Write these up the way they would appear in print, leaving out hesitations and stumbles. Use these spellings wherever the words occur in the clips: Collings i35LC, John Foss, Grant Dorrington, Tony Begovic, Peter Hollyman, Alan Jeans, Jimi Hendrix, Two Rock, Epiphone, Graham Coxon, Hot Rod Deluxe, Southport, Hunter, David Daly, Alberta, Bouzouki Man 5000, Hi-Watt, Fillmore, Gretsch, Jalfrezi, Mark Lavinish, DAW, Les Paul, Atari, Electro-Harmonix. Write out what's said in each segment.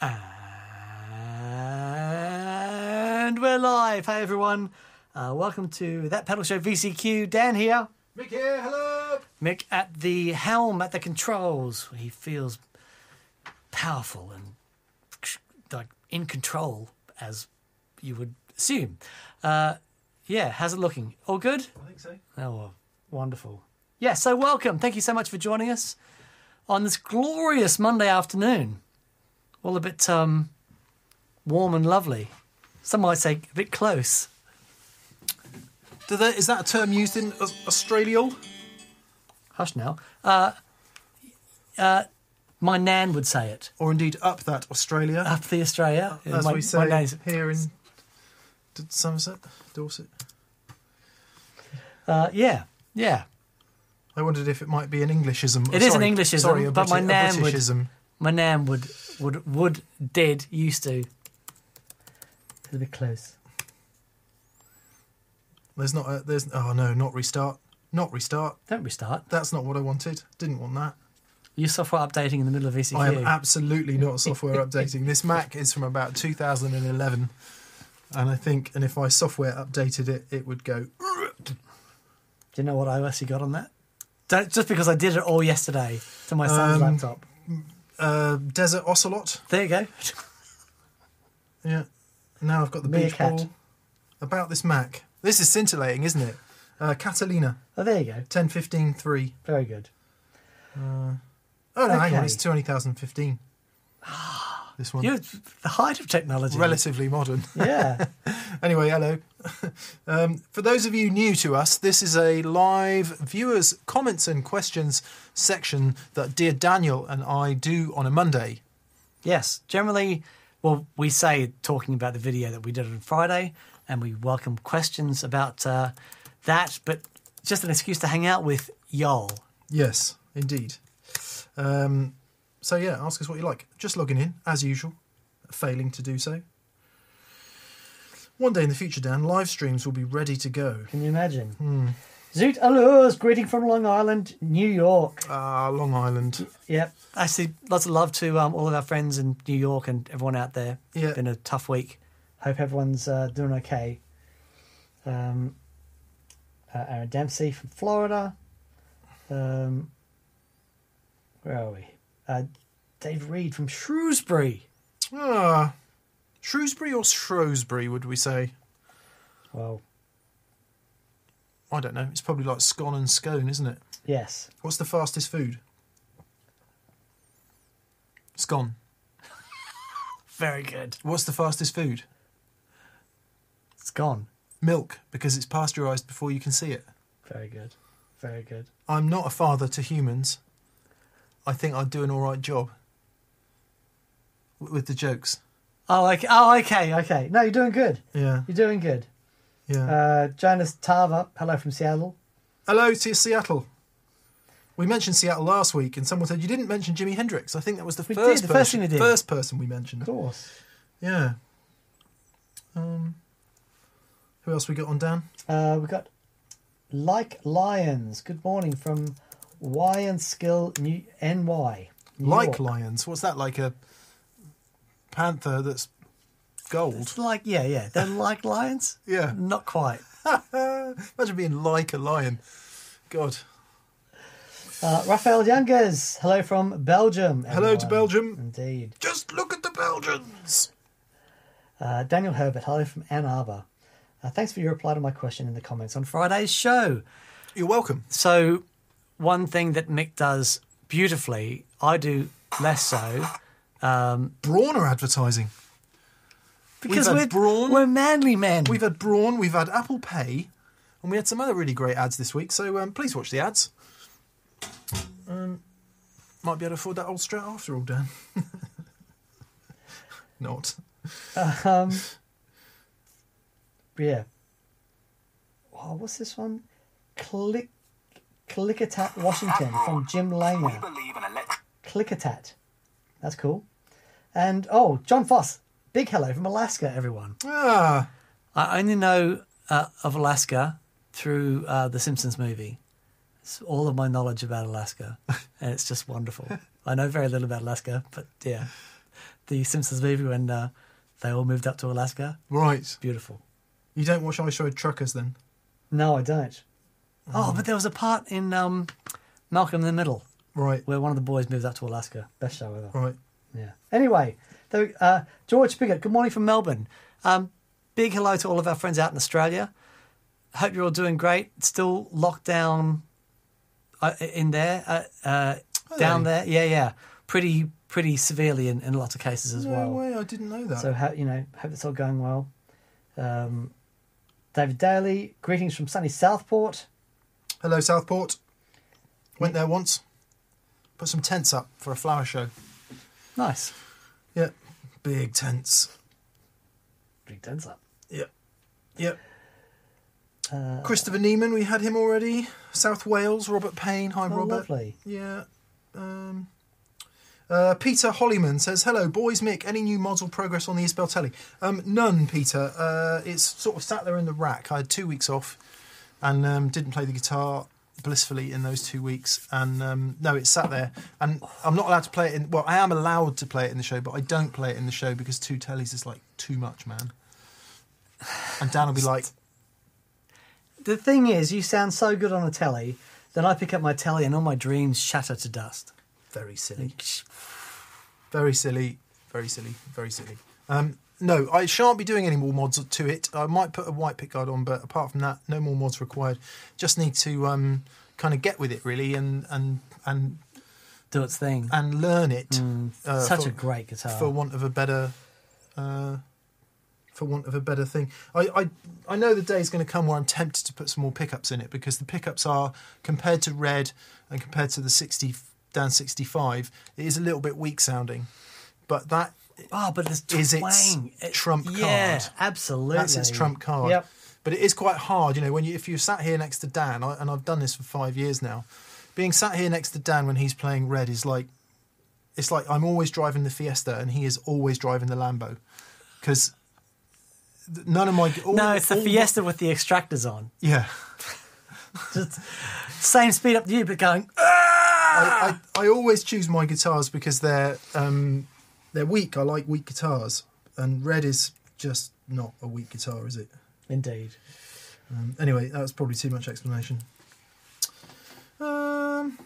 And we're live. Hey everyone, welcome to That Pedal Show VCQ. Dan here. Mick here, hello. Mick at the helm, at the controls. He feels powerful and like in control, as you would assume. Yeah, how's it looking? All good? I think so. Oh, well, wonderful. Yeah, so welcome. Thank you so much for joining us on this glorious Monday afternoon. All a bit warm and lovely. Some might say a bit close. Is that a term used in Australia? Hush now. My nan would say it. Or indeed up that Australia. Up the Australia. As we say here in Somerset, Dorset. Yeah. I wondered if it might be an Englishism. It is an Englishism, sorry, but my nan would... My nan used to. It's a bit close. There's oh no, not restart. Don't restart. That's not what I wanted. Didn't want that. You're software updating in the middle of VCQ. I am absolutely not software updating. This Mac is from about 2011, and I think, and if I software updated it, it would go. Do you know what iOS you got on that? Don't, just because I did it all yesterday to my son's laptop. Desert Ocelot. There you go. Yeah. Now I've got the beach ball. About this Mac. This is scintillating, isn't it? Catalina. Oh, there you go. 10.15.3. Very good. Oh, no, okay. Hang on. It's 2015. This one. You're the height of technology. Relatively modern. Yeah. Anyway, hello. For those of you new to us, this is a live viewers' comments and questions section that dear Daniel and I do on a Monday. Yes, generally, well, we say talking about the video that we did on Friday, and we welcome questions about that, but just an excuse to hang out with y'all. Yes, indeed. So yeah, ask us what you like. Just logging in, as usual, failing to do so. One day in the future, Dan, live streams will be ready to go. Can you imagine? Zoot allures, greeting from Long Island, New York. Ah, Long Island. Yep. Actually, lots of love to all of our friends in New York and everyone out there. Yeah. It's been a tough week. Hope everyone's doing okay. Aaron Dempsey from Florida. Where are we? Dave Reed from Shrewsbury. Ah, Shrewsbury or Shrewsbury, would we say? Well, I don't know. It's probably like scone and scone, isn't it? Yes. What's the fastest food? Scone. Very good. What's the fastest food? Scone. Milk, because it's pasteurised before you can see it. Very good. Very good. I'm not a father to humans. I think I'd do an all right job with the jokes. Oh, okay. No, you're doing good. Yeah. You're doing good. Yeah. Jonas Tarver, hello from Seattle. Hello to Seattle. We mentioned Seattle last week, and someone said, you didn't mention Jimi Hendrix. I think that was the first person we mentioned. Of course. Yeah. Who else we got on, Dan? We got Like Lions. Good morning from... Y and Skill New NY. Like lions. What's that, like a panther that's gold? It's like, yeah. They're like lions? Yeah. Not quite. Imagine being like a lion. God. Raphael Youngers. Hello from Belgium. Everyone. Hello to Belgium. Indeed. Just look at the Belgians. Daniel Herbert. Hello from Ann Arbor. Thanks for your reply to my question in the comments on Friday's show. You're welcome. So... one thing that Mick does beautifully, I do less so. Brawn are advertising. Because we're manly men. We've had Brawn, we've had Apple Pay, and we had some other really great ads this week, so please watch the ads. Might be able to afford that old Strat after all, Dan. Not. Yeah. Oh, what's this one? Klickitat, Washington, from Jim Langer. Klickitat. That's cool. And, oh, John Foss. Big hello from Alaska, everyone. Ah. I only know of Alaska through The Simpsons movie. It's all of my knowledge about Alaska, and it's just wonderful. I know very little about Alaska, but, yeah. the Simpsons movie when they all moved up to Alaska. Right. Beautiful. You don't watch Ice Road Truckers then? No, I don't. Oh, but there was a part in Malcolm in the Middle. Right. Where one of the boys moves up to Alaska. Best show ever. Right. Yeah. Anyway, George Piggott, good morning from Melbourne. Big hello to all of our friends out in Australia. Hope you're all doing great. It's still locked down in there, down there. Yeah, yeah. Pretty severely in lots of cases as well. No way, I didn't know that. So, hope it's all going well. David Daly, greetings from sunny Southport. Hello, Southport. Went there once. Put some tents up for a flower show. Nice. Yeah, big tents. Big tents up. Yep. Yep. Christopher Neiman, we had him already. South Wales, Robert Payne. Hi, Robert. Lovely. Yeah. Peter Hollyman says, hello, boys, Mick, any new model progress on the Isbell telly? None, Peter. It's sort of sat there in the rack. I had 2 weeks off and didn't play the guitar blissfully in those 2 weeks. And no, it's sat there. And I'm not allowed to play it in... Well, I am allowed to play it in the show, but I don't play it in the show because 2 tellies is, like, too much, man. And Dan will be like... The thing is, you sound so good on a telly that I pick up my telly and all my dreams shatter to dust. Very silly. Very silly. Very silly. Very silly. No, I shan't be doing any more mods to it. I might put a white pick guard on, but apart from that, no more mods required. Just need to kind of get with it, really, and do its thing. And learn it. Such a great guitar. For want of a better thing. I know the day's going to come where I'm tempted to put some more pickups in it, because the pickups are, compared to Red and compared to the 65, it is a little bit weak sounding, but that but there's is its trump card. Yeah, absolutely, that's its trump card. Yep. But it is quite hard, when you sat here next to Dan, and I've done this for 5 years now. Being sat here next to Dan when he's playing Red is like, it's like I'm always driving the Fiesta and he is always driving the Lambo, because none of my it's the Fiesta with the extractors on. Yeah, just same speed up to you, but going. I always choose my guitars because they're weak. I like weak guitars, and Red is just not a weak guitar, is it? Indeed. Anyway, that was probably too much explanation. Cool.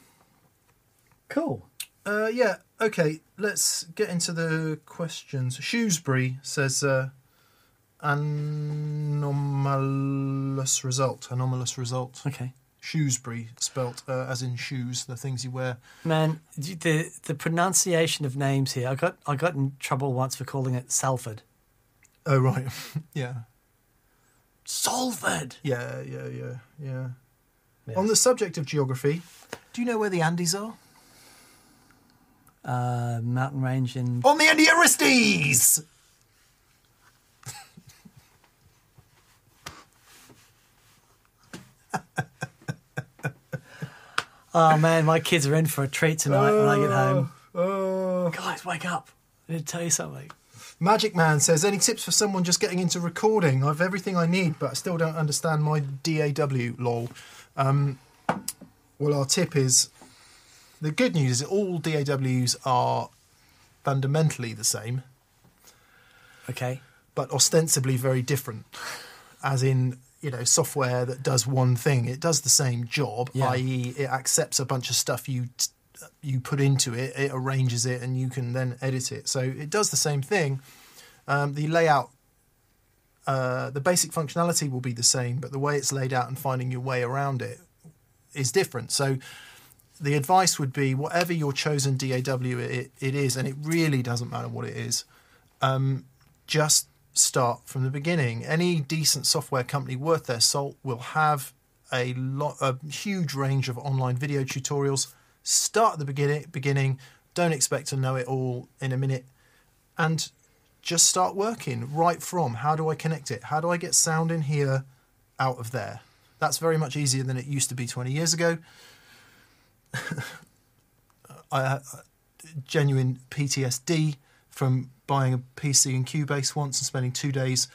Yeah. Okay. Let's get into the questions. Shrewsbury says, "Anomalous result. Anomalous result." Okay. Shrewsbury, spelt as in shoes, the things you wear. Man, the pronunciation of names here. I got in trouble once for calling it Salford. Oh right, yeah. Salford. Yeah. On the subject of geography, do you know where the Andes are? Mountain range in on the Andiarides. Oh, man, my kids are in for a treat tonight when I get home. Guys, wake up. I need to tell you something. Magic Man says, any tips for someone just getting into recording? I have everything I need, but I still don't understand my DAW, lol. Well, our tip is... The good news is all DAWs are fundamentally the same. Okay. But ostensibly very different. As in... software that does one thing. It does the same job, yeah. i.e. it accepts a bunch of stuff you put into it, it arranges it, and you can then edit it. So it does the same thing. The layout, the basic functionality will be the same, but the way it's laid out and finding your way around it is different. So the advice would be, whatever your chosen DAW it is, and it really doesn't matter what it is, just... start from the beginning. Any decent software company worth their salt will have a huge range of online video tutorials. Start at the beginning. Don't expect to know it all in a minute, and just start working right from, how do I connect it? How do I get sound in here, out of there? That's very much easier than it used to be 20 years ago. I genuine PTSD from buying a PC in Cubase once and spending 2 days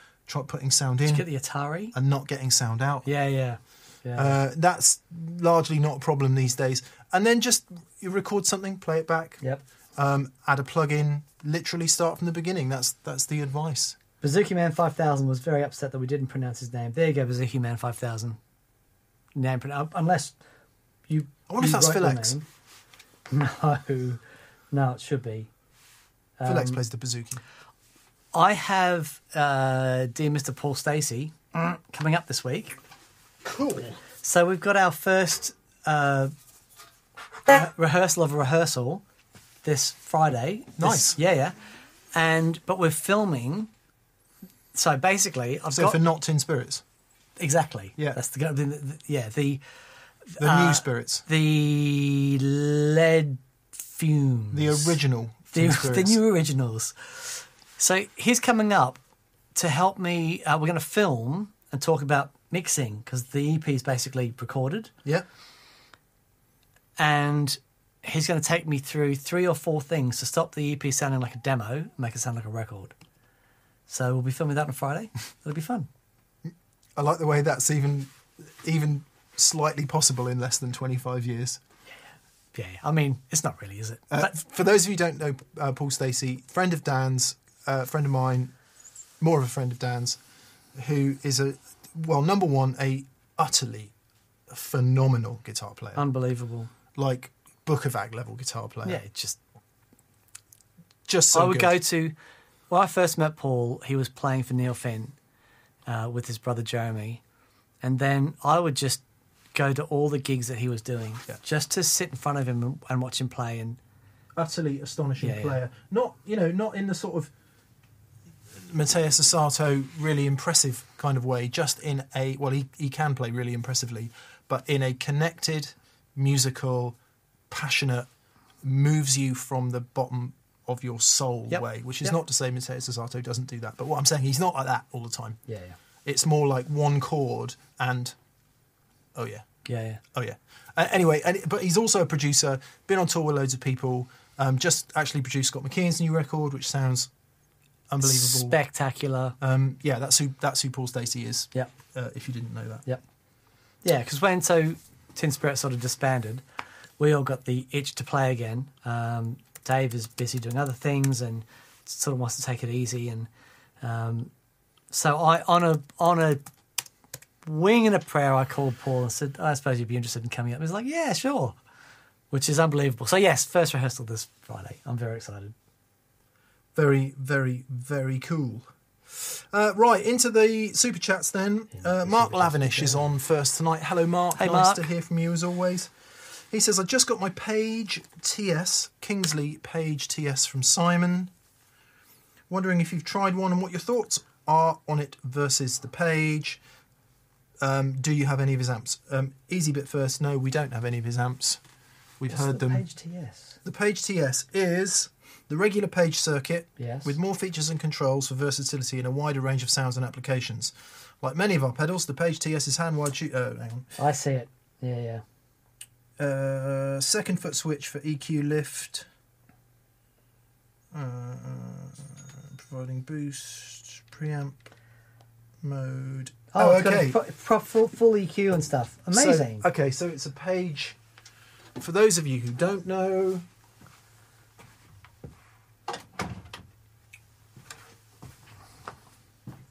putting sound in. Did you get the Atari? And not getting sound out. Yeah. That's largely not a problem these days. And then just you record something, play it back. Yep. add a plug-in, literally start from the beginning. That's the advice. Bouzouki Man 5000 was very upset that we didn't pronounce his name. There you go, Bouzouki Man 5000. Name unless you. I wonder if that's Philex. No, no, it should be. Philex plays the bouzouki. I have dear Mr. Paul Stacey coming up this week. Cool. So we've got our first rehearsal of a rehearsal this Friday. Nice. Yeah. But we're filming. So basically, I've got for not Tin Spirits. Exactly. Yeah. That's the new spirits. The lead fumes. The original. The new originals. So he's coming up to help me. We're going to film and talk about mixing because the EP is basically recorded. Yeah. And he's going to take me through 3 or 4 things to stop the EP sounding like a demo and make it sound like a record. So we'll be filming that on Friday. It'll be fun. I like the way that's even slightly possible in less than 25 years. Yeah. I mean, it's not really, is it? For those of you who don't know, Paul Stacey, friend of Dan's, friend of mine, more of a friend of Dan's, who is number one, a utterly phenomenal guitar player. Unbelievable. Like Bukovac level guitar player. Yeah, just so good. When I first met Paul, he was playing for Neil Finn with his brother Jeremy. And then I would just go to all the gigs that he was doing, just to sit in front of him and watch him play. And utterly astonishing player. Yeah. Not in the sort of Mateus Asato really impressive kind of way, just in a, he can play really impressively, but in a connected, musical, passionate, moves you from the bottom of your soul way, which is not to say Mateus Asato doesn't do that, but what I'm saying, he's not like that all the time. Yeah. It's more like one chord and... Oh, yeah. Yeah. Oh, yeah. Anyway, but he's also a producer, been on tour with loads of people, just actually produced Scott McKeon's new record, which sounds unbelievable. Spectacular. That's who Paul Stacey is, if you didn't know that. Yep. Yeah, because when Tin Spirit sort of disbanded, we all got the itch to play again. Dave is busy doing other things and sort of wants to take it easy. And so I, on a wing and a prayer, I called Paul and said, I suppose you'd be interested in coming up. He was like, yeah, sure, which is unbelievable. So yes, first rehearsal this Friday. I'm very excited. Very, very, very cool. Right, into the Super Chats then. Mark Lavinish is on first tonight. Hello, Mark. Hey, nice to hear from you as always. He says, I just got my Page TS, Kingsley Page TS from Simon. Wondering if you've tried one and what your thoughts are on it versus the Page. Do you have any of his amps? Easy bit first. No, we don't have any of his amps. What's the Page TS? The Page TS is the regular Page circuit with more features and controls for versatility in a wider range of sounds and applications. Like many of our pedals, the Page TS is hand-wired... hang on. I see it. Yeah. Second foot switch for EQ lift. Providing boost. Preamp mode... Oh, okay. Got full EQ and stuff. Amazing. So it's a Page. For those of you who don't know,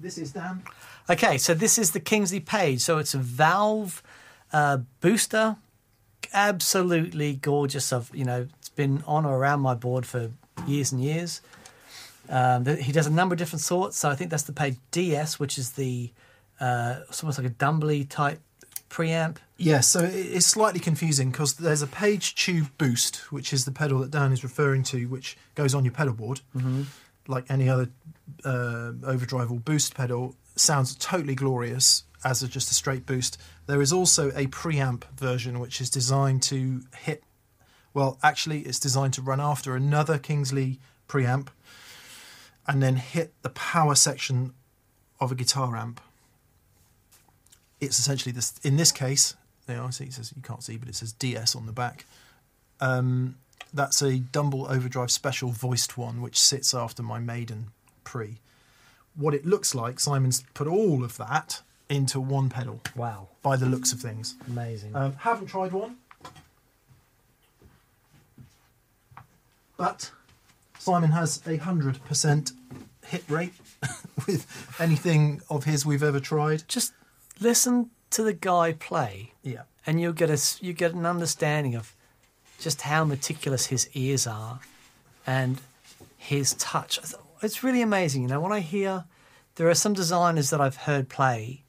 this is Dan. Okay, so this is the Kingsley Page. So it's a valve booster. Absolutely gorgeous. It's been on or around my board for years and years. He does a number of different sorts. So I think that's the Page DS, which is the... it's almost like a Dumble type preamp. Yeah, so it's slightly confusing because there's a Page Tube Boost, which is the pedal that Dan is referring to, which goes on your pedal board. Mm-hmm. Like any other overdrive or boost pedal, sounds totally glorious as just a straight boost. There is also a preamp version, which is designed to hit... Well, actually, it's designed to run after another Kingsley preamp and then hit the power section of a guitar amp. It's essentially this. In this case, I see it says you can't see, but it says DS on the back. That's a Dumble Overdrive Special voiced one, which sits after my Maiden pre. What it looks like, Simon's put all of that into one pedal. Wow! By the looks of things, amazing. Haven't tried one. But Simon has a 100% hit rate with anything of his we've ever tried. Just listen to the guy play, yeah, and you get an understanding of just how meticulous his ears are and his touch. It's really amazing, you know. When I hear, there are some designers that I've heard play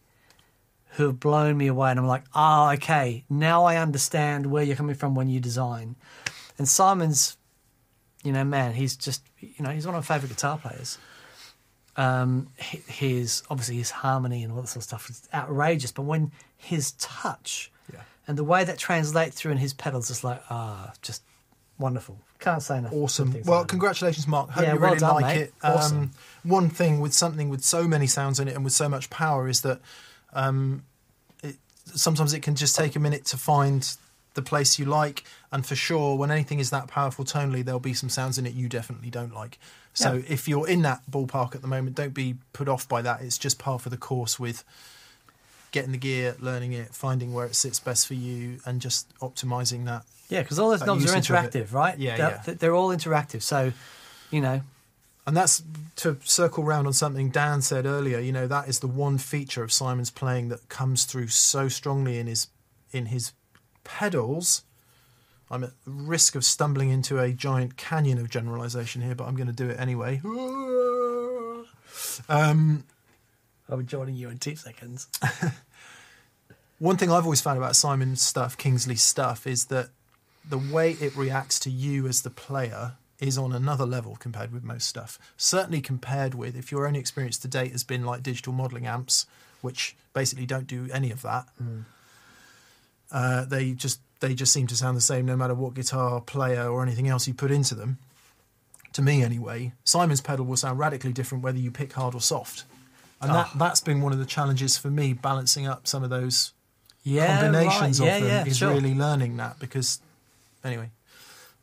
who have blown me away, and I'm like, ah, oh, okay, now I understand where you're coming from when you design. And Simon's, you know, man, he's just, you know, he's one of my favourite guitar players. His obviously his harmony and all that sort of stuff is outrageous, but when his touch, yeah, and the way that translates through in his pedals is like, ah, oh, just wonderful. Can't say enough. Awesome. Well, congratulations, Mark. Hope you really like it. Awesome. One thing with something with so many sounds in it and with so much power is that sometimes it can just take a minute to find the place you like, and for sure when anything is that powerful tonally there'll be some sounds in it you definitely don't like. So yeah, if you're in that ballpark at the moment, don't be put off by that. It's just par for the course with getting the gear, learning it, finding where it sits best for you, and just optimising that. Yeah, because all those knobs are interactive, right? Yeah, they're all interactive. So, you know... And that's, to circle round on something Dan said earlier, you know, that is the one feature of Simon's playing that comes through so strongly in his pedals. I'm at risk of stumbling into a giant canyon of generalisation here, but I'm going to do it anyway. I'll be joining you in 2 seconds. One thing I've always found about Simon's stuff, Kingsley's stuff, is that the way it reacts to you as the player is on another level compared with most stuff. Certainly compared with, if your only experience to date has been like digital modelling amps, which basically don't do any of that. Mm. They just seem to sound the same no matter what guitar player or anything else you put into them. To me anyway, Simon's pedal will sound radically different whether you pick hard or soft. And that's been one of the challenges for me, balancing up some of those combinations of them, is sure, really learning that, because, anyway,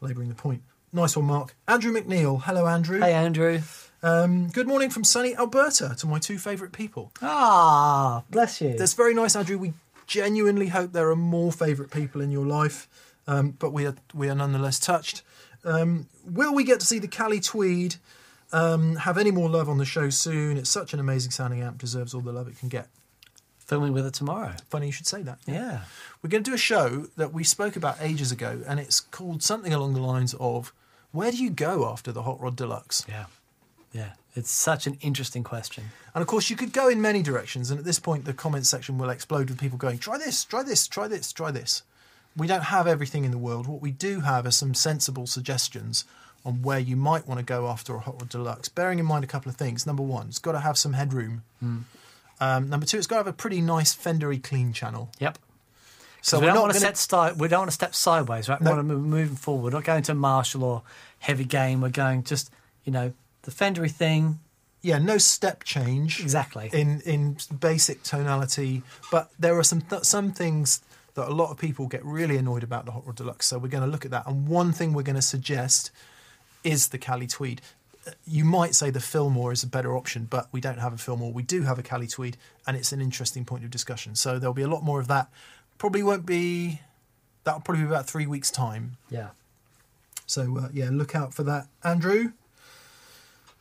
labouring the point. Nice one, Mark. Andrew McNeil. Hello, Andrew. Hey, Andrew. Good morning from sunny Alberta to my two favourite people. Ah, bless you. That's very nice, Andrew. We genuinely hope there are more favourite people in your life, but we are nonetheless touched. Will we get to see the Cali Tweed? Have any more love on the show soon? It's such an amazing sounding amp, deserves all the love it can get. Filming with it tomorrow. Funny you should say that. Yeah. We're going to do a show that we spoke about ages ago, and it's called something along the lines of, where do you go after the Hot Rod Deluxe? Yeah. Yeah. It's such an interesting question. And of course, you could go in many directions, and at this point, the comments section will explode with people going, try this, try this, try this, try this. We don't have everything in the world. What we do have are some sensible suggestions on where you might want to go after a Hot Rod Deluxe, bearing in mind a couple of things. Number one, it's got to have some headroom. Mm. Number two, it's got to have a pretty nice Fendery clean channel. Yep. So we don't want to we don't want to step sideways, right? No. We want to move forward. We're not going to Marshall or heavy gain. We're going just, you know, the Fendery thing. Yeah, no step change. Exactly. In basic tonality, but there are some things that a lot of people get really annoyed about the Hot Rod Deluxe. So we're going to look at that. And one thing we're going to suggest is the Cali Tweed. You might say the Fillmore is a better option, but we don't have a Fillmore. We do have a Cali Tweed, and it's an interesting point of discussion. So there'll be a lot more of that. That'll probably be about 3 weeks' time. Yeah. So, look out for that, Andrew.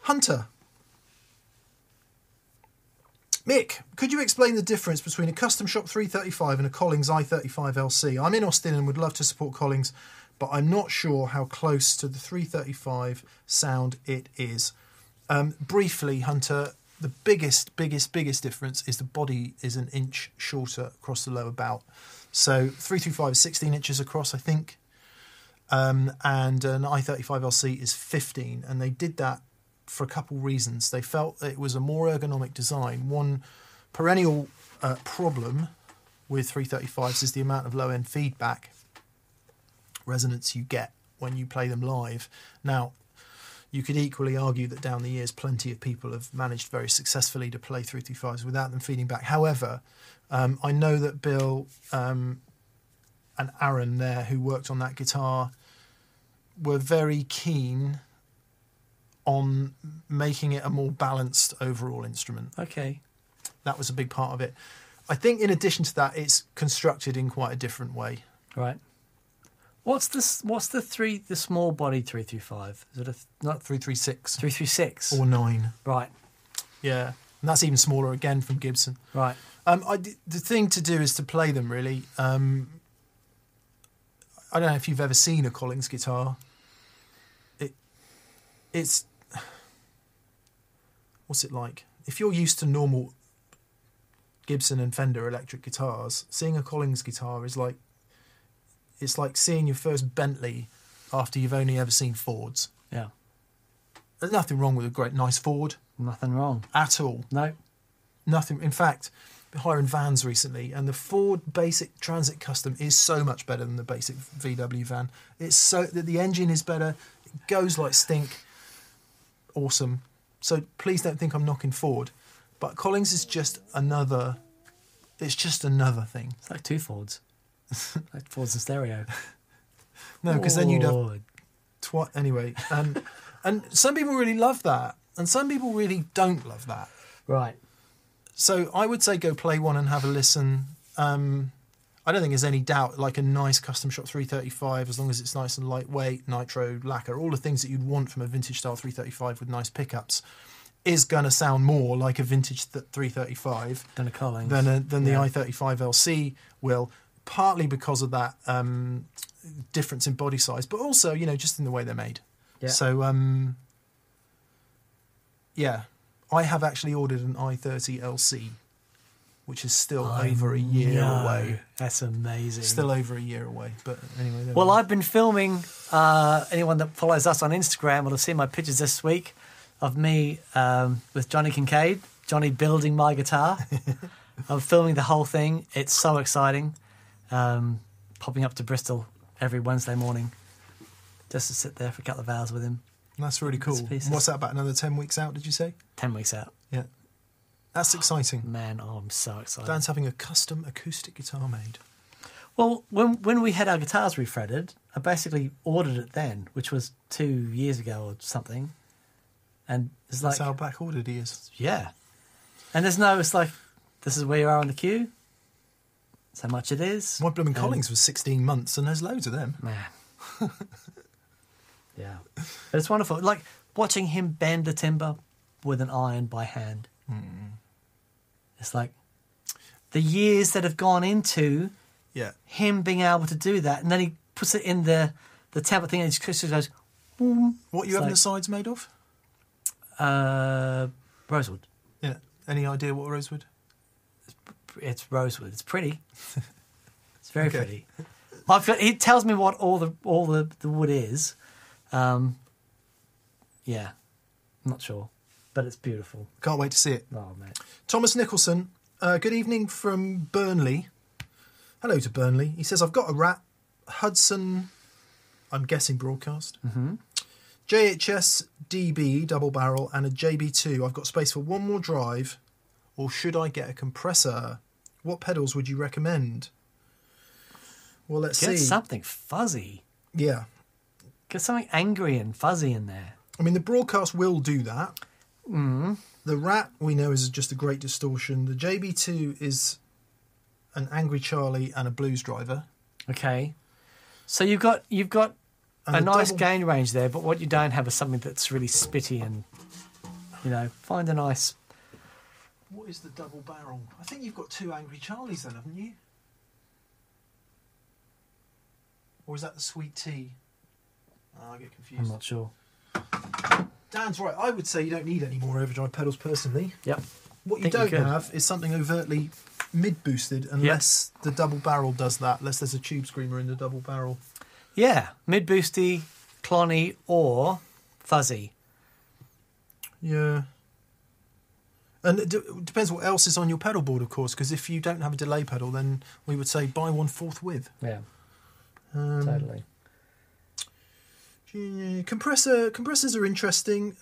Hunter. Mick, could you explain the difference between a Custom Shop 335 and a Collings i35LC? I'm in Austin and would love to support Collings, but I'm not sure how close to the 335 sound it is. Briefly, Hunter, the biggest difference is the body is an inch shorter across the lower bout. So 335 is 16 inches across, I think, and an i35LC is 15, and they did that for a couple reasons. They felt it was a more ergonomic design. One perennial problem with 335s is the amount of low-end feedback resonance you get when you play them live. Now, you could equally argue that down the years plenty of people have managed very successfully to play 335s without them feeding back. However, I know that Bill and Aaron there, who worked on that guitar, were very keen on making it a more balanced overall instrument. Okay. That was a big part of it. I think in addition to that, it's constructed in quite a different way. Right. What's the three? The small body 335. Is it not 336? 336 or 9? Right. Yeah, and that's even smaller again from Gibson. Right. The thing to do is to play them really. I don't know if you've ever seen a Collings guitar. It's what's it like? If you're used to normal Gibson and Fender electric guitars, seeing a Collings guitar is like it's like seeing your first Bentley after you've only ever seen Fords. Yeah. There's nothing wrong with a great nice Ford. Nothing wrong. At all. No. Nothing. In fact, I've been hiring vans recently, and the Ford Basic Transit Custom is so much better than the basic VW van. It's so that the engine is better, it goes like stink. Awesome. So please don't think I'm knocking Ford. But Collings is just another thing. It's like two Fords. Like Fords in stereo. No, because then you'd have anyway. And some people really love that, and some people really don't love that. Right. So I would say go play one and have a listen. I don't think there's any doubt, like a nice Custom Shop 335, as long as it's nice and lightweight, nitro, lacquer, all the things that you'd want from a vintage style 335 with nice pickups, is going to sound more like a vintage 335 than a Collings. Than the i35LC will, partly because of that difference in body size, but also, you know, just in the way they're made. Yeah. So, yeah. I have actually ordered an i30LC, which is still over a year away. That's amazing. Still over a year away. But anyway. Well, I've been filming. Anyone that follows us on Instagram will have seen my pictures this week of me with Johnny Kincaid, Johnny building my guitar. I'm filming the whole thing. It's so exciting. Popping up to Bristol every Wednesday morning just to sit there for a couple of hours with him. That's really cool. What's that, about another 10 weeks out, did you say? 10 weeks out. Yeah. That's exciting. Man, I'm so excited. Dan's having a custom acoustic guitar made. Well, when we had our guitars refretted, I basically ordered it then, which was 2 years ago or something. And it's like... That's how back-ordered he is. Yeah. And there's no... It's like, this is where you are on the queue. That's how much it is. My blooming Collings was 16 months, and there's loads of them. Man. Yeah, but it's wonderful. Like watching him bend the timber with an iron by hand. Mm. It's like the years that have gone into him being able to do that, and then he puts it in the tablet thing, and he just goes. Boom. What are you having the sides made of? Rosewood. Yeah. Any idea what rosewood? It's rosewood. It's pretty. It's very pretty. He tells me what all the wood is. Yeah, I'm not sure, but it's beautiful. Can't wait to see it. Oh, mate. Thomas Nicholson, good evening from Burnley. Hello to Burnley. He says, I've got a rat. Hudson, I'm guessing broadcast. Mm-hmm. JHS DB double barrel and a JB2. I've got space for one more drive, or should I get a compressor? What pedals would you recommend? Well, let's see. Get something fuzzy. Yeah. Get something angry and fuzzy in there. I mean, the broadcast will do that. Mm. The Rat, we know, is just a great distortion. The JB2 is an Angry Charlie and a blues driver. Okay. So you've got a nice gain range there, but what you don't have is something that's really spitty and, you know, find a nice... What is the double barrel? I think you've got two Angry Charlies then, haven't you? Or is that the Sweet Tea? I get confused. I'm not sure. Dan's right. I would say you don't need any more overdrive pedals personally. Yep. What you don't have is something overtly mid-boosted unless the double barrel does that, unless there's a tube screamer in the double barrel. Yeah. Mid-boosty, clonny, or fuzzy. Yeah. And it depends what else is on your pedal board, of course, because if you don't have a delay pedal, then we would say buy one forthwith. Yeah. Totally. Compressors are interesting.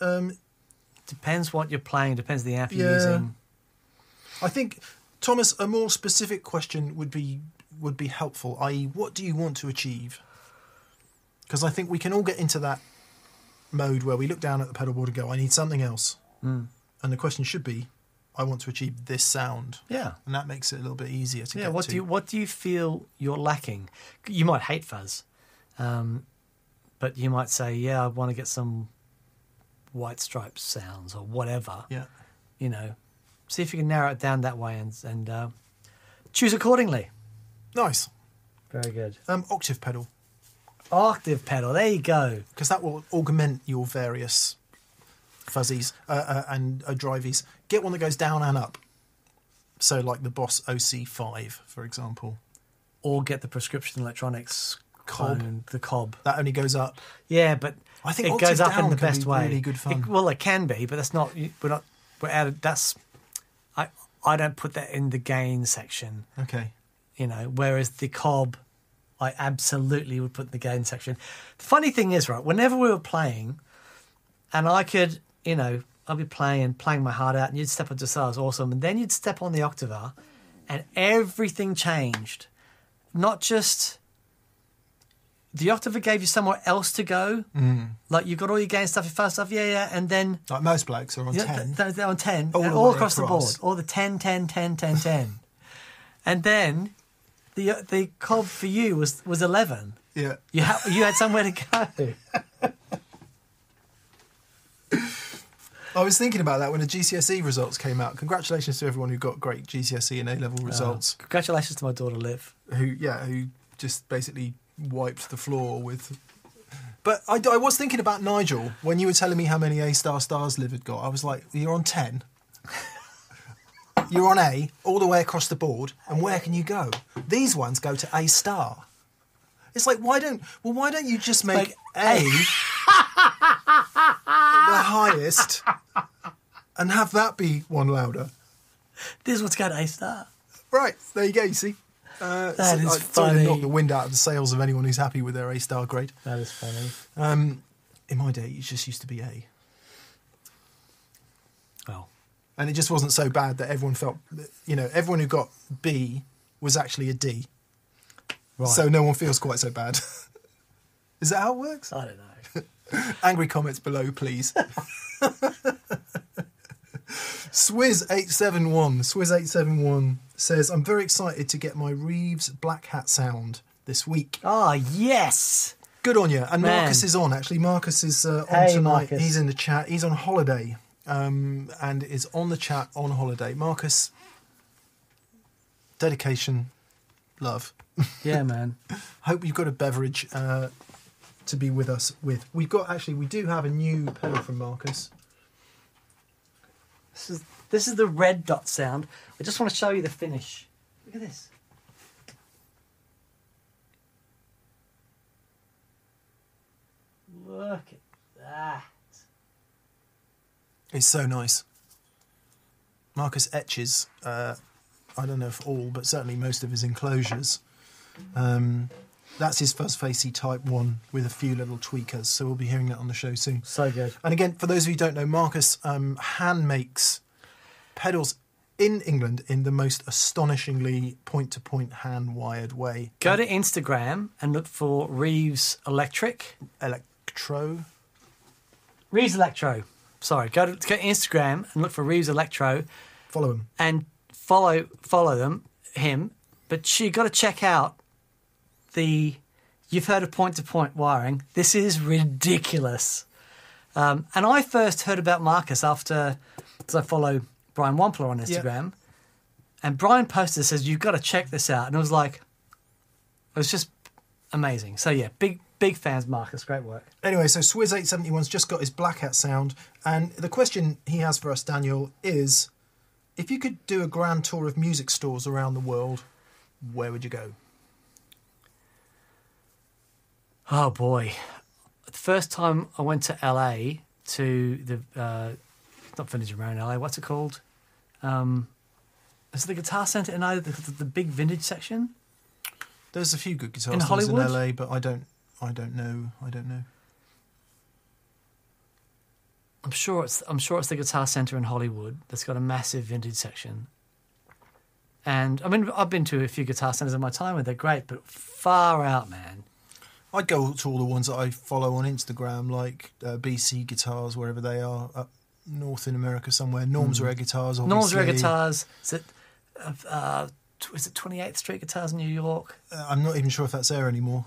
Depends what you're playing, depends the amp you're using. I think, Thomas, a more specific question would be helpful, i.e. what do you want to achieve? Because I think we can all get into that mode where we look down at the pedal board and go, I need something else. Mm. And the question should be, I want to achieve this sound. Yeah. And that makes it a little bit easier to get to. What do you feel you're lacking? You might hate fuzz. But you might say, yeah, I want to get some White Stripes sounds or whatever. Yeah. You know, see if you can narrow it down that way and choose accordingly. Nice. Very good. Octave pedal. Octave pedal, there you go. Because that will augment your various fuzzies and driveys. Get one that goes down and up. So like the Boss OC5, for example. Or get the Prescription Electronics Cob. The Cob. That only goes up. Yeah, but I think it goes up in the best way. Really good fun. Well, it can be, but that's not... We're out of... That's... I don't put that in the gain section. Okay. You know, whereas the Cob, I absolutely would put in the gain section. The funny thing is, right, whenever we were playing, and I could, you know... I'd be playing my heart out, and you'd step on the saw, it was awesome. And then you'd step on the Octavar, and everything changed. Not just... The Octavar gave you somewhere else to go. Mm. Like, you've got all your gain stuff, your fast stuff, yeah, and then... Like most blokes are on 10. They're on 10, all across the board. All the 10, 10, 10, 10, 10. And then the Cob for you was 11. Yeah. You had somewhere to go. I was thinking about that when the GCSE results came out. Congratulations to everyone who got great GCSE and A-level results. Congratulations to my daughter, Liv. Who just basically wiped the floor with... But I was thinking about Nigel. When you were telling me how many A-star stars Liv had got, I was like, you're on 10. You're on A, all the way across the board, and where can you go? These ones go to A-star. It's like, why don't you just make A... the highest and have that be one louder. This one's got A-star. Right, there you go, you see. That is funny. Knock the wind out of the sails of anyone who's happy with their A-star grade. That is funny. In my day, it just used to be A. Oh. And it just wasn't so bad that everyone felt, you know, everyone who got B was actually a D. Right. So no one feels quite so bad. Is that how it works? I don't know. Angry comments below, please. Swizz871 says, I'm very excited to get my Reeves Black Hat sound this week. Ah, yes! Good on you. And man. Marcus is on, actually. Marcus is on tonight. Marcus. He's in the chat. He's on holiday and is on the chat on holiday. Marcus, dedication, love. Yeah, man. Hope you've got a beverage... to be with us with. We do have a new pedal from Marcus. This is the red dot sound. I just want to show you the finish. Look at this. Look at that. It's so nice. Marcus etches, I don't know if all, but certainly most of his enclosures. That's his Fuzz Facey Type 1 with a few little tweakers, so we'll be hearing that on the show soon. So good. And again, for those of you who don't know, Marcus hand makes pedals in England in the most astonishingly point-to-point hand-wired way. Go to Instagram and look for Reeves Electro. Reeves Electro. Sorry, go to Instagram and look for Reeves Electro. Follow him. And follow him, but you've got to check out you've heard of point-to-point wiring. This is ridiculous. And I first heard about Marcus because I follow Brian Wampler on Instagram. Yep. And Brian posted, says, you've got to check this out. And I was like, it was just amazing. So yeah, big fans, Marcus. Great work. Anyway, so Swizz871's just got his Black Hat sound. And the question he has for us, Daniel, is if you could do a grand tour of music stores around the world, where would you go? Oh, boy. The first time I went to L.A. to the... not Vintage Around L.A., what's it called? Is it the Guitar Centre in either the big vintage section? There's a few good guitar stores in L.A., but I don't know. I'm sure it's the Guitar Centre in Hollywood that's got a massive vintage section. And, I mean, I've been to a few guitar centres in my time, and they're great, but far out, man. I'd go to all the ones that I follow on Instagram, like BC Guitars, wherever they are, up north in America somewhere. Norm's Rare Guitars, obviously. Norm's Rare Guitars. Is it 28th Street Guitars in New York? I'm not even sure if that's there anymore.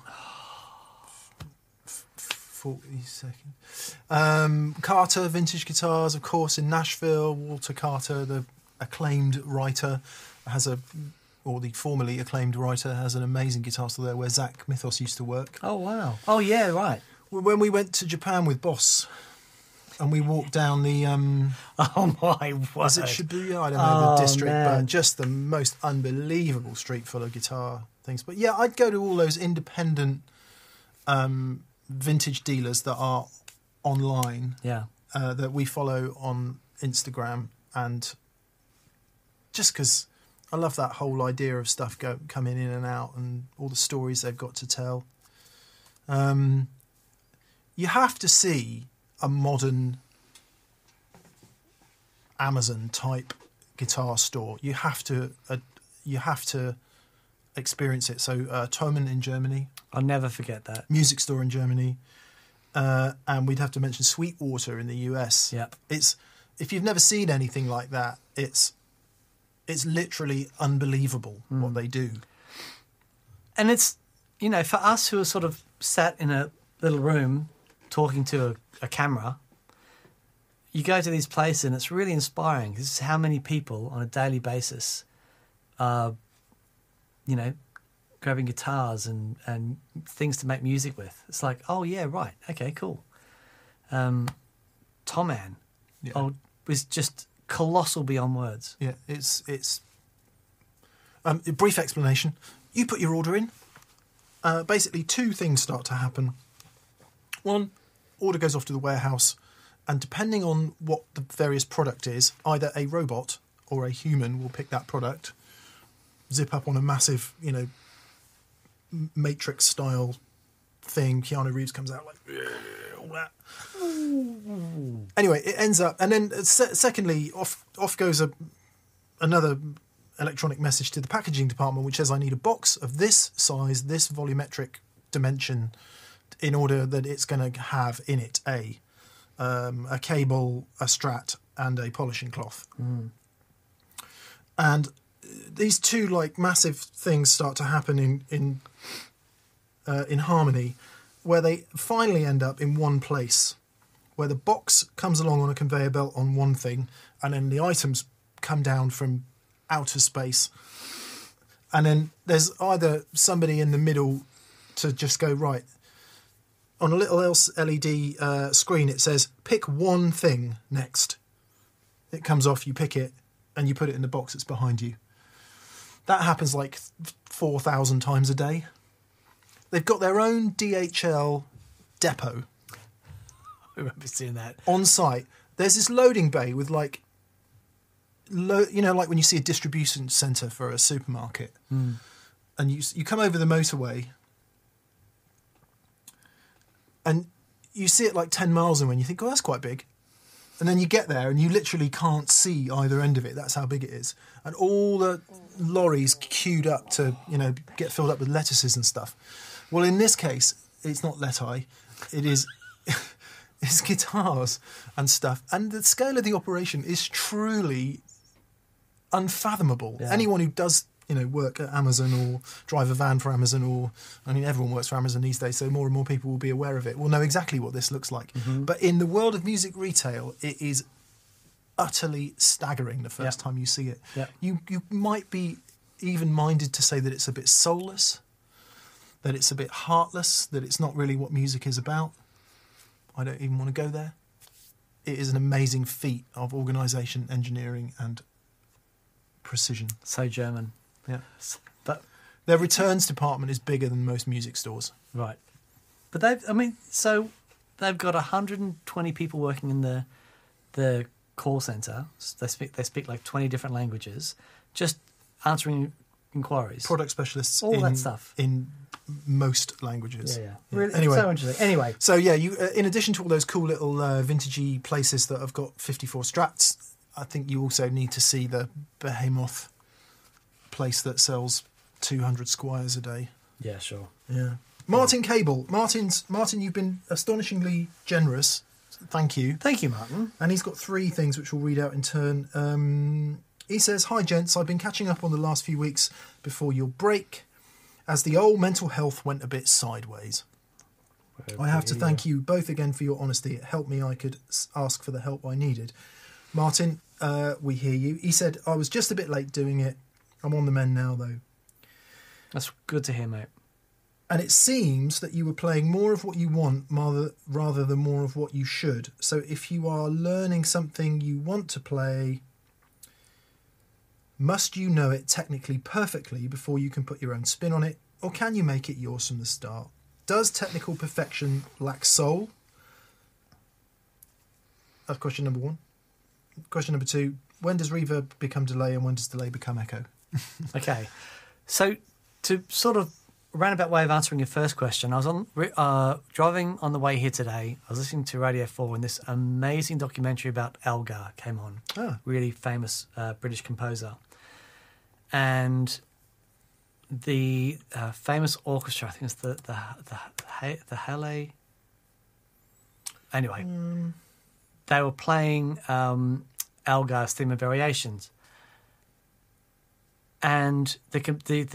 40 seconds. Carter, vintage guitars, of course, in Nashville. Walter Carter, the acclaimed writer, has a, or the formerly acclaimed writer, has an amazing guitar store there where Zach Mythos used to work. Oh, wow. Oh, yeah, right. When we went to Japan with Boss and we walked down the... oh, my word. Is it Shibuya? I don't know the district, man. But just the most unbelievable street full of guitar things. But, yeah, I'd go to all those independent vintage dealers that are online, yeah, that we follow on Instagram, and just because... I love that whole idea of stuff coming in and out and all the stories they've got to tell. You have to see a modern Amazon-type guitar store. You have to experience it. So Thomann in Germany. I'll never forget that. Music store in Germany. And we'd have to mention Sweetwater in the US. Yep. If you've never seen anything like that, it's literally unbelievable what they do. And it's, you know, for us who are sort of sat in a little room talking to a camera, you go to these places and it's really inspiring. This is how many people on a daily basis are, you know, grabbing guitars and things to make music with. It's like, oh, yeah, right, okay, cool. Thomann was just... colossal beyond words. Yeah, it's a brief explanation. You put your order in. Basically, two things start to happen. One, order goes off to the warehouse, and depending on what the various product is, either a robot or a human will pick that product, zip up on a massive, you know, Matrix-style thing. Keanu Reeves comes out like... all that. Anyway, it ends up, and then secondly, off goes another electronic message to the packaging department, which says I need a box of this size, this volumetric dimension, in order that it's going to have in it a cable, a strat, and a polishing cloth. And these two like massive things start to happen in harmony, where they finally end up in one place, where the box comes along on a conveyor belt on one thing, and then the items come down from outer space. And then there's either somebody in the middle to just go, right, on a little LED screen it says, pick one thing next. It comes off, you pick it, and you put it in the box that's behind you. That happens like 4,000 times a day. They've got their own DHL depot. I remember seeing that. On site. There's this loading bay with like, you know, like when you see a distribution centre for a supermarket. And you come over the motorway and you see it like 10 miles away and you think, oh, that's quite big. And then you get there and you literally can't see either end of it. That's how big it is. And all the lorries queued up to, you know, get filled up with lettuces and stuff. Well, in this case, it's not leti, it is it's guitars and stuff. And the scale of the operation is truly unfathomable. Yeah. Anyone who does, you know, work at Amazon or drive a van for Amazon, or, I mean, everyone works for Amazon these days, so more and more people will be aware of it, will know exactly what this looks like. But in the world of music retail, it is utterly staggering the first time you see it. You might be even-minded to say that it's a bit soulless, that it's a bit heartless, that it's not really what music is about. I don't even want to go there. It is an amazing feat of organisation, engineering and precision. So German. Yeah. But their returns department is bigger than most music stores. Right. But they've got 120 people working in the call centre. They speak like 20 different languages, just answering inquiries. Product specialists, all that stuff. In most languages. Yeah. Really, anyway, so interesting. Anyway. So, yeah, you in addition to all those cool little vintagey places that have got 54 Strats, I think you also need to see the Behemoth place that sells 200 Squires a day. Yeah, sure. Yeah. Martin Cable. Martin, you've been astonishingly generous. Thank you. Thank you, Martin. And he's got three things which we'll read out in turn. He says, hi, gents. I've been catching up on the last few weeks before your break, as the old mental health went a bit sideways. I have to thank you both again for your honesty. It helped me. I could ask for the help I needed. Martin, we hear you. He said, I was just a bit late doing it. I'm on the mend now, though. That's good to hear, mate. And it seems that you were playing more of what you want rather than more of what you should. So if you are learning something you want to play, must you know it technically perfectly before you can put your own spin on it? Or can you make it yours from the start? Does technical perfection lack soul? That's question number one. Question number two, when does reverb become delay and when does delay become echo? Okay. So to sort of roundabout way of answering your first question, I was on driving on the way here today. I was listening to Radio 4 when this amazing documentary about Elgar came on. Oh. Really famous British composer. And the famous orchestra, I think it's the Halle. Anyway, they were playing Elgar's Theme and Variations. And the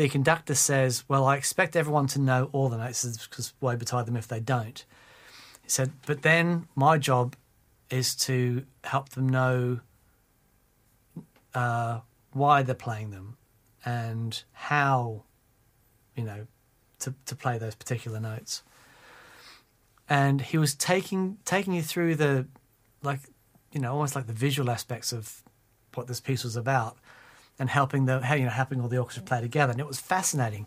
conductor says, well, I expect everyone to know all the notes because woe betide them if they don't. He said, but then my job is to help them know why they're playing them and how, you know, to play those particular notes. And he was taking you through the, like, you know, almost like the visual aspects of what this piece was about. And helping all the orchestra play together, and it was fascinating.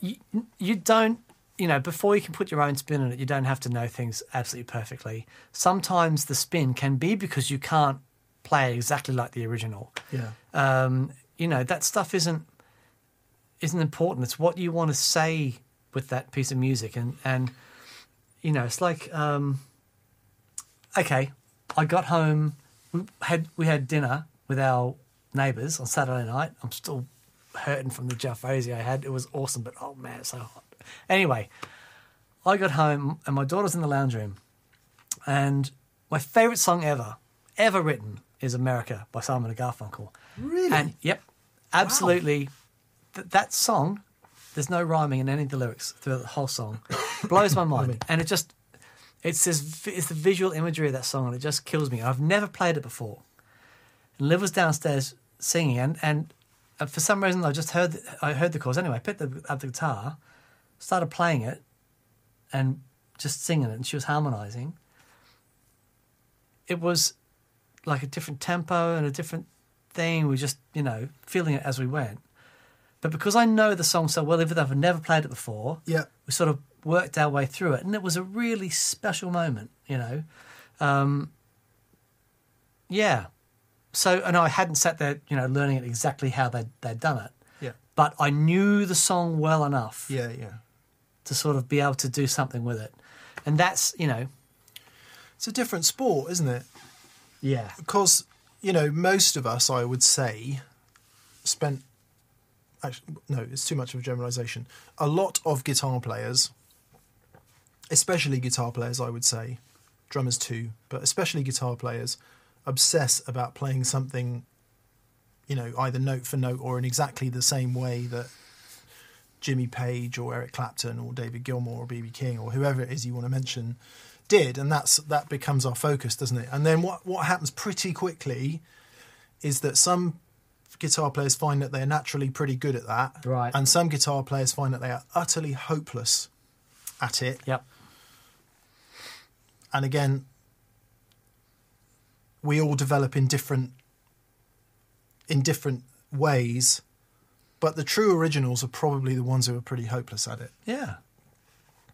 You don't, you know, before you can put your own spin on it, you don't have to know things absolutely perfectly. Sometimes the spin can be because you can't play exactly like the original. Yeah, you know, that stuff isn't important. It's what you want to say with that piece of music, and you know, it's like, okay, I got home, we had dinner with our neighbours on Saturday night. I'm still hurting from the Jalfrezi I had. It was awesome, but oh man, it's so hot. Anyway, I got home and my daughter's in the lounge room, and my favourite song ever written is America by Simon and Garfunkel. Really? And yep, absolutely. Wow. That song, there's no rhyming in any of the lyrics through the whole song. Blows my mind. I mean, and it's the visual imagery of that song, and it just kills me. I've never played it before. And Liv was downstairs singing, and for some reason I just heard the chorus. Anyway, I picked up the guitar, started playing it, and just singing it, and she was harmonising. It was like a different tempo and a different thing. We were just, you know, feeling it as we went. But because I know the song so well, even though I've never played it before, yeah, we sort of worked our way through it, and it was a really special moment, you know. Yeah. So, and I hadn't sat there, you know, learning it exactly how they'd done it. Yeah. But I knew the song well enough. Yeah, yeah. To sort of be able to do something with it. And that's, you know. It's a different sport, isn't it? Yeah. Because, you know, most of us, I would say, spent, actually, no, it's too much of a generalisation. A lot of guitar players, especially guitar players, I would say, drummers too, but especially guitar players, obsess about playing something, you know, either note for note or in exactly the same way that Jimmy Page or Eric Clapton or David Gilmour or B.B. King or whoever it is you want to mention did, and that becomes our focus, doesn't it? And then what happens pretty quickly is that some guitar players find that they're naturally pretty good at that, right? And some guitar players find that they are utterly hopeless at it. Yep. And again, we all develop in different ways, but the true originals are probably the ones who are pretty hopeless at it. Yeah,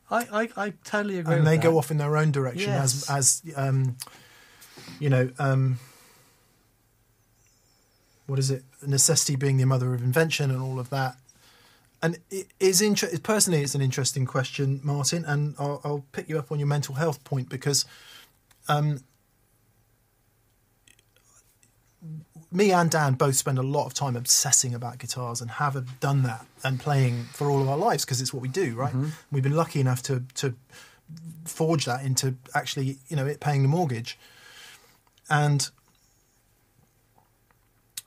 I totally agree. And they go off in their own direction, yes. as you know, what is it? Necessity being the mother of invention, and all of that. And it is personally, it's an interesting question, Martin, and I'll pick you up on your mental health point because. Me and Dan both spend a lot of time obsessing about guitars and have done that and playing for all of our lives because it's what we do, right? Mm-hmm. We've been lucky enough to forge that into actually, you know, it paying the mortgage. And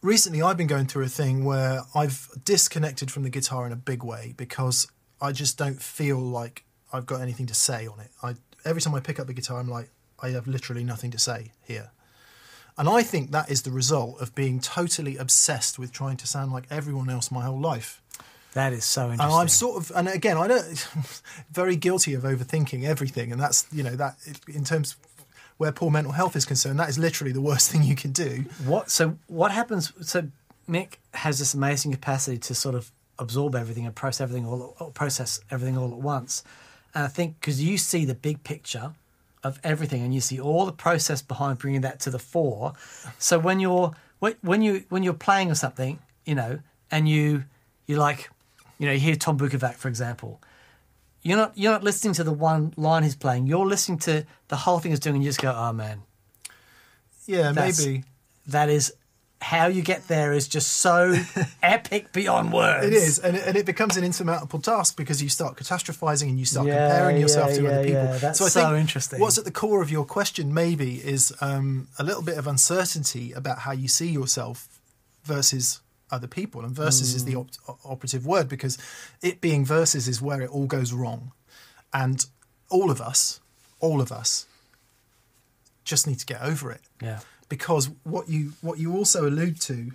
recently I've been going through a thing where I've disconnected from the guitar in a big way because I just don't feel like I've got anything to say on it. Every time I pick up the guitar, I'm like, I have literally nothing to say here. And I think that is the result of being totally obsessed with trying to sound like everyone else my whole life. That is so interesting. And I'm and again, I don't, very guilty of overthinking everything. And that's, you know, that in terms of where poor mental health is concerned, that is literally the worst thing you can do. What happens? So Mick has this amazing capacity to sort of absorb everything and process everything all at once. And I think because you see the big picture of everything, and you see all the process behind bringing that to the fore. So when you're playing or something, you know, and you're like, you know, you hear Tom Bukovac, for example. You're not listening to the one line he's playing. You're listening to the whole thing he's doing, and you just go, oh man, yeah, maybe that is. How you get there is just so epic beyond words. It is, and it becomes an insurmountable task because you start catastrophizing and you start comparing yourself to other people. Yeah. That's so interesting. What's at the core of your question maybe is a little bit of uncertainty about how you see yourself versus other people, and versus is the operative word, because it being versus is where it all goes wrong. And all of us, just need to get over it. Yeah. Because what you also allude to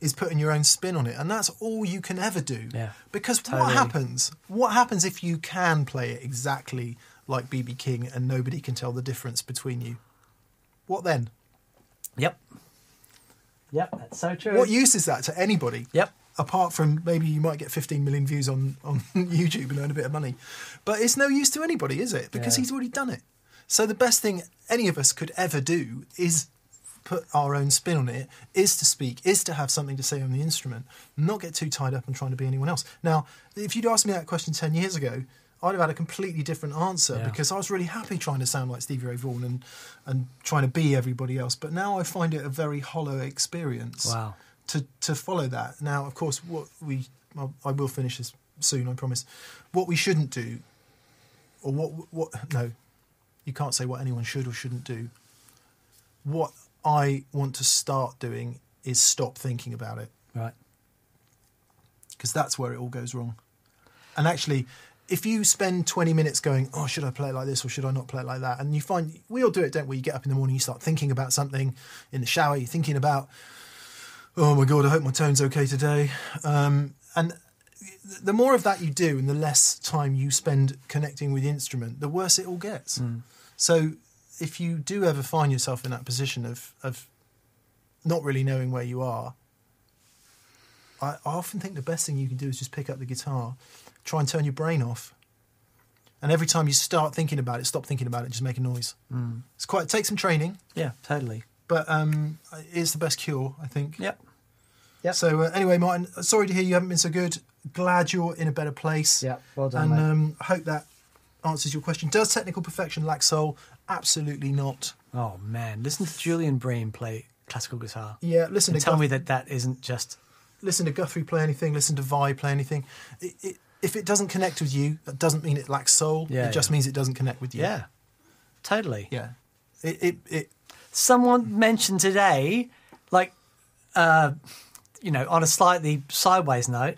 is putting your own spin on it, and that's all you can ever do. Yeah, because totally. What happens if you can play it exactly like BB King and nobody can tell the difference between you? What then? Yep, that's so true. What use is that to anybody? Yep. Apart from maybe you might get 15 million views on YouTube and earn a bit of money. But it's no use to anybody, is it? Because he's already done it. So the best thing any of us could ever do is put our own spin on it, is to speak, is to have something to say on the instrument, not get too tied up in trying to be anyone else. Now, if you'd asked me that question 10 years ago, I'd have had a completely different answer because I was really happy trying to sound like Stevie Ray Vaughan and trying to be everybody else. But now I find it a very hollow experience to follow that. Now, of course, I will finish this soon, I promise. What we shouldn't do, or no... You can't say what anyone should or shouldn't do. What I want to start doing is stop thinking about it. Right. Because that's where it all goes wrong. And actually, if you spend 20 minutes going, oh, should I play it like this or should I not play it like that? And you find, we all do it, don't we? You get up in the morning, you start thinking about something. In the shower, you're thinking about, oh my God, I hope my tone's okay today. And the more of that you do and the less time you spend connecting with the instrument, the worse it all gets. Mm. So if you do ever find yourself in that position of not really knowing where you are, I often think the best thing you can do is just pick up the guitar, try and turn your brain off. And every time you start thinking about it, stop thinking about it, just make a noise. Mm. It takes some training. Yeah, totally. But it's the best cure, I think. Yep. So anyway, Martin, sorry to hear you haven't been so good. Glad you're in a better place. Yeah, well done, mate. And I hope that answers your question. Does technical perfection lack soul? Absolutely not. Oh, man. Listen to Julian Bream play classical guitar. Yeah, listen to... Tell me that isn't just... Listen to Guthrie play anything. Listen to Vi play anything. If it doesn't connect with you, that doesn't mean it lacks soul. Yeah, it just means it doesn't connect with you. Yeah, totally. Yeah. Someone mentioned today, like... you know, on a slightly sideways note,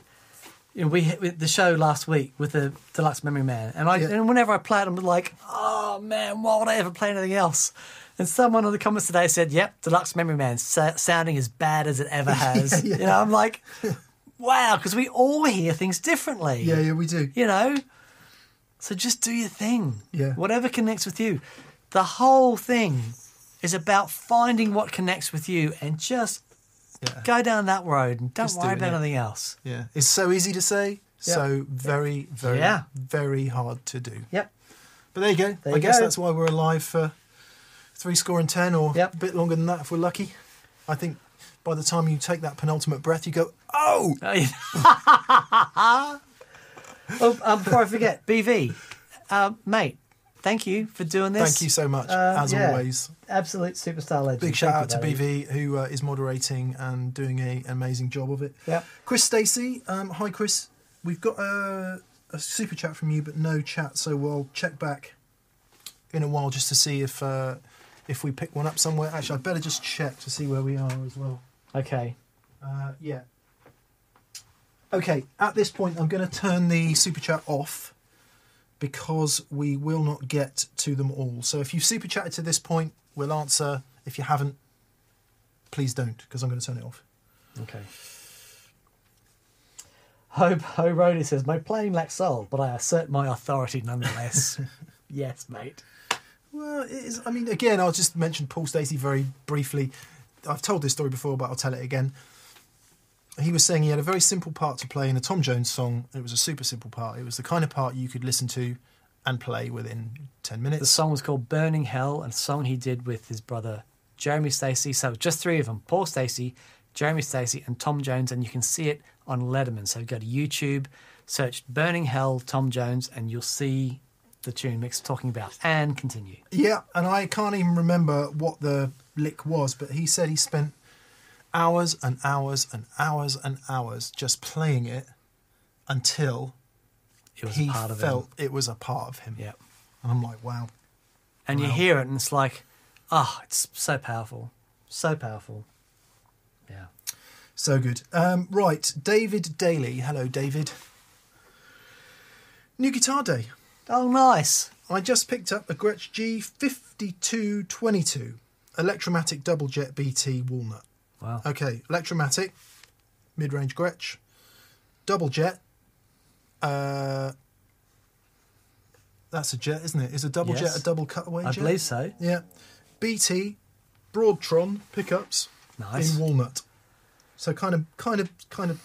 you know, we hit the show last week with the Deluxe Memory Man, and whenever I play it, I'm like, oh man, why would I ever play anything else? And someone in the comments today said, "Yep, Deluxe Memory Man sounding as bad as it ever has." You know, I'm like, wow, because we all hear things differently. Yeah, we do. You know, so just do your thing. Yeah, whatever connects with you. The whole thing is about finding what connects with you and just. Yeah. Go down that road and don't worry about anything else. Yeah, it's so easy to say, so very, very, very hard to do. Yep. But there you go. I guess that's why we're alive for 70 or a bit longer than that if we're lucky. I think by the time you take that penultimate breath, you go, oh! Before I forget, BV, mate, thank you for doing this. Thank you so much, as always. Absolute superstar legend. Big shout out to BV, who is moderating and doing an amazing job of it. Yep. Chris Stacey. Hi, Chris. We've got a super chat from you, but no chat, so we'll check back in a while just to see if we pick one up somewhere. Actually, I'd better just check to see where we are as well. Okay. Okay, at this point, I'm going to turn the super chat off. because we will not get to them all. So if you've super chatted to this point, we'll answer. If you haven't, please don't, because I'm going to turn it off. Okay. Ho Rody says, my playing lacks soul, but I assert my authority nonetheless. Yes, mate. Well, it is, I mean, again, I'll just mention Paul Stacey very briefly. I've told this story before, but I'll tell it again. He was saying he had a very simple part to play in a Tom Jones song. It was a super simple part. It was the kind of part you could listen to and play within 10 minutes. The song was called Burning Hell, and a song he did with his brother Jeremy Stacey. So just three of them, Paul Stacey, Jeremy Stacey and Tom Jones, and you can see it on Letterman. So go to YouTube, search Burning Hell Tom Jones, and you'll see the tune Mick's talking about, and continue. Yeah, and I can't even remember what the lick was, but he said he spent hours and hours and hours and hours just playing it until it was he felt it was a part of him. Yeah. And I'm like, wow. And you hear it and it's like, oh, it's so powerful. So powerful. Yeah. So good. Right, David Daly. Hello, David. New guitar day. Oh, nice. I just picked up a Gretsch G 5222 Electromatic Double Jet BT Walnut. Wow. Okay, Electromatic, mid-range Gretsch, Double Jet. That's a jet, isn't it? Is a double jet a double cutaway jet? I believe so. Yeah. BT, Broadtron pickups. Nice. In walnut, so kind of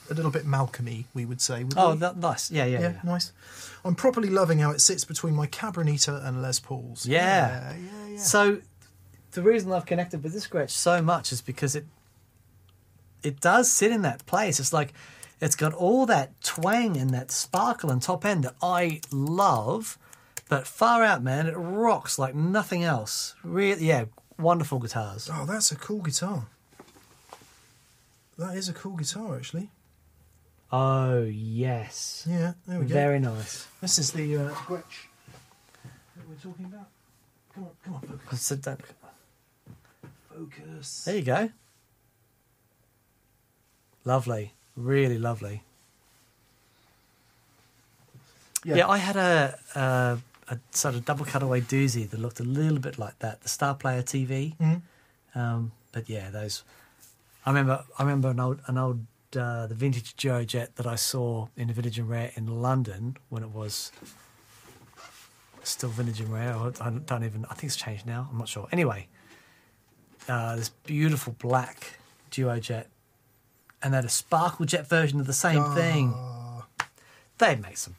a little bit Malcolm-y, we would say. Oh, that, nice. Yeah, nice. I'm properly loving how it sits between my Cabronita and Les Pauls. Yeah. So the reason I've connected with this Gretsch so much is because it does sit in that place. It's like it's got all that twang and that sparkle and top end that I love, but far out, man, it rocks like nothing else. Really, yeah, wonderful guitars. Oh, that's a cool guitar. That is a cool guitar, actually. Oh, yes. Yeah, there we go. Very nice. This is the Gretsch that we're talking about. Come on, focus. I said don't. Focus. There you go. Lovely. Really lovely. Yeah, I had a sort of double cutaway doozy that looked a little bit like that. The Star Player TV. Mm-hmm. But yeah, those... I remember an old the vintage Geo Jet that I saw in Vintage and Rare in London when it was still Vintage and Rare. I think it's changed now. I'm not sure. Anyway, this beautiful black Geo Jet, and they had a Sparkle Jet version of the same thing. They make some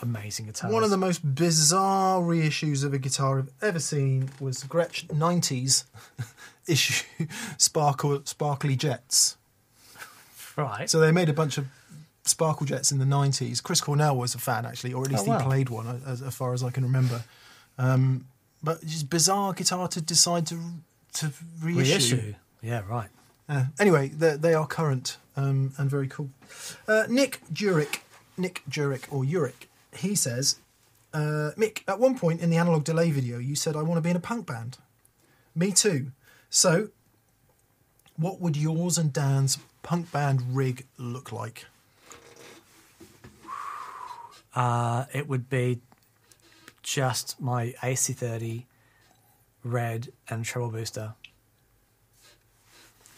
amazing guitars. One of the most bizarre reissues of a guitar I've ever seen was Gretsch 90s. Issue sparkly jets, right? So they made a bunch of sparkle jets in the 90s. Chris Cornell was a fan, actually, or at least he played one, as far as I can remember. But just bizarre guitar to decide to reissue. Yeah, right. Anyway, they are current and very cool. Nick Jurick, he says, Mick, at one point in the Analog Delay video, you said, "I want to be in a punk band." Me too. So, what would yours and Dan's punk band rig look like? It would be just my AC30 red and treble booster.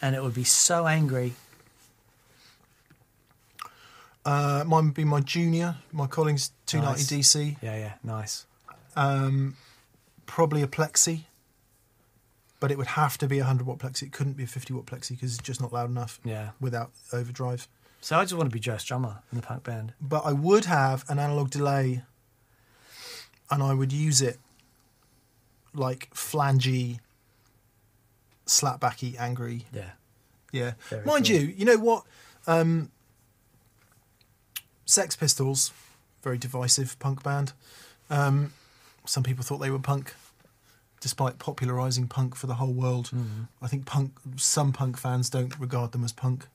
And it would be so angry. Mine would be my Junior, my Collings i35LC DC. Yeah, nice. Probably a Plexi. But it would have to be a 100-watt Plexi. It couldn't be a 50-watt Plexi because it's just not loud enough without overdrive. So I just want to be Joe's drummer in the punk band. But I would have an analog delay, and I would use it like flangey, slapbacky, angry. Yeah. Mind you, you know what? Sex Pistols, very divisive punk band. Some people thought they were punk, despite popularising punk for the whole world. Mm-hmm. I think some punk fans don't regard them as punk.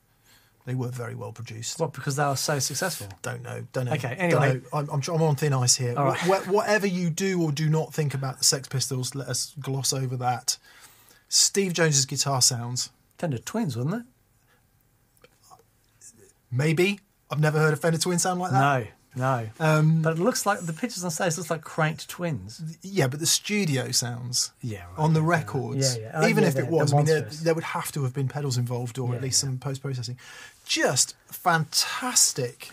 They were very well produced. What, because they were so successful? Don't know. Okay, anyway. I'm on thin ice here. Right. Whatever you do or do not think about the Sex Pistols, let us gloss over that. Steve Jones's guitar sounds. Fender Twins, wasn't it? Maybe. I've never heard a Fender Twin sound like that. No. No. But it looks like, the pictures on stage looks like cranked twins. Yeah, but the studio sounds on the records, even if it was, I mean, there would have to have been pedals involved, or at least some post-processing. Just fantastic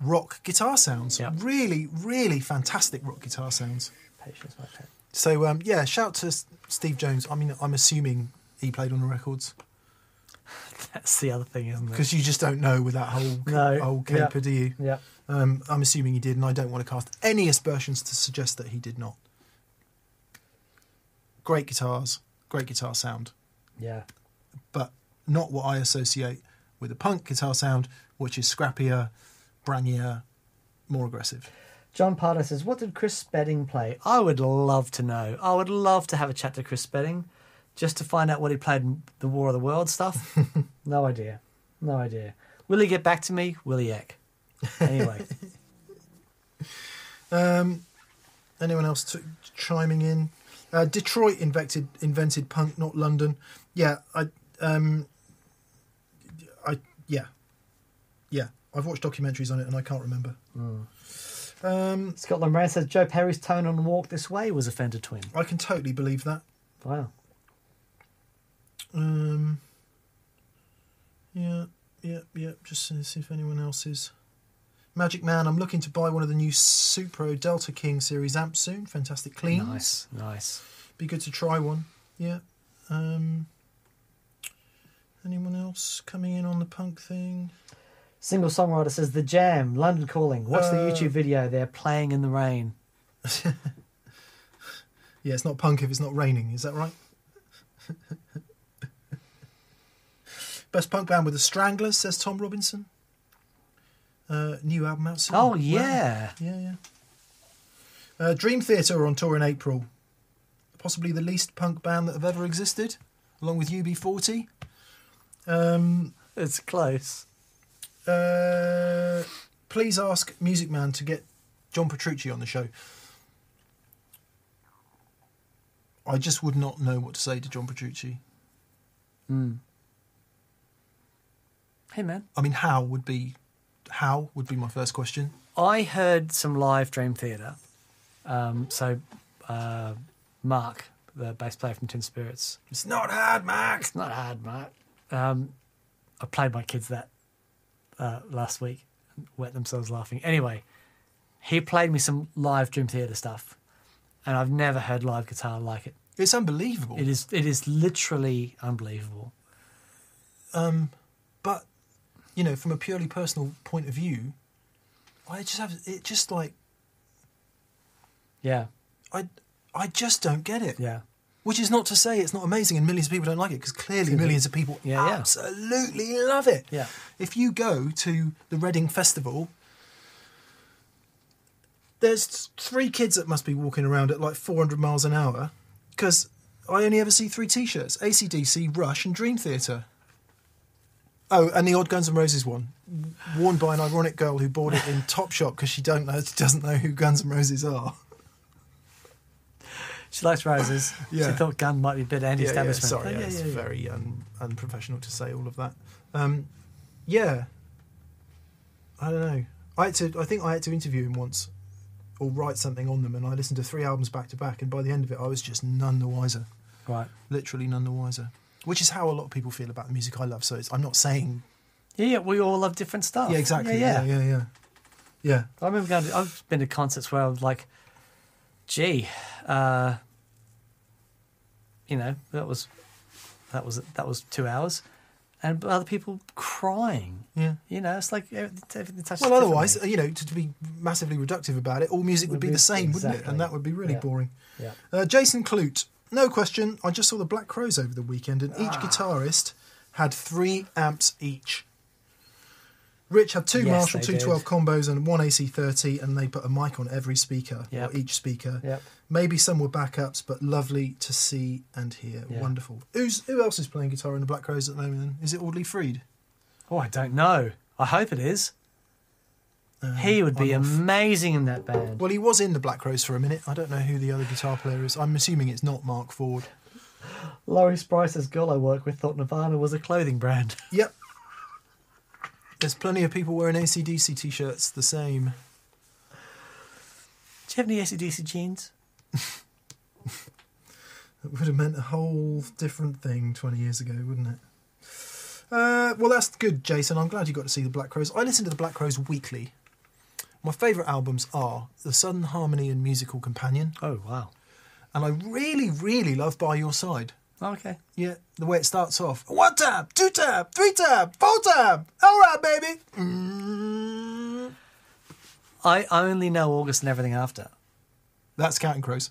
rock guitar sounds. Yeah. Really, really fantastic rock guitar sounds. Patience, my pen. So, shout to Steve Jones. I mean, I'm assuming he played on the records. That's the other thing, isn't it? Because you just don't know with that whole caper, do you? Yeah. I'm assuming he did, and I don't want to cast any aspersions to suggest that he did not. Great guitars, great guitar sound. Yeah. But not what I associate with a punk guitar sound, which is scrappier, brandier, more aggressive. John Pardo says, what did Chris Spedding play? I would love to know. I would love to have a chat to Chris Spedding just to find out what he played in the War of the World stuff. No idea. No idea. Will he get back to me? Will he heck? Anyway. Anyone else chiming in? Detroit invented punk, not London. Yeah, I've watched documentaries on it and I can't remember. Scotland Rare says Joe Perry's tone on Walk This Way was a Fender Twin. I can totally believe that. Wow. Just to see if anyone else is. Magic Man, I'm looking to buy one of the new Supro Delta King series amps soon. Fantastic cleans. Nice. Be good to try one. Yeah. Anyone else coming in on the punk thing? Single songwriter says The Jam, London Calling. Watch the YouTube video. They're playing in the rain. Yeah, it's not punk if it's not raining. Is that right? Best punk band with the Stranglers, says Tom Robinson. New album out soon. Oh yeah, wow. Yeah. Dream Theater are on tour in April. Possibly the least punk band that have ever existed, along with UB40. It's close. Please ask Music Man to get John Petrucci on the show. I just would not know what to say to John Petrucci. Hey man, I mean, how would be my first question. I heard some live Dream Theater. Mark, the bass player from Tin Spirits. It's not hard, Mark. I played my kids that last week, wet themselves laughing. Anyway, he played me some live Dream Theater stuff, and I've never heard live guitar like it. It's unbelievable. It is literally unbelievable. But you know, from a purely personal point of view, I just have it. Just like, yeah, I just don't get it. Yeah. Which is not to say it's not amazing and millions of people don't like it, because clearly millions of people absolutely love it. Yeah. If you go to the Reading Festival, there's three kids that must be walking around at like 400 miles an hour, because I only ever see three T-shirts, AC/DC, Rush and Dream Theater. Oh, and the odd Guns N' Roses one, worn by an ironic girl who bought it in Topshop because she doesn't know who Guns N' Roses are. She likes roses. Yeah. She thought gun might be a bit anti-establishment. Sorry, it's very unprofessional to say all of that. I don't know. I think I had to interview him once or write something on them, and I listened to three albums back to back, and by the end of it I was just none the wiser. Right. Literally none the wiser. Which is how a lot of people feel about the music I love, so I'm not saying... Yeah, we all love different stuff. Yeah, exactly. Yeah. I remember I've been to concerts where I was like, gee, that was 2 hours, and other people crying. Yeah, it's like everything touches. Well, otherwise, to be massively reductive about it, all music would be the same, wouldn't it? And that would be really boring. Yeah. Jason Clute, no question. I just saw the Black Crows over the weekend, and each guitarist had three amps each. Rich had two Marshall 212 combos and one AC30, and they put a mic on every speaker, or each speaker. Yep. Maybe some were backups, but lovely to see and hear. Yeah. Wonderful. Who else is playing guitar in the Black Crows at the moment, then? Is it Audley Freed? Oh, I don't know. I hope it is. He would be amazing in that band. Well, he was in the Black Crows for a minute. I don't know who the other guitar player is. I'm assuming it's not Mark Ford. Laurie Sprice's girl I work with thought Nirvana was a clothing brand. Yep. There's plenty of people wearing AC/DC T-shirts the same. do you have any AC/DC jeans? That would have meant a whole different thing 20 years ago, wouldn't it? Well, that's good, Jason. I'm glad you got to see the Black Crowes. I listen to the Black Crowes weekly. My favourite albums are The Southern Harmony and Musical Companion. Oh, wow. And I really, really love By Your Side. Oh, okay. Yeah, the way it starts off. 1 tab, 2 tab, 3 tab, 4 tab. All right, baby. Mm. I only know August and everything after. That's Counting Crows.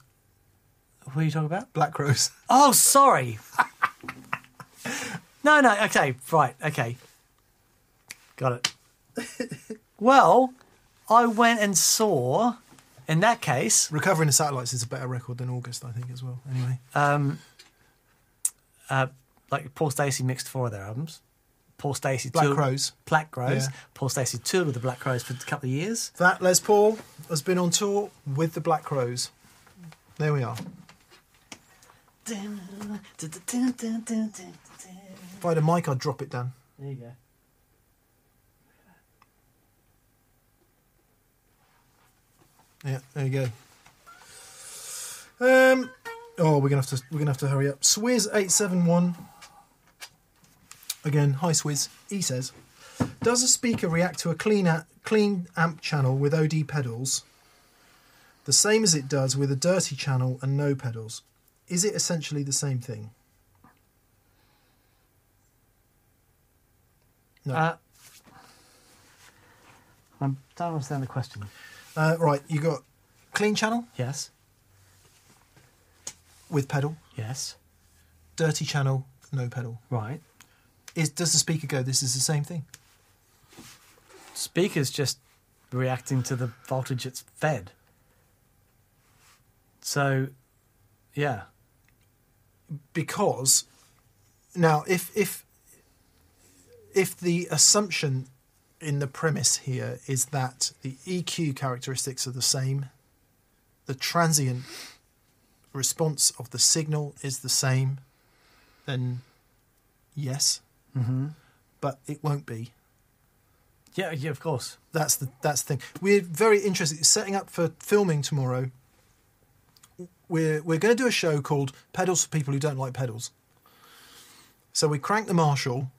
What are you talking about? Black Crowes. Oh, sorry. No, okay, right, okay. Got it. Well, I went and saw, in that case... Recovering the Satellites is a better record than August, I think, as well, anyway. Like, Paul Stacey mixed 4 of their albums. Paul Stacey toured... Black Crowes. Yeah. Paul Stacey toured with the Black Crowes for a couple of years. That Les Paul has been on tour with the Black Crowes. There we are. If I had a mic, I'd drop it down. There you go. Yeah, there you go. Oh, we're gonna have to hurry up. Swizz871. Again, hi Swizz. He says, does a speaker react to a clean amp channel with OD pedals the same as it does with a dirty channel and no pedals? Is it essentially the same thing? No. I don't understand the question. Right, you got clean channel? Yes. With pedal? Yes. Dirty channel, no pedal. Right. Does the speaker go, this is the same thing? Speaker's just reacting to the voltage it's fed. So, yeah. Because, now, if the assumption in the premise here is that the EQ characteristics are the same, the transient response of the signal is the same, then yes. Mm-hmm. But it won't be. Yeah, yeah, of course. That's the thing. We're very interested, setting up for filming tomorrow. We're going to do a show called Pedals for People Who Don't Like Pedals. So we crank the Marshall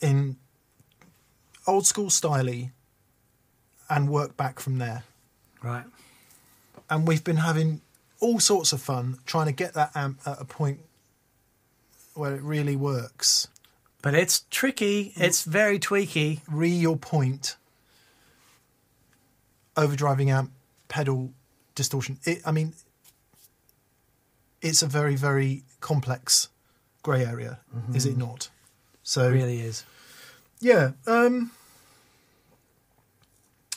in old school styley and work back from there. Right. And we've been having all sorts of fun trying to get that amp at a point where it really works. But it's tricky. It's very tweaky. Your point. Overdriving amp, pedal, distortion. It's a very, very complex grey area, mm-hmm. Is it not? So it really is. Yeah.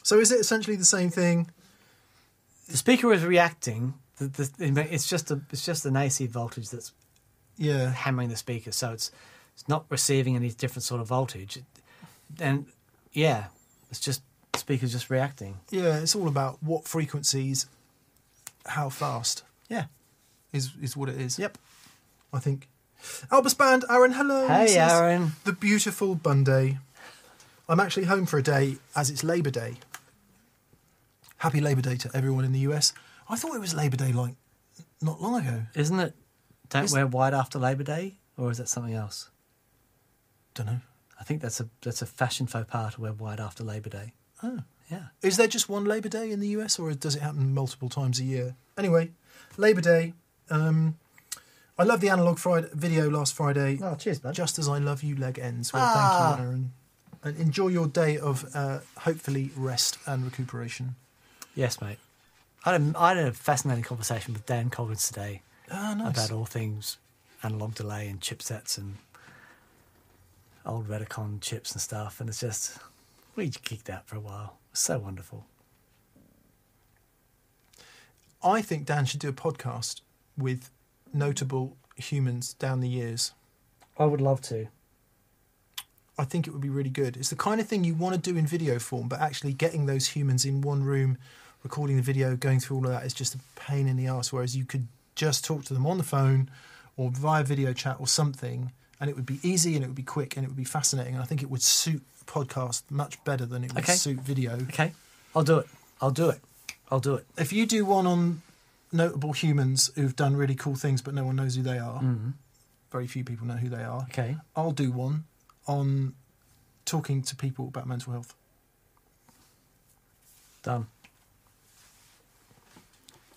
So is it essentially the same thing? The speaker is reacting. It's just an AC voltage that's hammering the speaker. So it's not receiving any different sort of voltage, and it's just the speaker's just reacting. Yeah, it's all about what frequencies, how fast. Yeah. Is what it is. Yep. I think. Albus Band, Aaron, hello. Hey, Aaron. The beautiful Bunday. I'm actually home for a day as it's Labour Day. Happy Labour Day to everyone in the US. I thought it was Labour Day not long ago. Isn't it? Wear white after Labour Day, or is that something else? Don't know. I think that's a fashion faux pas to wear white after Labour Day. Oh, yeah. Is there just one Labour Day in the US, or does it happen multiple times a year? Anyway, Labour Day. I love the Analog Friday video last Friday. Oh, cheers, bud. Just as I love you, leg ends. Well, thank you, Aaron. And enjoy your day of hopefully rest and recuperation. Yes, mate. I had a fascinating conversation with Dan Collins today about all things analog delay and chipsets and old Redicon chips and stuff. And it's just, we geeked out for a while. It's so wonderful. I think Dan should do a podcast with notable humans down the years. I would love to. I think it would be really good. It's the kind of thing you want to do in video form, but actually getting those humans in one room, recording the video, going through all of that is just a pain in the arse, whereas you could just talk to them on the phone or via video chat or something, and it would be easy and it would be quick and it would be fascinating, and I think it would suit podcast much better than it would suit video. Okay, I'll do it. I'll do it. If you do one on notable humans who've done really cool things but no one knows who they are, mm-hmm. very few people know who they are. Okay. I'll do one on talking to people about mental health. Done.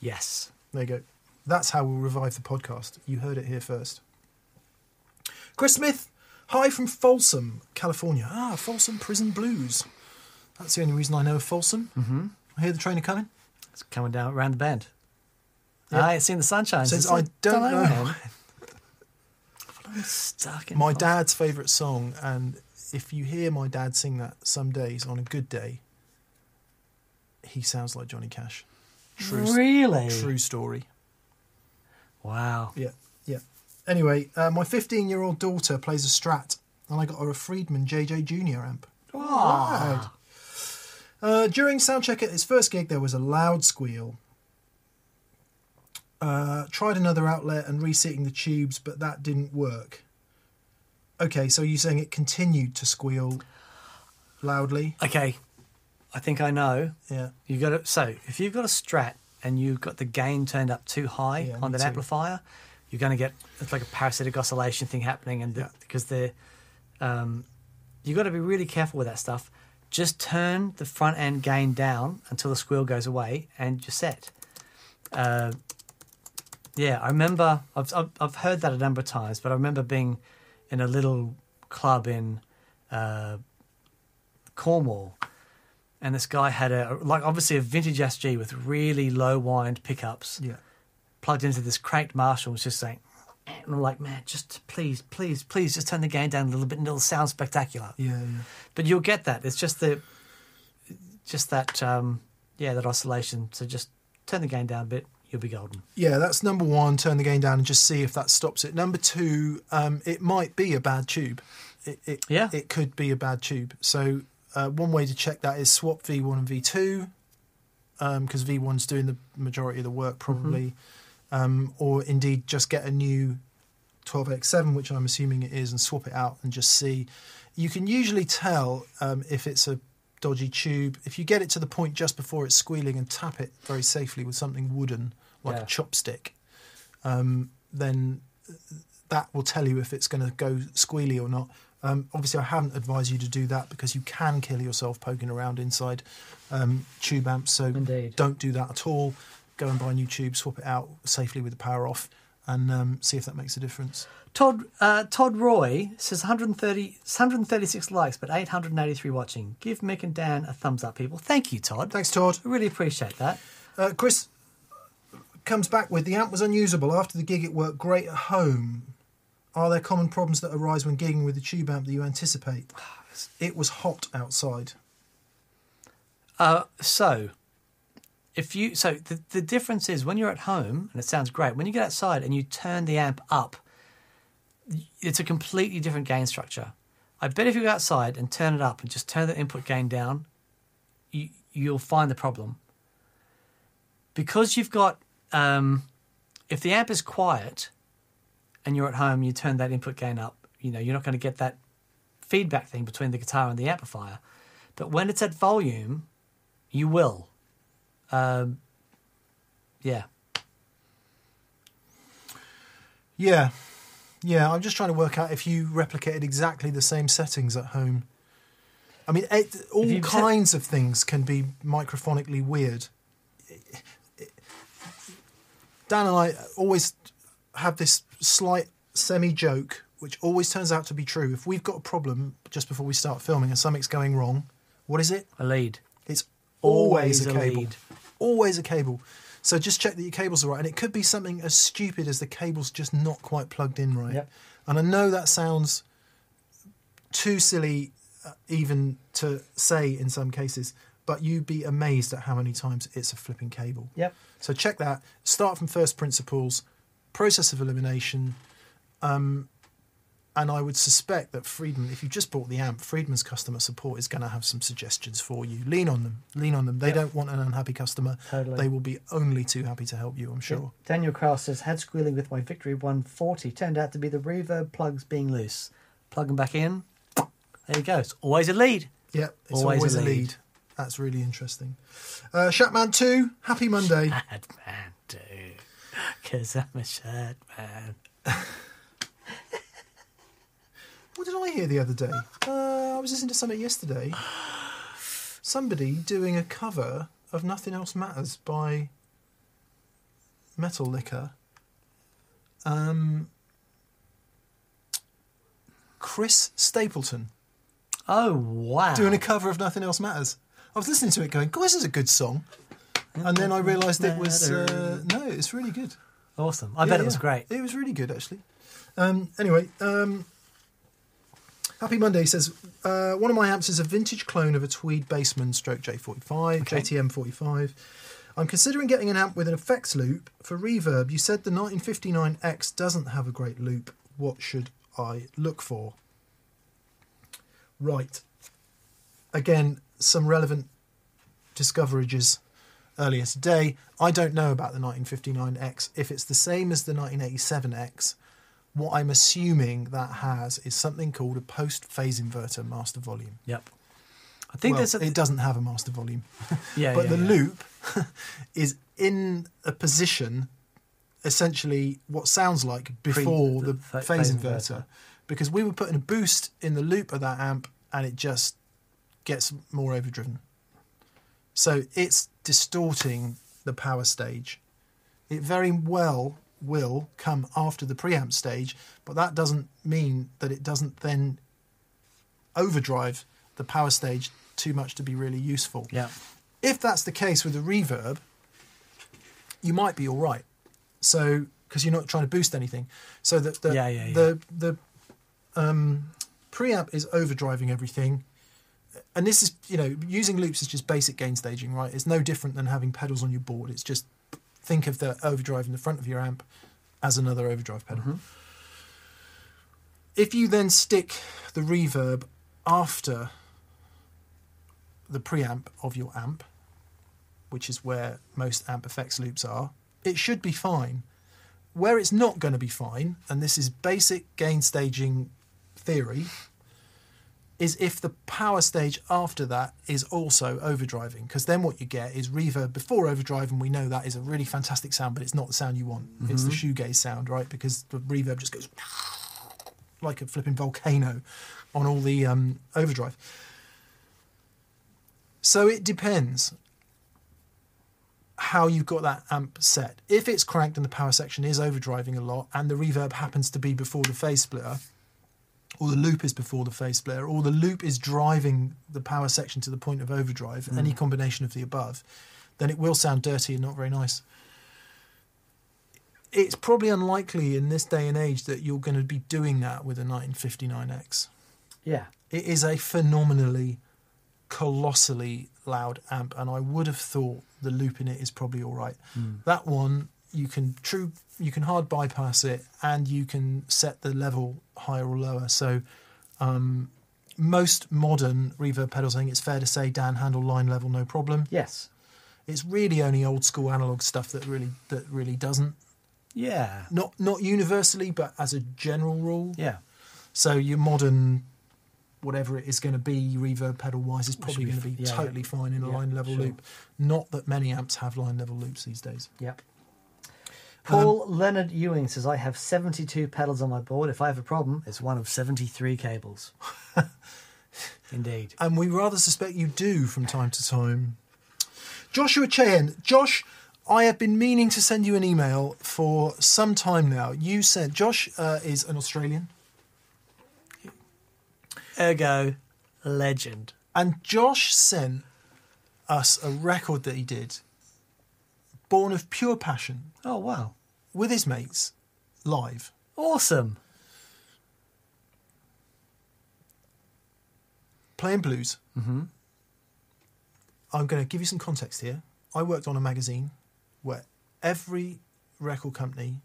Yes. There you go. That's how we'll revive the podcast. You heard it here first. Chris Smith, hi from Folsom, California. Ah, Folsom Prison Blues. That's the only reason I know of Folsom. Mm-hmm. I hear the train are coming. It's coming down around the bend. Yep. I ain't seen the sunshine since I don't know. I'm stuck in my Folsom. Dad's favourite song, and if you hear my dad sing that some days on a good day, he sounds like Johnny Cash. True story. Wow. Yeah, yeah. Anyway, my 15-year-old daughter plays a Strat, and I got her a Friedman JJ Junior amp. Wow. During soundcheck at his first gig, there was a loud squeal. Tried another outlet and reseating the tubes, but that didn't work. Okay, so you're saying it continued to squeal loudly? Okay, I think I know. Yeah. You got to, so if you've got a Strat and you've got the gain turned up too high on that amplifier, you're going to get, it's like a parasitic oscillation thing happening, and because they're you've got to be really careful with that stuff. Just turn the front end gain down until the squeal goes away, and you're set. Yeah, I remember. I've heard that a number of times, but I remember being in a little club in Cornwall, and this guy had obviously a vintage SG with really low wind pickups. Yeah, plugged into this cranked Marshall, was just saying, and I'm like, man, just please, please, please, just turn the gain down a little bit, and it'll sound spectacular. Yeah, yeah. But you'll get that. It's just that oscillation. So just turn the gain down a bit. You'll be golden. Yeah, that's number one. Turn the gain down and just see if that stops it. Number two, it might be a bad tube. It could be a bad tube. So one way to check that is swap V1 and V2, because V1's doing the majority of the work probably, mm-hmm. Or indeed just get a new 12X7, which I'm assuming it is, and swap it out and just see. You can usually tell if it's a dodgy tube. If you get it to the point just before it's squealing and tap it very safely with something wooden, like a chopstick, then that will tell you if it's going to go squealy or not. Obviously, I haven't advised you to do that because you can kill yourself poking around inside tube amps, so Indeed. Don't do that at all. Go and buy a new tube, swap it out safely with the power off, and see if that makes a difference. Todd Roy says 136 likes, but 883 watching. Give Mick and Dan a thumbs up, people. Thank you, Todd. Thanks, Todd. I really appreciate that. Chris comes back with, the amp was unusable. After the gig, it worked great at home. Are there common problems that arise when gigging with a tube amp that you anticipate? It was hot outside. The difference is when you're at home, and it sounds great, when you get outside and you turn the amp up, it's a completely different gain structure. I bet if you go outside and turn it up and just turn the input gain down, you'll find the problem. Because you've got, if the amp is quiet and you're at home, you turn that input gain up, you're not going to get that feedback thing between the guitar and the amplifier. But when it's at volume, you will. Yeah, I'm just trying to work out if you replicated exactly the same settings at home. I mean, all kinds of things can be microphonically weird. Dan and I always have this slight semi-joke, which always turns out to be true. If we've got a problem just before we start filming and something's going wrong, what is it? A lead. It's always a cable. Lead. Always a cable. So just check that your cables are right. And it could be something as stupid as the cable's just not quite plugged in right. Yep. And I know that sounds too silly even to say in some cases, but you'd be amazed at how many times it's a flipping cable. Yep. So check that. Start from first principles, process of elimination. And I would suspect that Friedman, if you just bought the amp, Friedman's customer support is going to have some suggestions for you. Lean on them. They don't want an unhappy customer. Totally. They will be only too happy to help you, I'm sure. Yeah. Daniel Kraus says, had squealing with my Victory 140. Turned out to be the reverb plugs being loose. Plug them back in. There you go. It's always a lead. Yeah, it's always a lead. That's really interesting. Shatman 2, happy Monday. Shatman 2, because I'm a Shatman. What did I hear the other day? I was listening to something yesterday. Somebody doing a cover of Nothing Else Matters by Metal Liquor. Chris Stapleton. Oh, wow. Doing a cover of Nothing Else Matters. I was listening to it going, God, this is a good song. And then I realised it was... no, it's really good. Awesome. I bet it was great. It was really good, actually. Anyway... Happy Monday says, one of my amps is a vintage clone of a Tweed Bassman / J45, okay. JTM45. I'm considering getting an amp with an effects loop for reverb. You said the 1959X doesn't have a great loop. What should I look for? Right. Again, some relevant discoveries earlier today. I don't know about the 1959X. If it's the same as the 1987X, what I'm assuming that has is something called a post-phase inverter master volume. Yep. I think it doesn't have a master volume. Yeah. But the loop is in a position, essentially, what sounds like before the phase inverter. Because we were putting a boost in the loop of that amp and it just gets more overdriven. So it's distorting the power stage. It very well... will come after the preamp stage, but that doesn't mean that it doesn't then overdrive the power stage too much to be really useful. Yeah. If that's the case with a reverb, you might be all right. So because you're not trying to boost anything, so that the preamp is overdriving everything. And this is, you know, using loops is just basic gain staging, right? It's no different than having pedals on your board. It's just think of the overdrive in the front of your amp as another overdrive pedal. Mm-hmm. If you then stick the reverb after the preamp of your amp, which is where most amp effects loops are, it should be fine. Where it's not going to be fine, and this is basic gain staging theory, is if the power stage after that is also overdriving, because then what you get is reverb before overdrive, and we know that is a really fantastic sound, but it's not the sound you want. Mm-hmm. It's the shoegaze sound, right? Because the reverb just goes like a flipping volcano on all the overdrive. So it depends how you've got that amp set. If it's cranked and the power section is overdriving a lot, and the reverb happens to be before the phase splitter, or the loop is before the phase splitter, or the loop is driving the power section to the point of overdrive, any combination of the above, then it will sound dirty and not very nice. It's probably unlikely in this day and age that you're going to be doing that with a 1959X. Yeah. It is a phenomenally, colossally loud amp, and I would have thought the loop in it is probably all right. Mm. That one... You can hard bypass it, and you can set the level higher or lower. So most modern reverb pedals, I think it's fair to say, Dan, handle line level no problem. Yes, it's really only old school analog stuff that really doesn't. Yeah, not universally, but as a general rule. Yeah. So your modern, whatever it is going to be, reverb pedal wise, is probably going to be totally fine in a line level loop. Not that many amps have line level loops these days. Yep. Paul Leonard Ewing says, I have 72 pedals on my board. If I have a problem, it's one of 73 cables. Indeed. And we rather suspect you do from time to time. Joshua Cheyenne. Josh, I have been meaning to send you an email for some time now. You said, Josh is an Australian. Ergo, legend. And Josh sent us a record that he did, Born of Pure Passion. Oh, wow. With his mates, live. Awesome. Playing blues. Mm-hmm. I'm going to give you some context here. I worked on a magazine where every record company,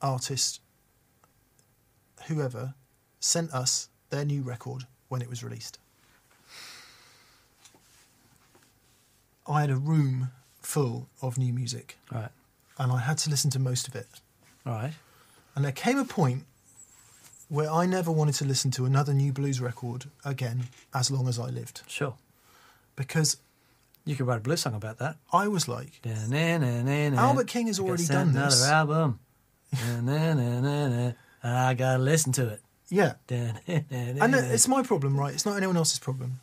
artist, whoever, sent us their new record when it was released. I had a room full of new music, right, and I had to listen to most of it, right, and there came a point where I never wanted to listen to another new blues record again as long as I lived. Sure. because... You could write a blues song about that. I was like... Albert King has already done this. Another album. I gotta listen to it. Yeah. And it's my problem, right? It's not anyone else's problem.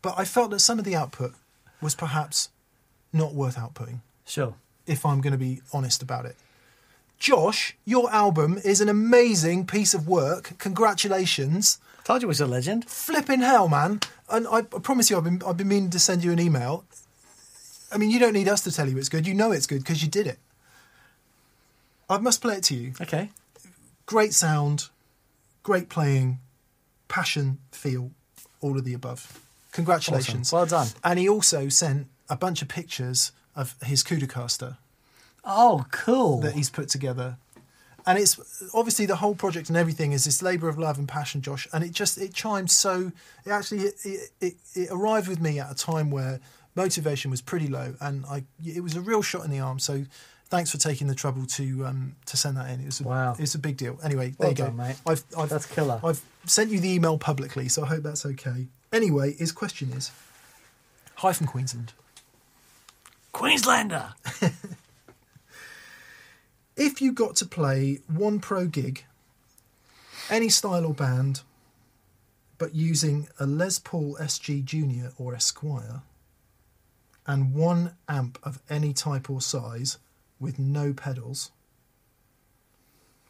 But I felt that some of the output was perhaps not worth outputting. Sure. If I'm going to be honest about it. Josh, your album is an amazing piece of work. Congratulations. I told you it was a legend. Flipping hell, man. And I promise you, I've been meaning to send you an email. I mean, you don't need us to tell you it's good. You know it's good because you did it. I must play it to you. Okay. Great sound, great playing, passion, feel, all of the above. Congratulations. Awesome. Well done. And he also sent a bunch of pictures of his Kudocaster. Oh, cool. That he's put together. And it's obviously the whole project and everything is this labour of love and passion, Josh. And it chimed so... It arrived with me at a time where motivation was pretty low. And it was a real shot in the arm. So thanks for taking the trouble to send that in. It's a big deal. Anyway, there you go. Mate. That's killer. I've sent you the email publicly, so I hope that's okay. Anyway, his question is, hi from Queensland. Queenslander! If you got to play one pro gig, any style or band, but using a Les Paul SG Junior or Esquire, and one amp of any type or size with no pedals,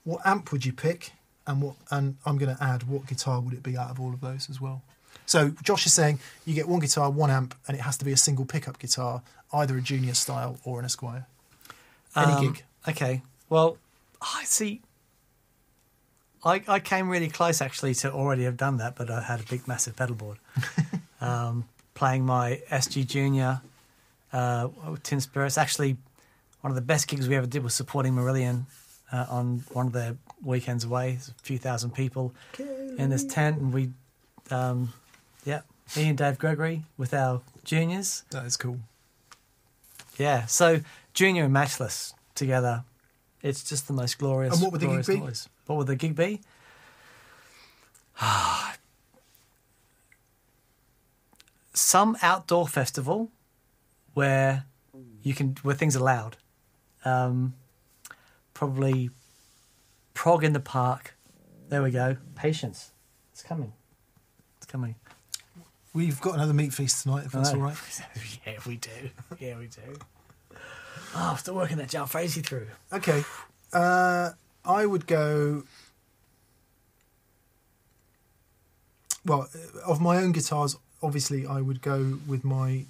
what amp would you pick? And I'm going to add, what guitar would it be out of all of those as well? So Josh is saying you get one guitar, one amp, and it has to be a single pickup guitar, either a Junior style or an Esquire. Any gig. Okay, well, I see. I came really close actually to already have done that, but I had a big, massive pedal board. Playing my SG Junior, Tin Spirits. Actually, one of the best gigs we ever did was supporting Marillion on one of their weekends away. A few thousand people in this tent, and we, me and Dave Gregory with our juniors. That is cool. Yeah, so Junior and Matchless together, it's just the most glorious. And what would the gig be? Noise. What would the gig be? Some outdoor festival where things are loud. Probably prog in the park. There we go. Patience, it's coming. It's coming. We've got another meat feast tonight. If that's all right. Yeah, we do. Yeah, we do. Oh, after working that Jal Frazee through. Okay. I would go... Well, of my own guitars, obviously, I would go with my...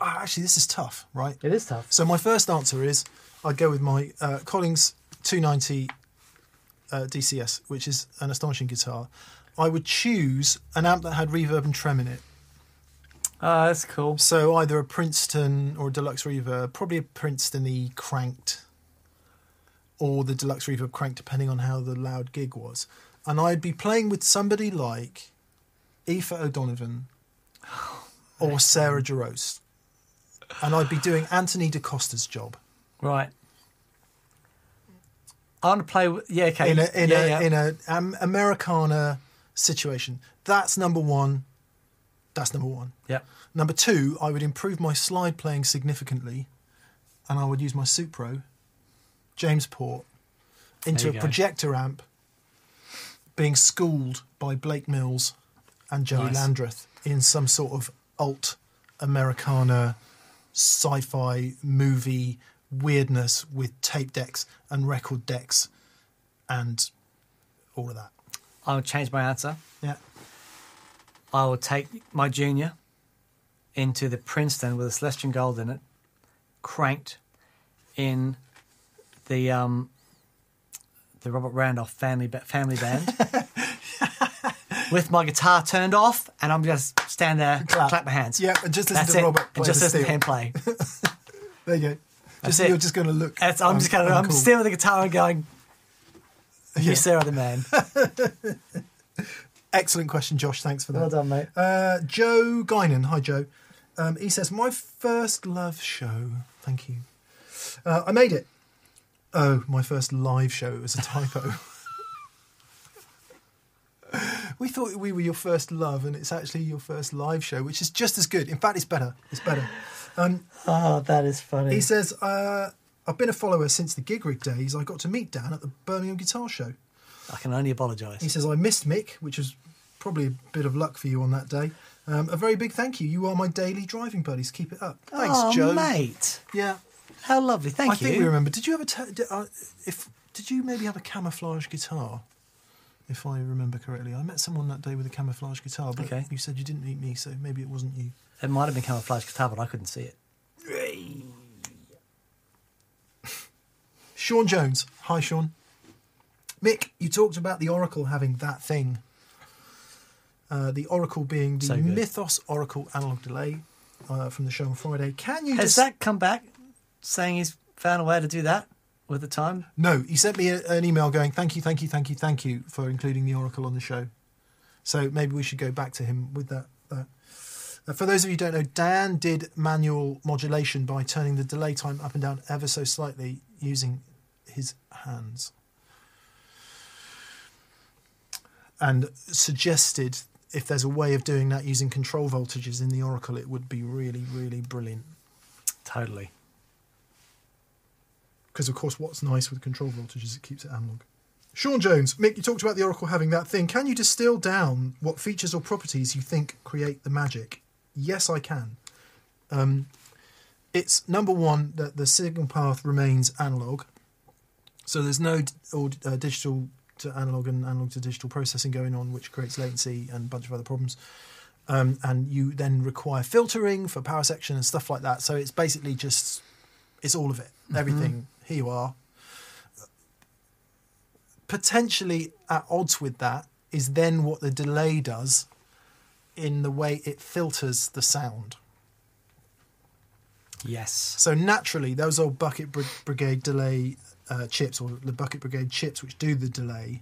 actually, this is tough, right? It is tough. So my first answer is I'd go with my Collings i35LC DCS, which is an astonishing guitar. I would choose an amp that had reverb and trem in it. Oh, that's cool. So either a Princeton or a Deluxe Reverb, probably a Princeton-y cranked, or the Deluxe Reverb cranked, depending on how the loud gig was. And I'd be playing with somebody like Aoife O'Donovan or Sarah Jarosz. And I'd be doing Anthony DaCosta's job. Right. I want to play with... Yeah, okay. In an Americana situation. That's number one. That's number one. Yeah. Number two, I would improve my slide playing significantly, and I would use my Supro, Jamesport, into a projector amp, being schooled by Blake Mills and Joey Landreth in some sort of alt Americana sci-fi movie weirdness with tape decks and record decks and all of that. I would change my answer. Yeah. I will take my Junior into the Princeton with a Celestian Gold in it, cranked in the Robert Randolph family band, with my guitar turned off, and I'm just stand there, clap my hands. Yeah, and just listen to Robert play. And just listen to him play. There you go. You're just going to look. I'm still with the guitar and going, you Sarah the man. Excellent question, Josh. Thanks for that. Well done, mate. Joe Guinan. Hi, Joe. He says, my first live show. Thank you. I made it. Oh, my first live show. It was a typo. We thought we were your first love, and it's actually your first live show, which is just as good. In fact, it's better. It's better. Oh, that is funny. He says, I've been a follower since the gig rig days. I got to meet Dan at the Birmingham Guitar Show. I can only apologise. He says, I missed Mick, which was probably a bit of luck for you on that day. A very big thank you. You are my daily driving buddies. Keep it up. Thanks, Joe. Oh, mate. Yeah. How lovely. Thank you. I think we remember. Did you ever did you maybe have a camouflage guitar? If I remember correctly, I met someone that day with a camouflage guitar, but okay. You said you didn't meet me, so maybe it wasn't you. It might have been camouflage guitar, but I couldn't see it. Sean Jones. Hi, Sean. Mick, you talked about the Oracle having that thing. The Oracle being the Mythos Oracle analogue delay from the show on Friday. Can you Has that come back saying he's found a way to do that? With the time? No, he sent me an email going, thank you for including the Oracle on the show. So maybe we should go back to him with that. For those of you who don't know, Dan did manual modulation by turning the delay time up and down ever so slightly using his hands. And suggested if there's a way of doing that using control voltages in the Oracle, it would be really, really brilliant. Totally. Because, of course, what's nice with control voltage is it keeps it analog. Sean Jones, Mick, you talked about the Oracle having that thing. Can you distill down what features or properties you think create the magic? Yes, I can. It's, number one, that the signal path remains analog. So there's no digital to analog and analog to digital processing going on, which creates latency and a bunch of other problems. And you then require filtering for power section and stuff like that. So it's basically just... It's all of it. Everything. Mm-hmm. Here you are. Potentially at odds with that is then what the delay does in the way it filters the sound. Yes. So naturally, those old Bucket Brigade delay chips, or the Bucket Brigade chips which do the delay,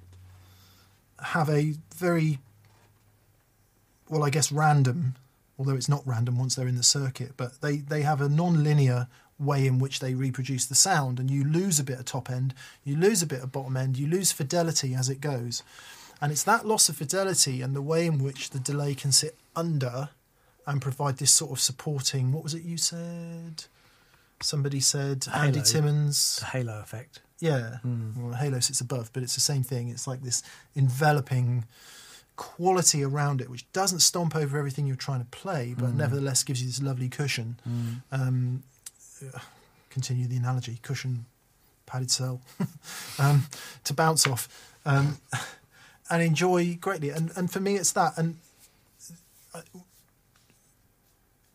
have a very, well, I guess random, although it's not random once they're in the circuit, but they have a non-linear way in which they reproduce the sound, and you lose a bit of top end, you lose a bit of bottom end, you lose fidelity as it goes. And it's that loss of fidelity and the way in which the delay can sit under and provide this sort of supporting, what was it you said? Somebody said, halo. Andy Timmons. The halo effect. Yeah. Mm. Well, halo sits above, but it's the same thing. It's like this enveloping quality around it, which doesn't stomp over everything you're trying to play, but nevertheless gives you this lovely cushion. Mm. Continue the analogy, cushion, padded cell, to bounce off and enjoy greatly. And for me, it's that. And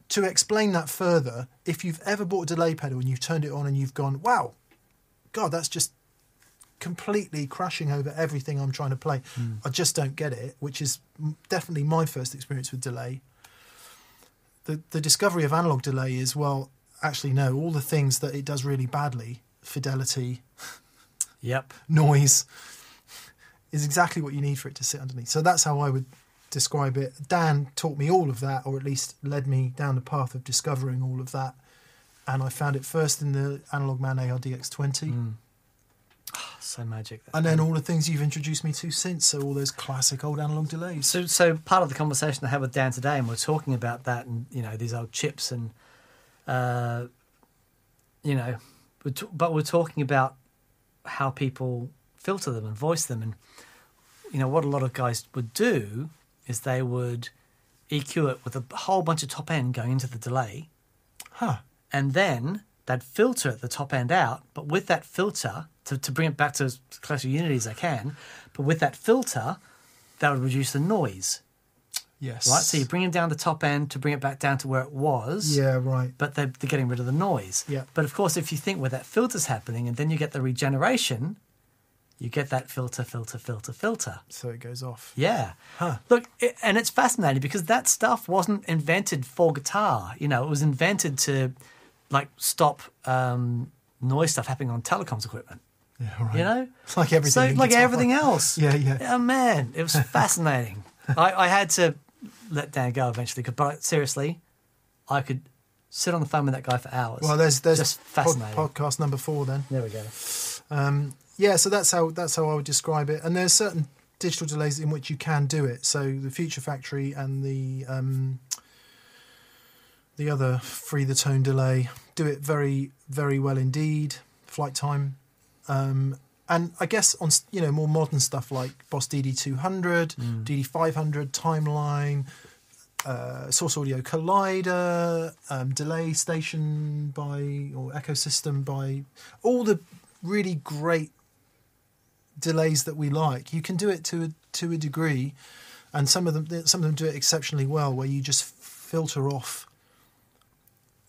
to explain that further, if you've ever bought a delay pedal and you've turned it on and you've gone, wow, God, that's just completely crashing over everything I'm trying to play. Mm. I just don't get it, which is definitely my first experience with delay. The discovery of analog delay is, well, actually, no, all the things that it does really badly, fidelity, yep, noise, is exactly what you need for it to sit underneath. So that's how I would describe it. Dan taught me all of that, or at least led me down the path of discovering all of that. And I found it first in the Analog Man ARDX20. Mm. Oh, so magic. And then all the things you've introduced me to since, so all those classic old analog delays. So part of the conversation I had with Dan today, and we're talking about that and, you know, these old chips and... you know, but we're talking about how people filter them and voice them, and you know what a lot of guys would do is they would EQ it with a whole bunch of top end going into the delay, and then they'd filter the top end out, but with that filter to bring it back to as close to unity as they can, but with that filter that would reduce the noise. Yes. Right, so you're bringing down the top end to bring it back down to where it was. Yeah, right. But they're getting rid of the noise. Yeah. But of course, if you think where that filter's happening and then you get the regeneration, you get that filter. So it goes off. Yeah. Huh. Look, and it's fascinating because that stuff wasn't invented for guitar. You know, it was invented to, like, stop noise stuff happening on telecoms equipment. Yeah, right. You know? It's like everything. So, like everything else. Yeah. Oh, man, it was fascinating. I had to... let Dan go eventually, but seriously, I could sit on the phone with that guy for hours. Well, there's just fascinating. Podcast number 4 then. There we go. Yeah, so that's how I would describe it. And there's certain digital delays in which you can do it. So the Future Factory and the other Free the Tone delay do it very, very well indeed. Flight Time, and I guess on, you know, more modern stuff like Boss DD200, DD500, Timeline, Source Audio Collider, Delay Station by, or Ecosystem by, all the really great delays that we like, you can do it to a degree, and some of them do it exceptionally well, where you just filter off,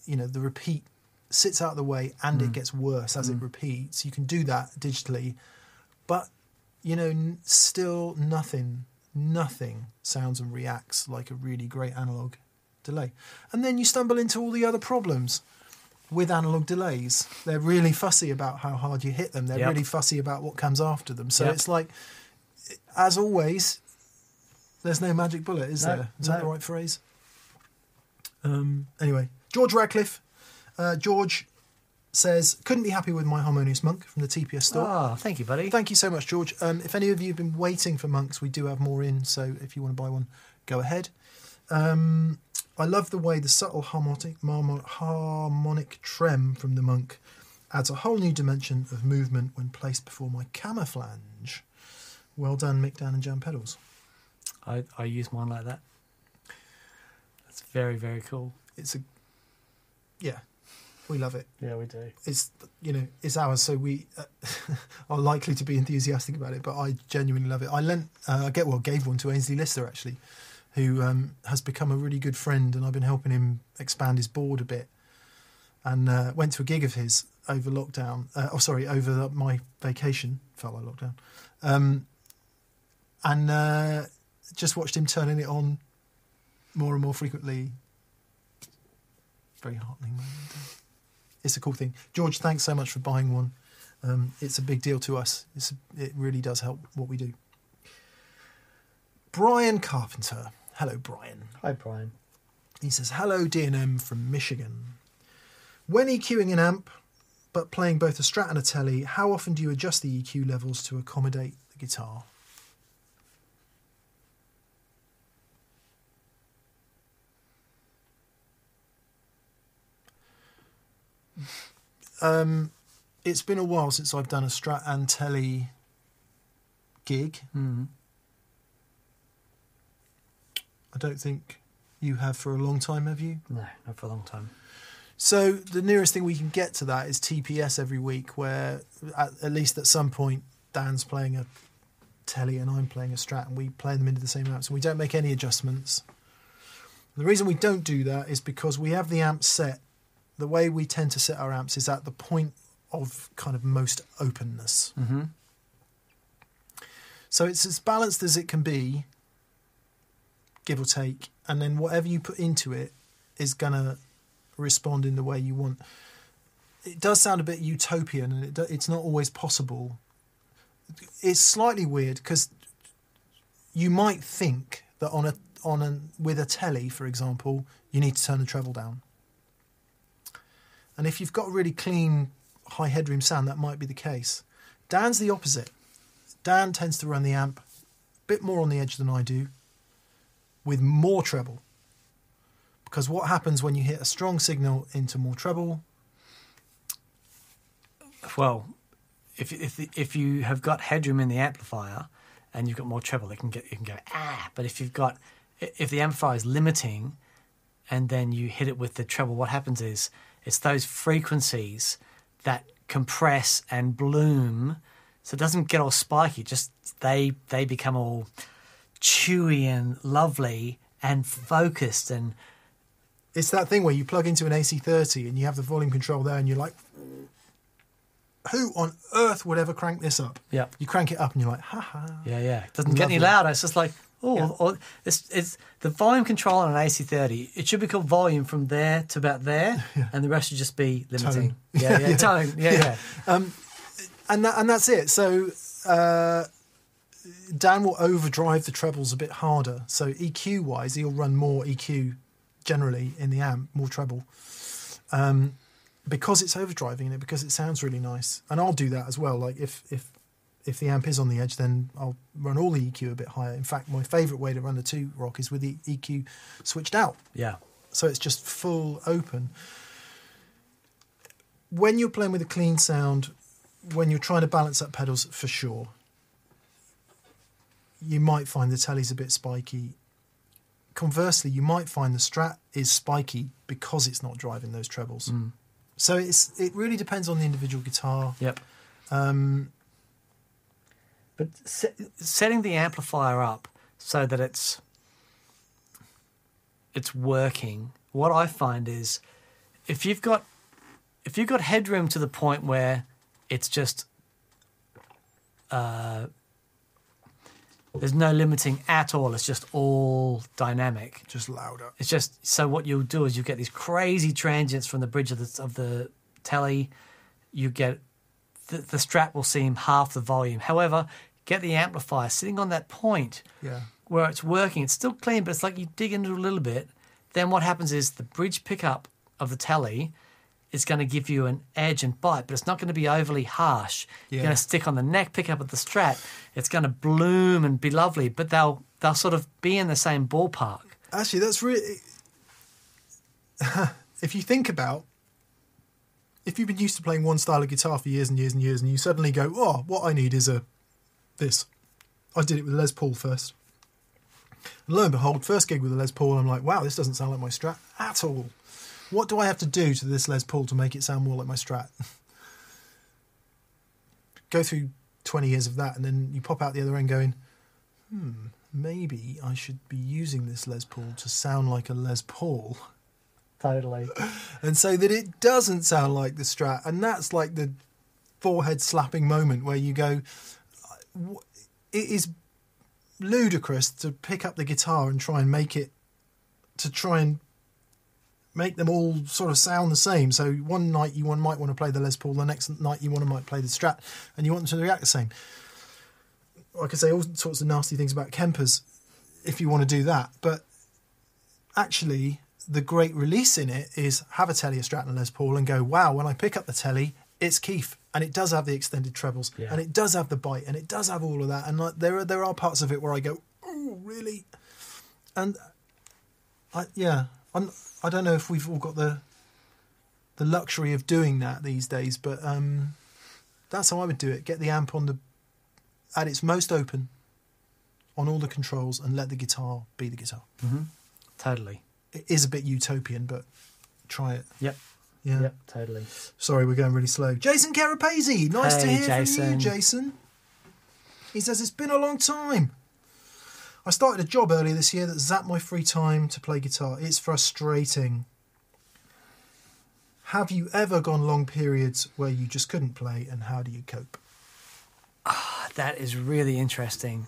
you know, the repeat sits out of the way and it gets worse as it repeats. You can do that digitally, but, you know, still nothing sounds and reacts like a really great analog delay. And then you stumble into all the other problems with analog delays. They're really fussy about how hard you hit them. They're really fussy about what comes after them. So it's like, as always, there's no magic bullet, is there? Is that the right phrase? Anyway, George Radcliffe. George says, couldn't be happy with my Harmonious Monk from the TPS store. Oh, thank you, buddy. Thank you so much, George. If any of you have been waiting for Monks, we do have more in, so if you want to buy one, go ahead. I love the way the subtle harmonic trem from the Monk adds a whole new dimension of movement when placed before my camouflage. Well done, Mick Dan and Jam Pedals. I use mine like that. That's very, very cool. It's a... yeah. We love it. Yeah, we do. It's, you know, it's ours, so we are likely to be enthusiastic about it. But I genuinely love it. I gave one to Ainsley Lister actually, who has become a really good friend, and I've been helping him expand his board a bit. And went to a gig of his over lockdown. Over my vacation, felt like lockdown. Just watched him turning it on more and more frequently. Very heartening moment. It's a cool thing. George, thanks so much for buying one. It's a big deal to us. It really does help what we do. Brian Carpenter. Hello, Brian. Hi, Brian. He says, hello, D&M from Michigan. When EQing an amp, but playing both a Strat and a Tele, how often do you adjust the EQ levels to accommodate the guitar? It's been a while since I've done a Strat and Tele gig. I don't think you have for a long time, have you? No, not for a long time. So the nearest thing we can get to that is TPS every week, where at least at some point Dan's playing a Tele and I'm playing a Strat, and we play them into the same amps, and we don't make any adjustments. The reason we don't do that is because we have the amp set. The way we tend to set our amps is at the point of kind of most openness. So it's as balanced as it can be, give or take, and then whatever you put into it is going to respond in the way you want. It does sound a bit utopian, and it's not always possible. It's slightly weird, because you might think that with a Tele, for example, you need to turn the treble down. And if you've got a really clean, high headroom sound, that might be the case. Dan's the opposite. Dan tends to run the amp a bit more on the edge than I do, with more treble. Because what happens when you hit a strong signal into more treble? Well, if you have got headroom in the amplifier and you've got more treble, it can go. But if the amplifier is limiting, and then you hit it with the treble, what happens is, it's those frequencies that compress and bloom, so it doesn't get all spiky. Just they become all chewy and lovely and focused. And it's that thing where you plug into an AC30 and you have the volume control there, and you're like, who on earth would ever crank this up? Yeah, you crank it up and you're like, ha ha. Yeah, yeah. It doesn't get any louder. It's just like. Oh, yeah. Or it's the volume control on an AC30. It should be called volume from there to about there, and the rest should just be limiting. Tone. Yeah, yeah, tone. Yeah, yeah. And that's it. So Dan will overdrive the trebles a bit harder. So EQ wise, he'll run more EQ generally in the amp, more treble, because it's overdriving it, because it sounds really nice. And I'll do that as well. Like if if the amp is on the edge, then I'll run all the EQ a bit higher. In fact, my favourite way to run the 2 Rock is with the EQ switched out. Yeah. So it's just full open. When you're playing with a clean sound, when you're trying to balance up pedals, for sure, you might find the telly's a bit spiky. Conversely, you might find the Strat is spiky because it's not driving those trebles. Mm. So it really depends on the individual guitar. Yep. But setting the amplifier up so that it's working. What I find is if you've got headroom to the point where it's just there's no limiting at all. It's just all dynamic. Just louder. It's just, so what you'll do is you get these crazy transients from the bridge of the telly. You get the Strat will seem half the volume. However, get the amplifier sitting on that point where it's working. It's still clean, but it's like you dig into it a little bit. Then what happens is the bridge pickup of the telly is going to give you an edge and bite, but it's not going to be overly harsh. Yeah. You're going to stick on the neck pickup of the Strat. It's going to bloom and be lovely, but they'll sort of be in the same ballpark. Actually, that's really... if you think about... If you've been used to playing one style of guitar for years and years and years, and you suddenly go, oh, what I need is this. I did it with Les Paul first. And lo and behold, first gig with a Les Paul, I'm like, wow, this doesn't sound like my Strat at all. What do I have to do to this Les Paul to make it sound more like my Strat? Go through 20 years of that, and then you pop out the other end going, maybe I should be using this Les Paul to sound like a Les Paul. Totally. And so that it doesn't sound like the Strat. And that's like the forehead slapping moment where you go, it is ludicrous to pick up the guitar and try and make them all sort of sound the same. So one night you might want to play the Les Paul, the next night you might play the Strat, and you want them to react the same. I could say all sorts of nasty things about Kempers if you want to do that, but actually... the great release in it is have a telly, a Strat and a Les Paul and go, wow, when I pick up the telly, it's Keith, and it does have the extended trebles and it does have the bite and it does have all of that. And like, there are parts of it where I go, oh, really? And I don't know if we've all got the luxury of doing that these days, but that's how I would do it. Get the amp at its most open on all the controls and let the guitar be the guitar. Mm-hmm. Totally. It is a bit utopian, but try it. Yep. Yeah. Yep, totally. Sorry, we're going really slow. Jason Carapazzi, nice to hear from you, Jason. He says, it's been a long time. I started a job earlier this year that zapped my free time to play guitar. It's frustrating. Have you ever gone long periods where you just couldn't play, and how do you cope? Ah, that is really interesting.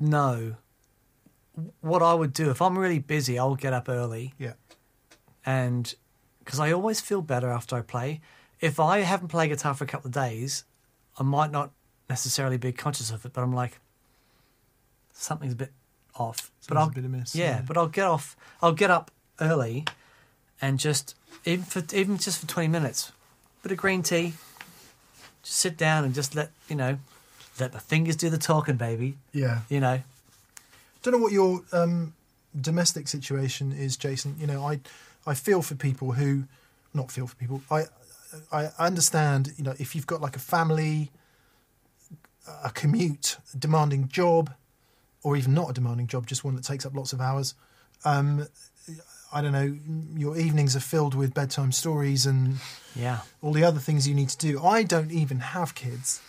No. What I would do, if I'm really busy, I'll get up early. Yeah. And because I always feel better after I play. If I haven't played guitar for a couple of days, I might not necessarily be conscious of it, but I'm like, something's a bit off. Something's a bit amiss. Yeah, but I'll get up early and just, even just for 20 minutes, bit of green tea, just sit down and just let the fingers do the talking, baby. Yeah. You know. I don't know what your domestic situation is, Jason. You know, I feel for people who... Not feel for people. I understand, you know, if you've got like a family, a commute, a demanding job, or even not a demanding job, just one that takes up lots of hours. I don't know, your evenings are filled with bedtime stories and all the other things you need to do. I don't even have kids.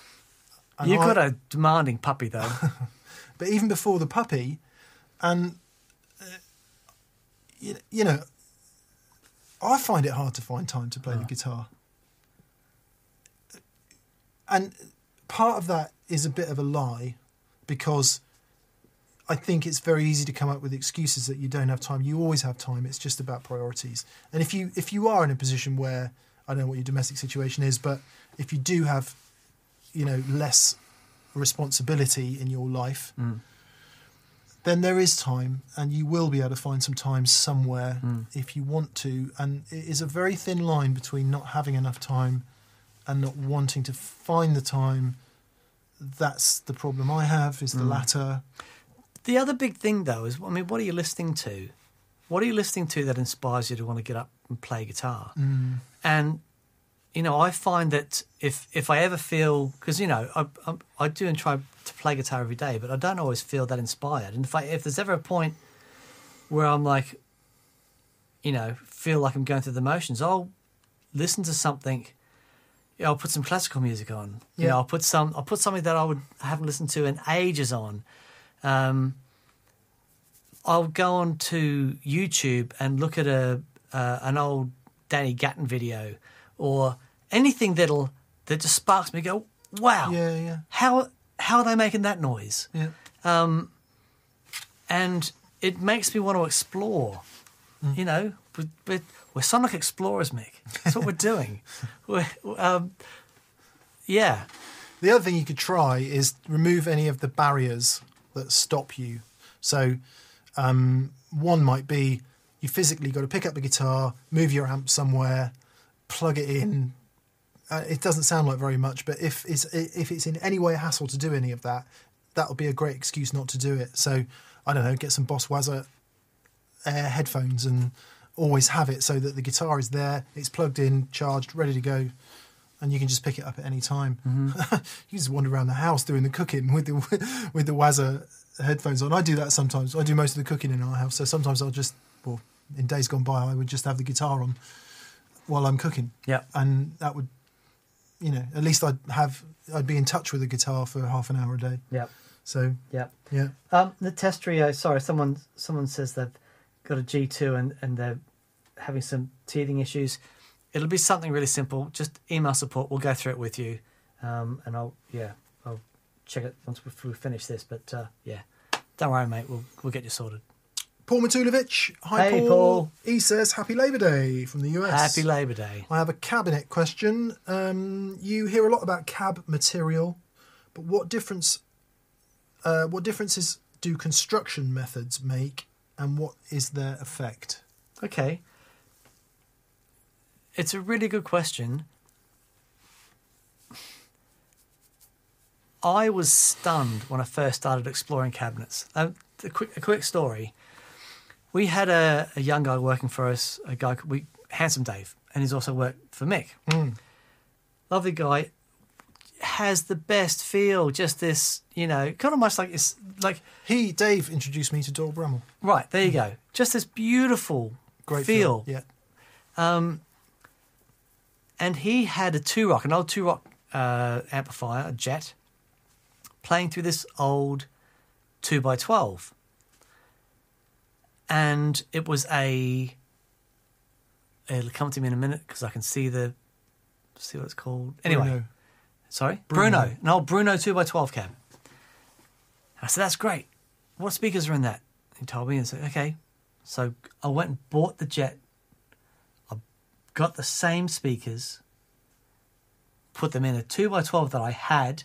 And you've got a demanding puppy, though. But even before the puppy, and, you know, I find it hard to find time to play the guitar. And part of that is a bit of a lie, because I think it's very easy to come up with excuses that you don't have time. You always have time. It's just about priorities. And if you are in a position where, I don't know what your domestic situation is, but if you do have... you know, less responsibility in your life, then there is time, and you will be able to find some time somewhere if you want to. And it is a very thin line between not having enough time and not wanting to find the time. That's the problem I have, is the latter. The other big thing, though, is, I mean, what are you listening to? What are you listening to that inspires you to want to get up and play guitar? And, you know, I find that if I ever feel... Because, you know, I do and try to play guitar every day, but I don't always feel that inspired. And if there's ever a point where I'm like, you know, feel like I'm going through the motions, I'll listen to something... Yeah, I'll put some classical music on. Yeah. You know, I'll put something that I haven't listened to in ages on. I'll go on to YouTube and look at an old Danny Gatton video or anything that just sparks me. Go, wow! Yeah, yeah. How are they making that noise? Yeah. And it makes me want to explore. You know, but we're sonic explorers, Mick. That's what we're doing. Yeah. The other thing you could try is remove any of the barriers that stop you. So one might be you physically got to pick up the guitar, move your amp somewhere, plug it in. It doesn't sound like very much, but if it's in any way a hassle to do any of that, that would be a great excuse not to do it. So, I don't know, get some Boss Wazza headphones and always have it so that the guitar is there, it's plugged in, charged, ready to go, and you can just pick it up at any time. You just wander around the house doing the cooking with the Wazza headphones on. I do that sometimes. I do most of the cooking in our house, so sometimes I'll just, well, in days gone by, I would just have the guitar on while I'm cooking. Yeah, and that would, you know, at least I'd be in touch with the guitar for half an hour a day. Yeah. So yeah. The test trio. Sorry, someone says that. Got a G2 and they're having some teething issues. It'll be something really simple. Just email support. We'll go through it with you, and I'll check it once we finish this. But yeah, don't worry, mate. We'll get you sorted. Paul Matulovic. Hi, hey, Paul. He says Happy Labor Day from the US. Happy Labor Day. I have a cabinet question. You hear a lot about cab material, but what differences do construction methods make? And what is their effect? Okay. It's a really good question. I was stunned when I first started exploring cabinets. A quick story. We had a young guy working for us, Handsome Dave, and he's also worked for Mick. Lovely guy. Has the best feel, just this, you know, kind of much like it's like Dave introduced me to Doyle Brummel. Right, there you go. Just this beautiful, great feel. Yeah. And he had an old two rock amplifier, a Jet, playing through this old 2x12, and it was a. It'll come to me in a minute because I can see what it's called. Anyway. Bruno. An old Bruno 2x12 cab. I said, that's great. What speakers are in that? He told me, and I said, okay. So I went and bought the Jet. I got the same speakers, put them in a 2x12 that I had,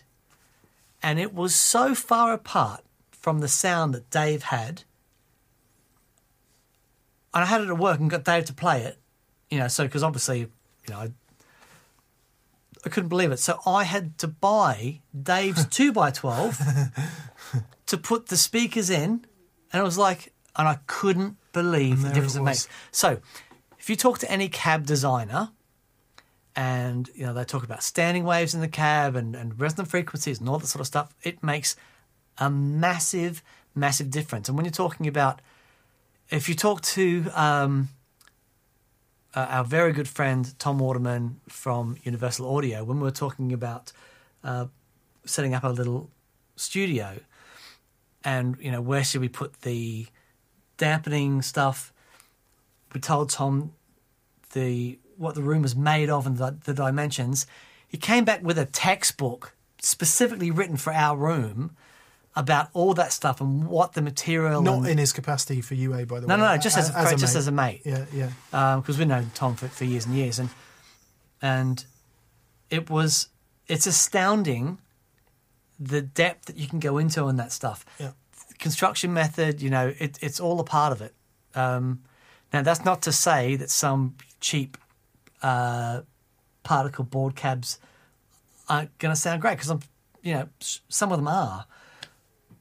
and it was so far apart from the sound that Dave had. And I had it at work and got Dave to play it, you know, so because obviously, you know, I couldn't believe it. So I had to buy Dave's 2x12 to put the speakers in, and it was like, and I couldn't believe the difference it makes. So if you talk to any cab designer, and you know they talk about standing waves in the cab and resonant frequencies and all that sort of stuff, it makes a massive, massive difference. And when you're talking about, if you talk to our very good friend Tom Waterman from Universal Audio, when we were talking about setting up a little studio and, you know, where should we put the dampening stuff, we told Tom what the room was made of and the dimensions. He came back with a textbook specifically written for our room about all that stuff and what the material... Not in his capacity for UA, by the way. No, just as a mate. Yeah. Because we've known Tom for years and years. And it's astounding the depth that you can go into on that stuff. Yeah. construction method, you know, it's all a part of it. Now, that's not to say that some cheap particle board cabs aren't going to sound great, because I'm, you know, some of them are.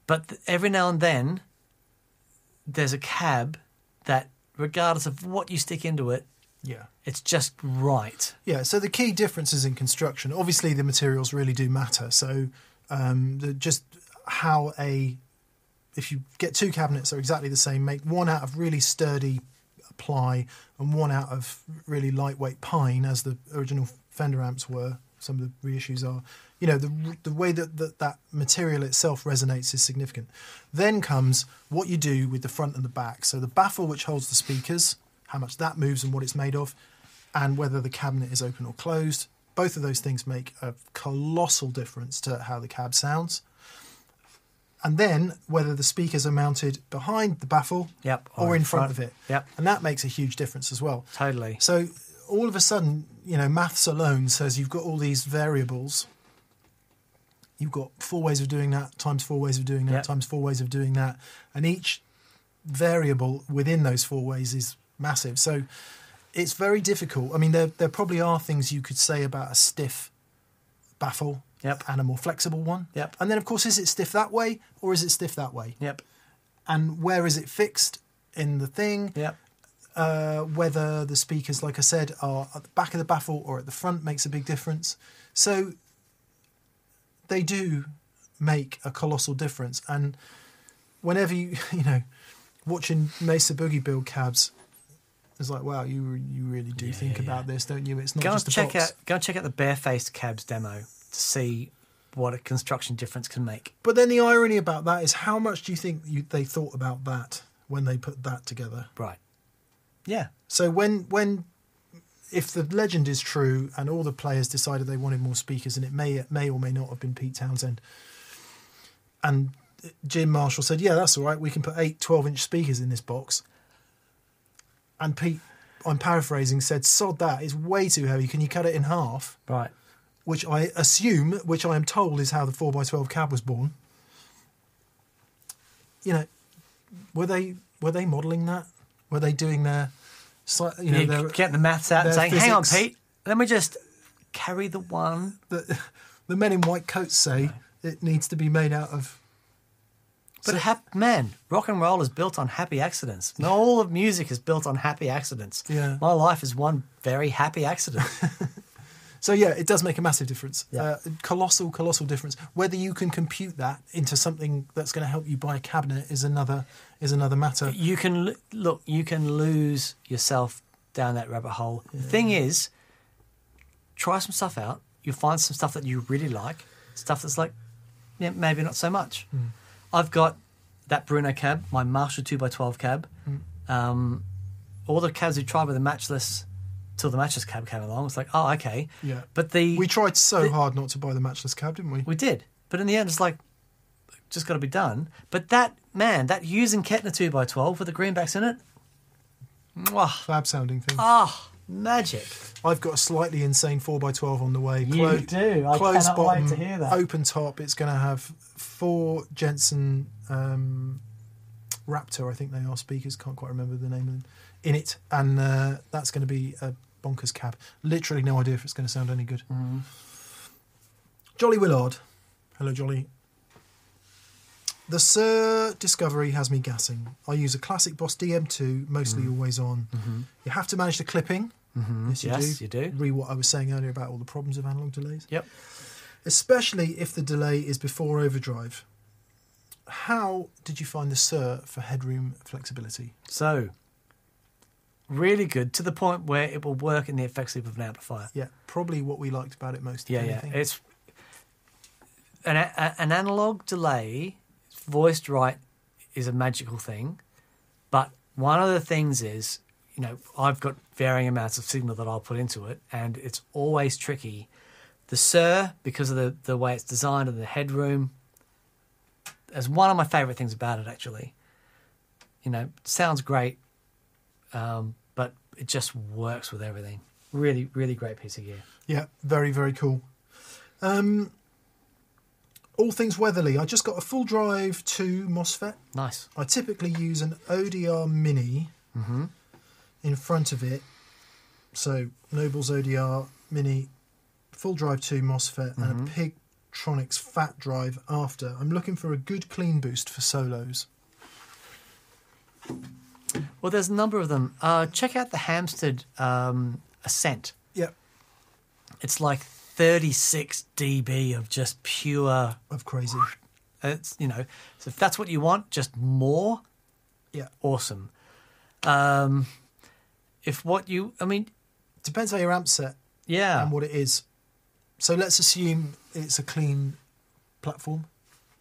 But every now and then, there's a cab that, regardless of what you stick into it, yeah, it's just right. Yeah, so the key differences in construction, obviously the materials really do matter. So just how if you get two cabinets that are exactly the same, make one out of really sturdy ply and one out of really lightweight pine, as the original Fender amps were, some of the reissues are. You know, the way that material itself resonates is significant. Then comes what you do with the front and the back. So the baffle which holds the speakers, how much that moves and what it's made of, and whether the cabinet is open or closed. Both of those things make a colossal difference to how the cab sounds. And then whether the speakers are mounted behind the baffle, yep, or in front of it. Yep. And that makes a huge difference as well. Totally. So all of a sudden, you know, maths alone says you've got all these variables. You've got four ways of doing that, times four ways of doing that, yep, times four ways of doing that. And each variable within those four ways is massive. So it's very difficult. I mean, there probably are things you could say about a stiff baffle, yep, and a more flexible one. Yep. And then, of course, is it stiff that way or is it stiff that way? Yep. And where is it fixed in the thing? Yep. Whether the speakers, like I said, are at the back of the baffle or at the front makes a big difference. So they do make a colossal difference. And whenever you know, watching Mesa Boogie build cabs, it's like, wow, you really do think about this, don't you? It's not just a box. Go and check out the bare-faced cabs demo to see what a construction difference can make. But then the irony about that is, how much do you think they thought about that when they put that together? Right. Yeah. So if the legend is true and all the players decided they wanted more speakers, and it may or may not have been Pete Townsend, and Jim Marshall said, yeah, that's all right, we can put 8 12-inch speakers in this box. And Pete, I'm paraphrasing, said, sod that, it's way too heavy, can you cut it in half? Right. Which I am told is how the 4x12 cab was born. You know, were they modelling that? Were they doing their... You know, getting the maths out and saying, physics, hang on, Pete, let me just carry the one. The men in white coats say it needs to be made out of... But man, rock and roll is built on happy accidents. No, all of music is built on happy accidents. Yeah. My life is one very happy accident. So yeah, it does make a massive difference. Yeah. Colossal, colossal difference. Whether you can compute that into something that's going to help you buy a cabinet is another matter. You can you can lose yourself down that rabbit hole. Yeah. The thing is, try some stuff out. You'll find some stuff that you really like, stuff that's like, yeah, maybe not so much. Mm. I've got that Bruno cab, my Marshall 2x12 cab. Mm. All the cabs we tried with the Matchless, till the Matchless cab came along, it's like, oh, okay. Yeah. But we tried so hard not to buy the Matchless cab, didn't we? We did. But in the end, it's like, just got to be done. But that Hughes and Kettner 2x12 with the greenbacks in it, fab-sounding thing. Oh, magic. I've got a slightly insane 4x12 on the way. You do. I cannot wait to hear that. Open top. It's going to have 4 Jensen Raptor, I think they are, speakers. Can't quite remember the name of them. In it. And that's going to be a bonkers cab. Literally no idea if it's going to sound any good. Mm. Jolly Willard. Hello, Jolly. The Sir Discovery has me gassing. I use a classic Boss DM2, mostly always on. Mm-hmm. You have to manage the clipping. Mm-hmm. Yes, you do. Read what I was saying earlier about all the problems of analog delays. Yep. Especially if the delay is before overdrive. How did you find the Sir for headroom flexibility? So, really good, to the point where it will work in the effects loop of an amplifier. Yeah, probably what we liked about it most. Yeah. It's an analog delay, voiced right, is a magical thing. But one of the things is, you know, I've got varying amounts of signal that I'll put into it, and it's always tricky. The Sir, because of the way it's designed and the headroom, is one of my favourite things about it, actually. You know, sounds great. But it just works with everything. Really, really great piece of gear. Yeah, very, very cool. All things Weatherly. I just got a full drive 2 MOSFET. Nice. I typically use an ODR Mini in front of it. So Noble's ODR Mini, full drive 2 MOSFET, and a Pigtronics Fat Drive after. I'm looking for a good clean boost for solos. Well, there's a number of them. Check out the Hampstead Ascent. Yep. It's like 36 dB of just pure... Of crazy. It's, you know, so if that's what you want, just more, yeah, awesome. If what you... I mean... Depends on your amp set. Yeah. And what it is. So let's assume it's a clean platform.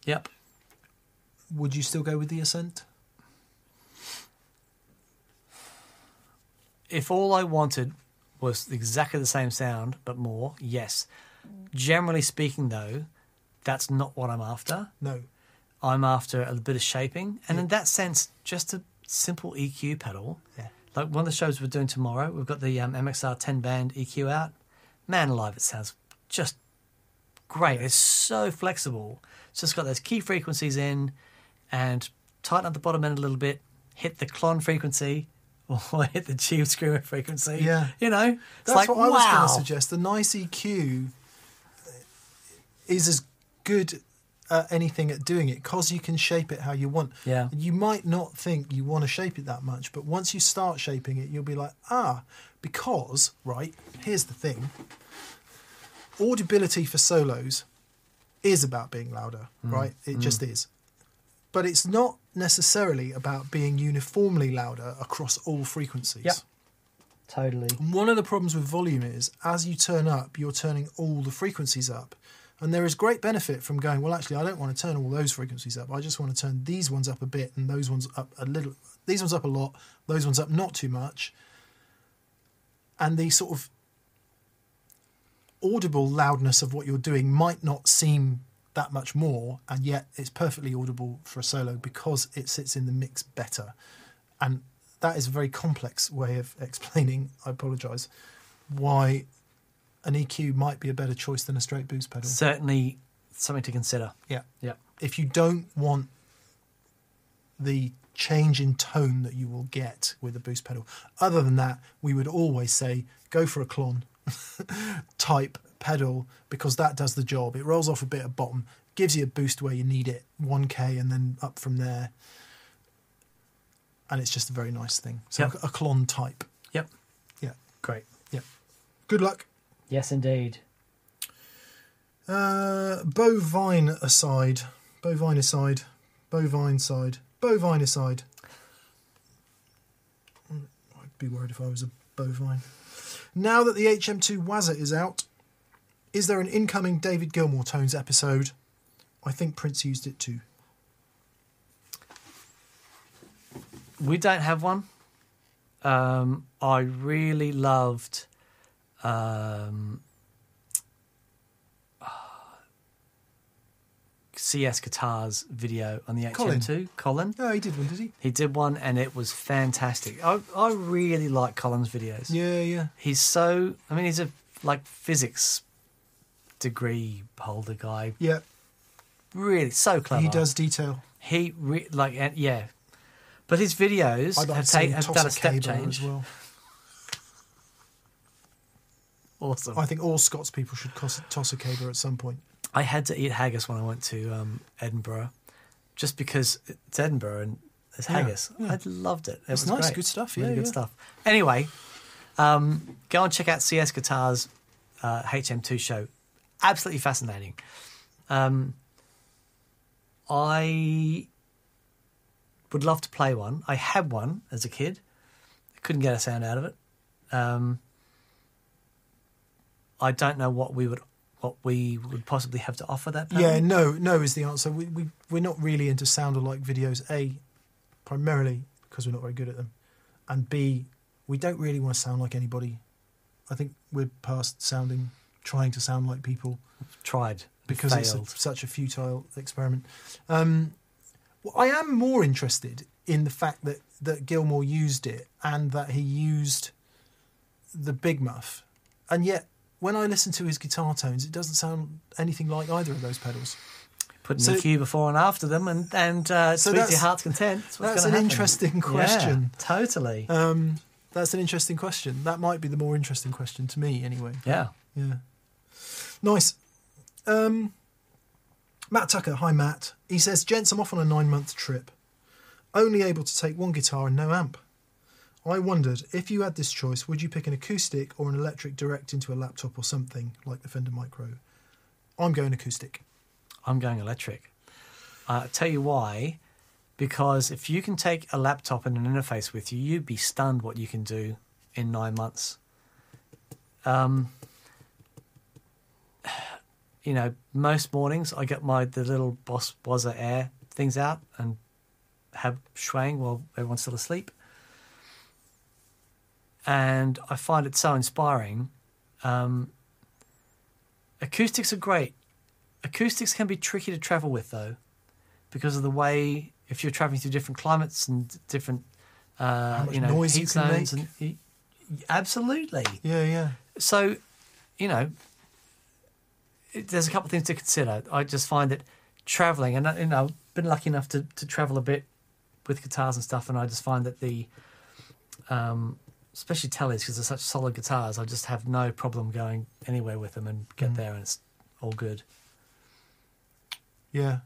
Yep. Would you still go with the Ascent? If all I wanted was exactly the same sound, but more, yes. Generally speaking, though, that's not what I'm after. No. I'm after a bit of shaping. And in that sense, just a simple EQ pedal. Yeah. Like one of the shows we're doing tomorrow, we've got the MXR 10-band EQ out. Man alive, it sounds just great. Yeah. It's so flexible. It's just got those key frequencies in and tighten up the bottom end a little bit, hit the clon frequency, or hit the tube screamer frequency. Yeah. You know? That's like, what I was going to suggest. The nice EQ is as good at anything at doing it because you can shape it how you want. Yeah. You might not think you want to shape it that much, but once you start shaping it, you'll be like, ah, because, right, here's the thing. Audibility for solos is about being louder, right? It just is. But it's not necessarily about being uniformly louder across all frequencies. Yep, totally. One of the problems with volume is, as you turn up, you're turning all the frequencies up. And there is great benefit from going, well, actually, I don't want to turn all those frequencies up. I just want to turn these ones up a bit and those ones up a little, these ones up a lot, those ones up not too much. And the sort of audible loudness of what you're doing might not seem that much more, and yet it's perfectly audible for a solo because it sits in the mix better. And that is a very complex way of explaining, I apologise, why an EQ might be a better choice than a straight boost pedal. Certainly something to consider. Yeah. Yeah. If you don't want the change in tone that you will get with a boost pedal. Other than that, we would always say go for a clon type pedal because that does the job. It rolls off a bit of bottom, gives you a boost where you need it, 1k and then up from there, and it's just a very nice thing. So yep, a clon type. Yep. Yeah, great. Yeah, good luck. Yes, indeed. Bovine aside, I'd be worried if I was a bovine. Now that the HM2 Wazza is out, is there an incoming David Gilmour Tones episode? I think Prince used it too. We don't have one. I really loved CS Guitars video on the HM2. Colin. Oh, he did one, did he? He did one and it was fantastic. I really like Colin's videos. Yeah, yeah. He's so... I mean, he's a like physics... degree holder guy. Yeah, really so clever. He does detail. He yeah, but his videos have done a step change as well. Awesome. I think all Scots people should toss a caber at some point. I had to eat haggis when I went to Edinburgh, just because it's Edinburgh and there's haggis. Yeah. I loved it. It was nice, great. Good stuff. Really good stuff. Anyway, go and check out CS Guitars HM2 show. Absolutely fascinating. I would love to play one. I had one as a kid. I couldn't get a sound out of it. I don't know what we would possibly have to offer that panel. Yeah, no is the answer. We're not really into sound-alike videos, A, primarily because we're not very good at them, and B, we don't really want to sound like anybody. I think we're past trying to sound like people. Tried. Because it's such a futile experiment. Well, I am more interested in the fact that Gilmour used it and that he used the Big Muff. And yet, when I listen to his guitar tones, it doesn't sound anything like either of those pedals. put in the queue before and after them, and so speak to your heart's content. That's an interesting question. Yeah, totally. That's an interesting question. That might be the more interesting question to me, anyway. Yeah. Yeah. Nice. Matt Tucker. Hi, Matt. He says, gents, I'm off on a 9-month trip. Only able to take one guitar and no amp. I wondered, if you had this choice, would you pick an acoustic or an electric direct into a laptop or something like the Fender Micro? I'm going acoustic. I'm going electric. I'll tell you why. Because if you can take a laptop and an interface with you, you'd be stunned what you can do in 9 months. You know, most mornings I get the little Boss Wazza Air things out and have schwang while everyone's still asleep. And I find it so inspiring. Acoustics are great. Acoustics can be tricky to travel with, though, because of the way... If you're traveling through different climates and different, noise heat zones, absolutely, yeah. So, there's a couple of things to consider. I just find that traveling, and I've been lucky enough to travel a bit with guitars and stuff, and I just find that the, especially tellies, because they're such solid guitars, I just have no problem going anywhere with them and get there, and it's all good. Yeah.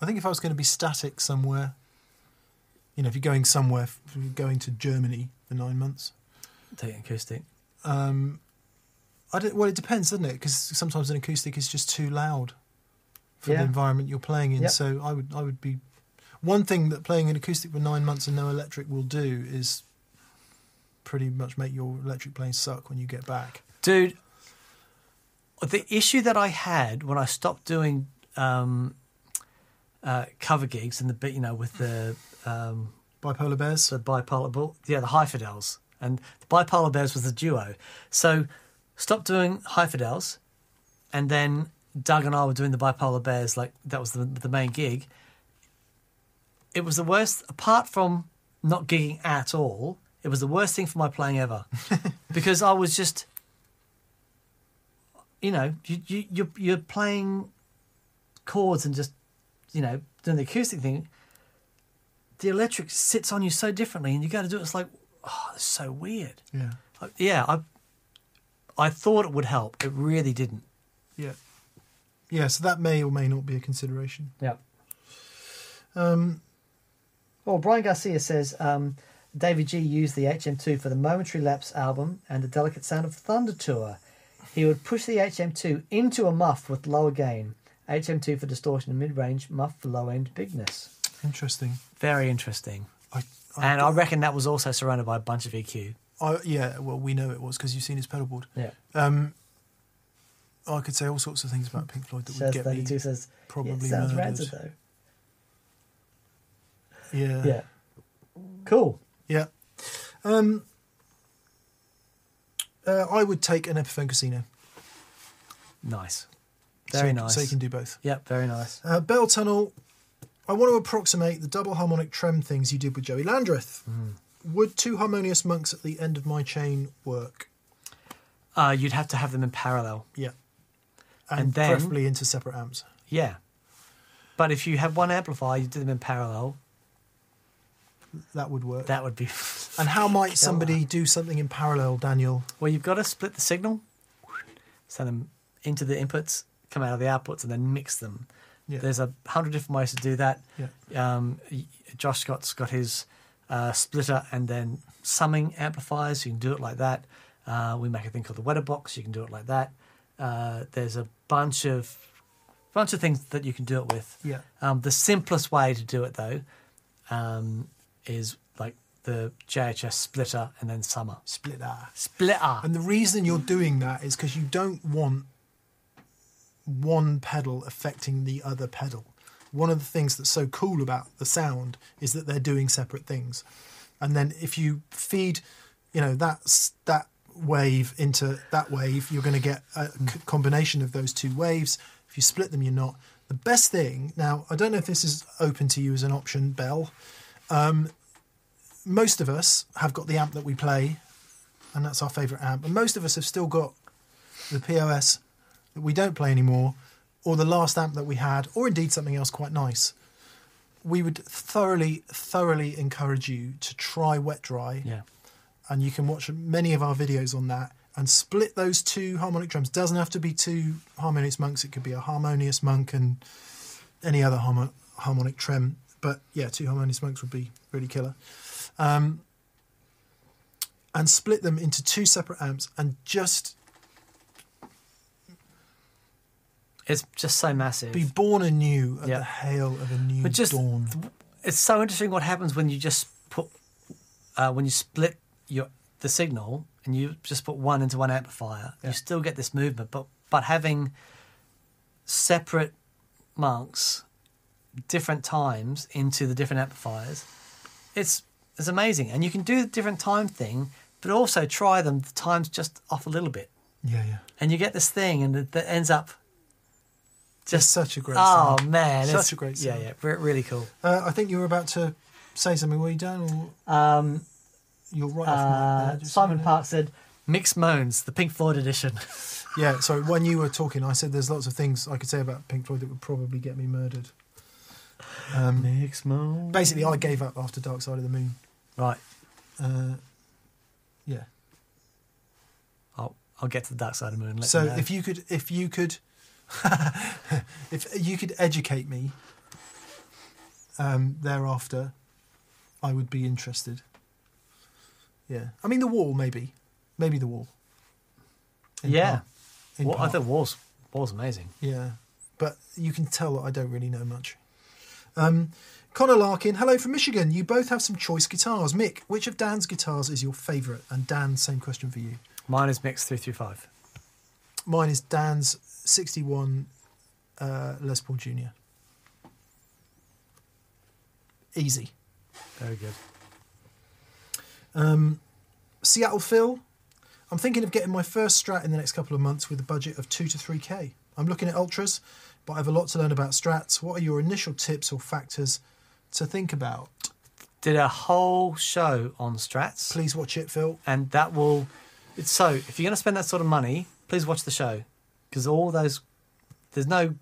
I think if I was going to be static somewhere, if you're going somewhere, if you're going to Germany for 9 months, take an acoustic. It depends, doesn't it? Because sometimes an acoustic is just too loud for the environment you're playing in. Yep. So I would be. One thing that playing an acoustic for 9 months and no electric will do is pretty much make your electric playing suck when you get back. Dude, the issue that I had when I stopped doing. Cover gigs and the bit, with the Bipolar Bears, the Hi-Fidels, and the Bipolar Bears was the duo. So stopped doing Hi-Fidels, and then Doug and I were doing the Bipolar Bears. Like that was the main gig. It was the worst, apart from not gigging at all. It was the worst thing for my playing ever, because I was just, you're playing chords and just. Doing the acoustic thing, the electric sits on you so differently, and you go to do it, it's like, oh, it's so weird. Yeah. I thought it would help. It really didn't. Yeah. Yeah, so that may or may not be a consideration. Yeah. Well, Brian Garcia says, David G used the HM2 for the Momentary Lapse album and the Delicate Sound of Thunder tour. He would push the HM2 into a muff with lower gain. HM2 for distortion and mid-range, muff for low-end bigness. Interesting. Very interesting. I reckon that was also surrounded by a bunch of EQ. We know it was because you've seen his pedal board. Yeah. I could say all sorts of things about Pink Floyd that Shaz would get me says, probably it sounds murdered. Though. Yeah. Yeah. Cool. Yeah. I would take an Epiphone Casino. Nice. Very nice. So you can do both. Yep, very nice. Bell Tunnel, I want to approximate the double harmonic trem things you did with Joey Landreth. Mm. Would two harmonious monks at the end of my chain work? You'd have to have them in parallel. Yeah. And then, preferably into separate amps. Yeah. But if you had one amplifier, you did them in parallel. That would work. That would be... And how might somebody do something in parallel, Daniel? Well, you've got to split the signal, send them into the inputs... come out of the outputs and then mix them. Yeah. There's 100 different ways to do that. Yeah. Josh Scott's got his splitter and then summing amplifiers. You can do it like that. We make a thing called the Wetterbox. You can do it like that. There's a bunch of things that you can do it with. Yeah. The simplest way to do it though is like the JHS splitter and then summer. Splitter. And the reason you're doing that is because you don't want one pedal affecting the other pedal. One of the things that's so cool about the sound is that they're doing separate things. And then if you feed, that wave into that wave, you're going to get a combination of those two waves. If you split them, you're not. The best thing, now, I don't know if this is open to you as an option, Bell. Most of us have got the amp that we play, and that's our favourite amp. And most of us have still got the POS... we don't play anymore, or the last amp that we had, or indeed something else quite nice, we would thoroughly encourage you to try wet dry. Yeah. And you can watch many of our videos on that and split those two harmonic drums. Doesn't have to be two harmonious monks. It could be a harmonious monk and any other harmonic trem. But yeah, two harmonious monks would be really killer. And split them into two separate amps and just... It's just so massive. Be born anew at the hail of a new dawn. It's so interesting what happens when you just put... when you split the signal and you just put one into one amplifier, you still get this movement. But having separate monks, different times into the different amplifiers, it's amazing. And you can do the different time thing, but also try them the times just off a little bit. Yeah, yeah. And you get this thing, and that ends up just it's such a great sound. Oh man, such a great sound. Yeah, yeah, really cool. I think you were about to say something. Were you done? Or... You're right off mic there, Simon Park said, "Mixed Moans, the Pink Floyd edition." Yeah, so when you were talking, I said there's lots of things I could say about Pink Floyd that would probably get me murdered. Mixed Moans. Basically, I gave up after Dark Side of the Moon. Right. Yeah. I'll get to the Dark Side of the Moon. So if you could educate me thereafter, I would be interested. Yeah, I mean The Wall, maybe The Wall. I think Wall's amazing. Yeah, but you can tell that I don't really know much. Connor Larkin, hello from Michigan. You both have some choice guitars. Mick, which of Dan's guitars is your favourite? And Dan, same question for you. Mine is Mick's 335. Mine is Dan's 61 Les Paul Junior. Easy. Very good. Seattle Phil, I'm thinking of getting my first Strat in the next couple of months with a budget of 2 to 3K. I'm looking at ultras, but I have a lot to learn about Strats. What are your initial tips or factors to think about? Did a whole show on Strats. Please watch it, Phil. And that will... So, if you're going to spend that sort of money, please watch the show. Because all those... There's no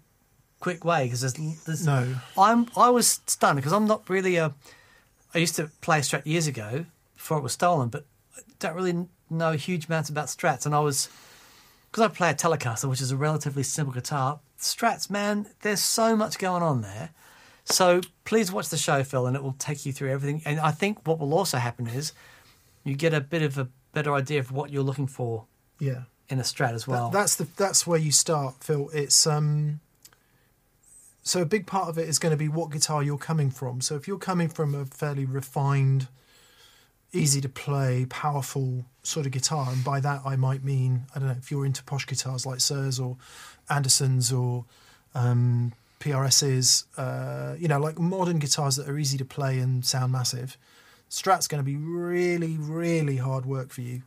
quick way. Because there's no... I was stunned, because I'm not really a... I used to play Strat years ago, before it was stolen, but I don't really know huge amounts about Strats. And because I play a Telecaster, which is a relatively simple guitar, Strats, man, there's so much going on there. So please watch the show, Phil, and it will take you through everything. And I think what will also happen is you get a bit of a better idea of what you're looking for in a Strat as well. That's where you start, Phil. It's so a big part of it is going to be what guitar you're coming from. So if you're coming from a fairly refined, easy to play, powerful sort of guitar, and by that I might mean, I don't know, if you're into posh guitars like Sirs or Andersons or PRSs, you know, like modern guitars that are easy to play and sound massive, Strat's going to be really, really hard work for you,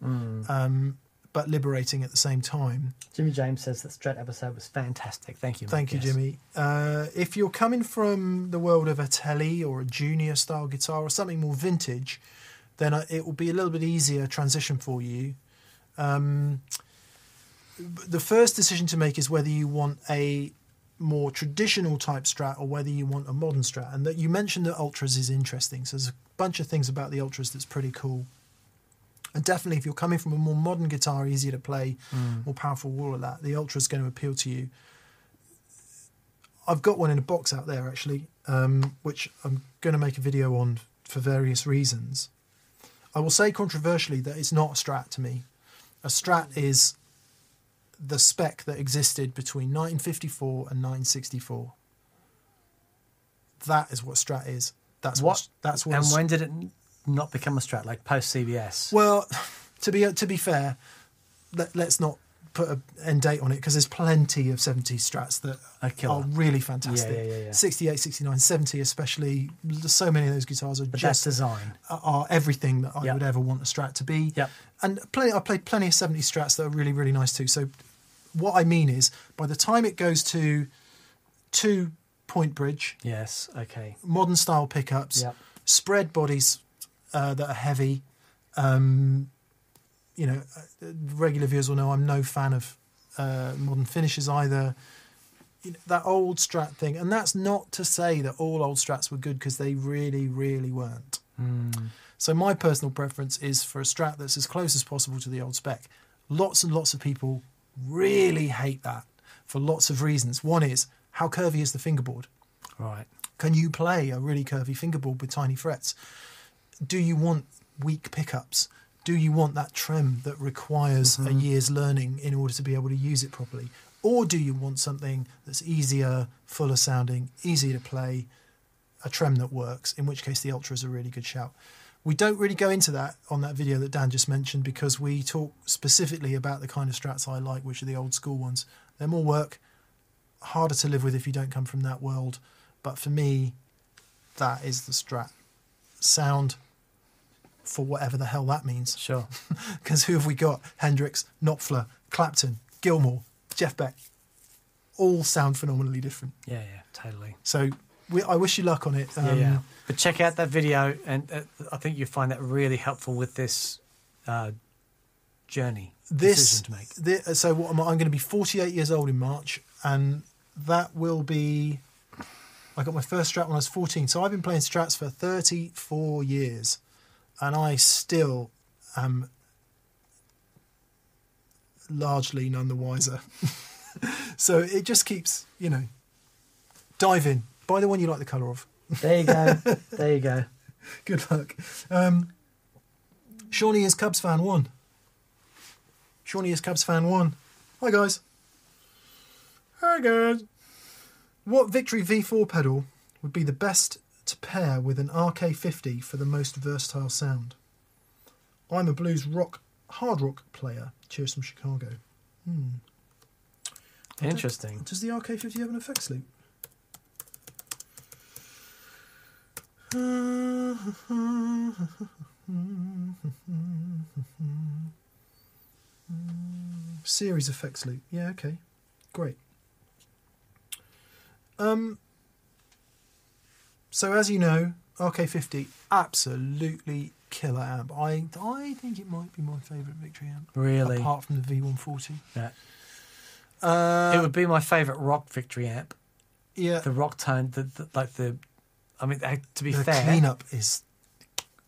but liberating at the same time. Jimmy James says that Strat episode was fantastic. Thank you, Mike. Thank you, Jimmy. If you're coming from the world of a Tele or a junior style guitar or something more vintage, then it will be a little bit easier transition for you. The first decision to make is whether you want a more traditional type Strat or whether you want a modern Strat. And that you mentioned that ultras is interesting. So there's a bunch of things about the ultras that's pretty cool. And definitely if you're coming from a more modern guitar, easier to play, more powerful, all of that, the ultra's going to appeal to you. I've got one in a box out there, actually, which I'm going to make a video on for various reasons. I will say controversially that it's not a Strat to me. A Strat is the spec that existed between 1954 and 1964. That is what Strat is. That's what. And when did it not become a Strat? Like post CBS? Well, to be fair, let's not put an end date on it, because there's plenty of 70s Strats that are really fantastic. 68, 69, 70 especially, so many of those guitars are everything that I would ever want a Strat to be. And I played plenty of 70s Strats that are really, really nice too. So what I mean is, by the time it goes to 2-point bridge, modern style pickups, spread bodies that are heavy, you know, regular viewers will know I'm no fan of modern finishes either. that old Strat thing. And that's not to say that all old Strats were good, because they really, really weren't. Mm. So my personal preference is for a Strat that's as close as possible to the old spec. Lots and lots of people really hate that for lots of reasons. One is, how curvy is the fingerboard? Right. Can you play a really curvy fingerboard with tiny frets? Do you want weak pickups? Do you want that trem that requires a year's learning in order to be able to use it properly? Or do you want something that's easier, fuller sounding, easier to play, a trem that works, in which case the Ultra is a really good shout. We don't really go into that on that video that Dan just mentioned, because we talk specifically about the kind of Strats I like, which are the old school ones. They're more work, harder to live with if you don't come from that world. But for me, that is the Strat sound, for whatever the hell that means. Sure. Because who have we got? Hendrix, Knopfler, Clapton, Gilmour, Jeff Beck. All sound phenomenally different. Yeah, yeah, totally. So I wish you luck on it. But check out that video, and I think you'll find that really helpful with this journey. This decision to make. So what I'm going to be 48 years old in March, and that will be... I got my first Strat when I was 14, so I've been playing Strats for 34 years, and I still am largely none the wiser. So it just keeps, you know, dive in. Buy the one you like the colour of. There you go. There you go. Good luck. Shawnee is Cubs fan one. Shawnee is Cubs fan one. Hi, guys. Hi, guys. What Victory V4 pedal would be the best to pair with an RK50 for the most versatile sound? I'm a blues rock, hard rock player. Cheers from Chicago. Hmm. Interesting. Does the RK50 have an effects loop? Series effects loop. Yeah, okay. Great. So as you know, RK50, absolutely killer amp. I think it might be my favourite Victory amp. Really? Apart from the V140. Yeah. It would be my favourite rock Victory amp. Yeah. The rock tone, to be fair, the cleanup is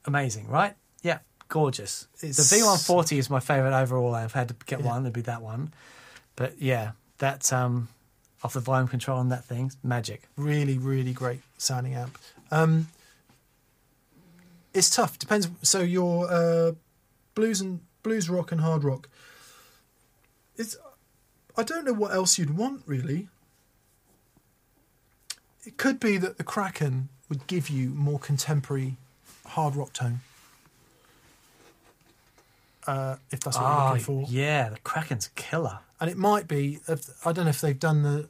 amazing, right? Yeah, gorgeous. It's... The V140 is my favourite overall. I've had to get one, it'd be that one. But yeah, that's off the volume control on that thing, magic. Really, really great sounding amp. It's tough. Depends. So your blues rock and hard rock. I don't know what else you'd want really. It could be that the Kraken would give you more contemporary hard rock tone. If that's what you're looking for. Yeah, the Kraken's killer. And it might be, I don't know if they've done the,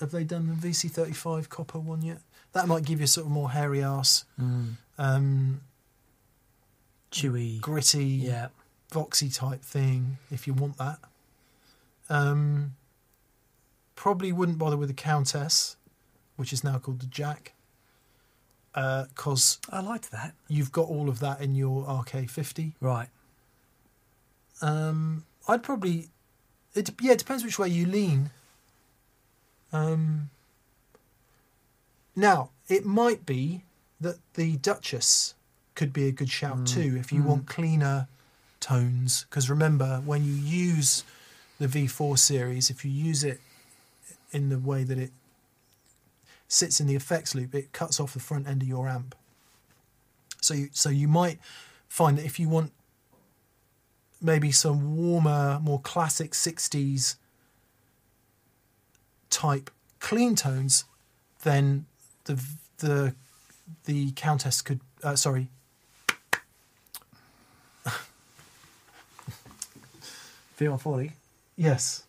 have they done the VC35 copper one yet? That might give you sort of more hairy ass, chewy, gritty, voxy type thing, if you want that. Probably wouldn't bother with the Countess, which is now called the Jack, because I liked that. You've got all of that in your RK50, right? I'd probably, it depends which way you lean. Now it might be that the Duchess could be a good shout too if you want cleaner tones, because remember, when you use the V4 series, if you use it in the way that it sits in the effects loop, it cuts off the front end of your amp. So you might find that if you want maybe some warmer, more classic 60s type clean tones, then the Countess could V140. Yes.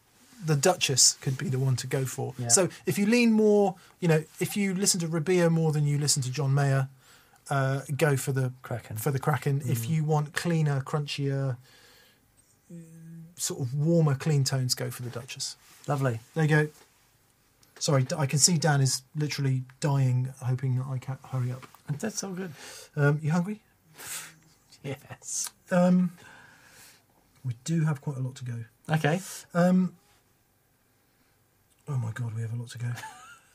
The Duchess could be the one to go for. Yeah. So if you lean more, you know, if you listen to Rabia more than you listen to John Mayer, go for the Kraken. If you want cleaner, crunchier, sort of warmer, clean tones, go for the Duchess. Lovely. There you go. Sorry, I can see Dan is literally dying, hoping that I can hurry up. That's all good. You hungry? Yes. We do have quite a lot to go. Okay. Oh my God, we have a lot to go.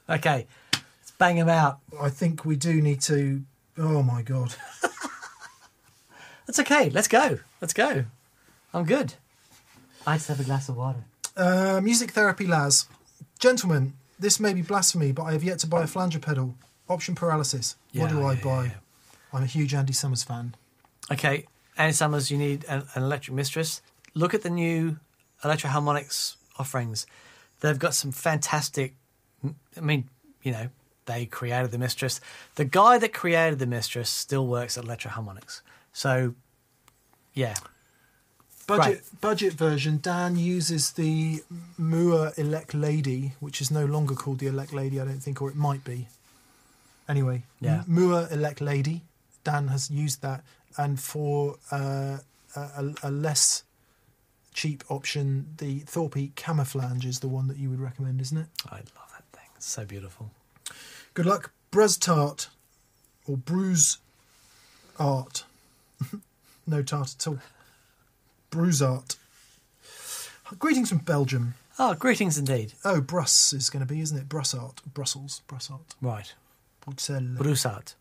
Okay, let's bang them out. I think we do need to... Oh my God. That's okay, let's go. Let's go. I'm good. I just have a glass of water. Music Therapy Laz. Gentlemen, this may be blasphemy, but I have yet to buy a flanger pedal. Option paralysis. Yeah, what do I buy? Yeah. I'm a huge Andy Summers fan. Okay, Andy Summers, you need an electric mistress. Look at the new Electro Harmonix offerings. They've got some fantastic... I mean, you know, they created the mistress. The guy that created the mistress still works at Electro Harmonix. So, yeah. Budget version, Dan uses the Moore Elect Lady, which is no longer called the Elect Lady, I don't think, or it might be. Anyway, yeah. Moore Elect Lady, Dan has used that. And for a less... cheap option, the Thorpe Camouflange is the one that you would recommend, isn't it? I love that thing. It's so beautiful. Good luck. Bruz-Tart or Bruz-Art. No tart at all. Bruz-Art. Greetings from Belgium. Oh, greetings indeed. Oh, Bruss is going to be, isn't it? Bruz-Art. Brussels. Bruz-Art. Right. Bruxelles. Bruz-Art.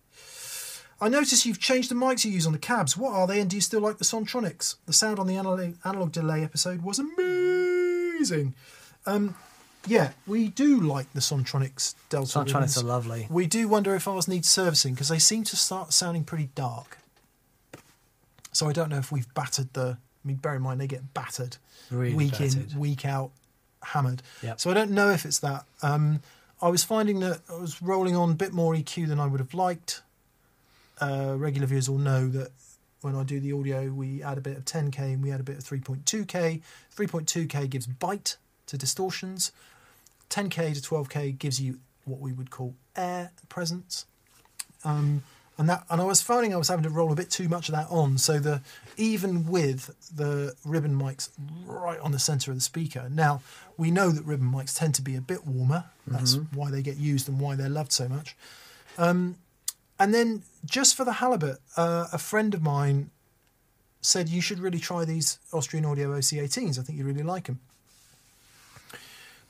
I notice you've changed the mics you use on the cabs. What are they, and do you still like the Sontronics? The sound on the analog delay episode was amazing. Yeah, we do like the Sontronics Delta ribbons. Sontronics are lovely. We do wonder if ours need servicing, because they seem to start sounding pretty dark. So I don't know if we've battered the... I mean, bear in mind, they get battered. Really week battered. In, week out, hammered. Yep. So I don't know if it's that. I was finding that I was rolling on a bit more EQ than I would have liked. Regular viewers will know that when I do the audio, we add a bit of 10K and we add a bit of 3.2K. 3.2K gives bite to distortions. 10K to 12K gives you what we would call air presence. And I was finding I was having to roll a bit too much of that on. So even with the ribbon mics right on the centre of the speaker, now we know that ribbon mics tend to be a bit warmer. That's why they get used and why they're loved so much. And then just for the halibut, a friend of mine said, you should really try these Austrian Audio OC18s. I think you really like them.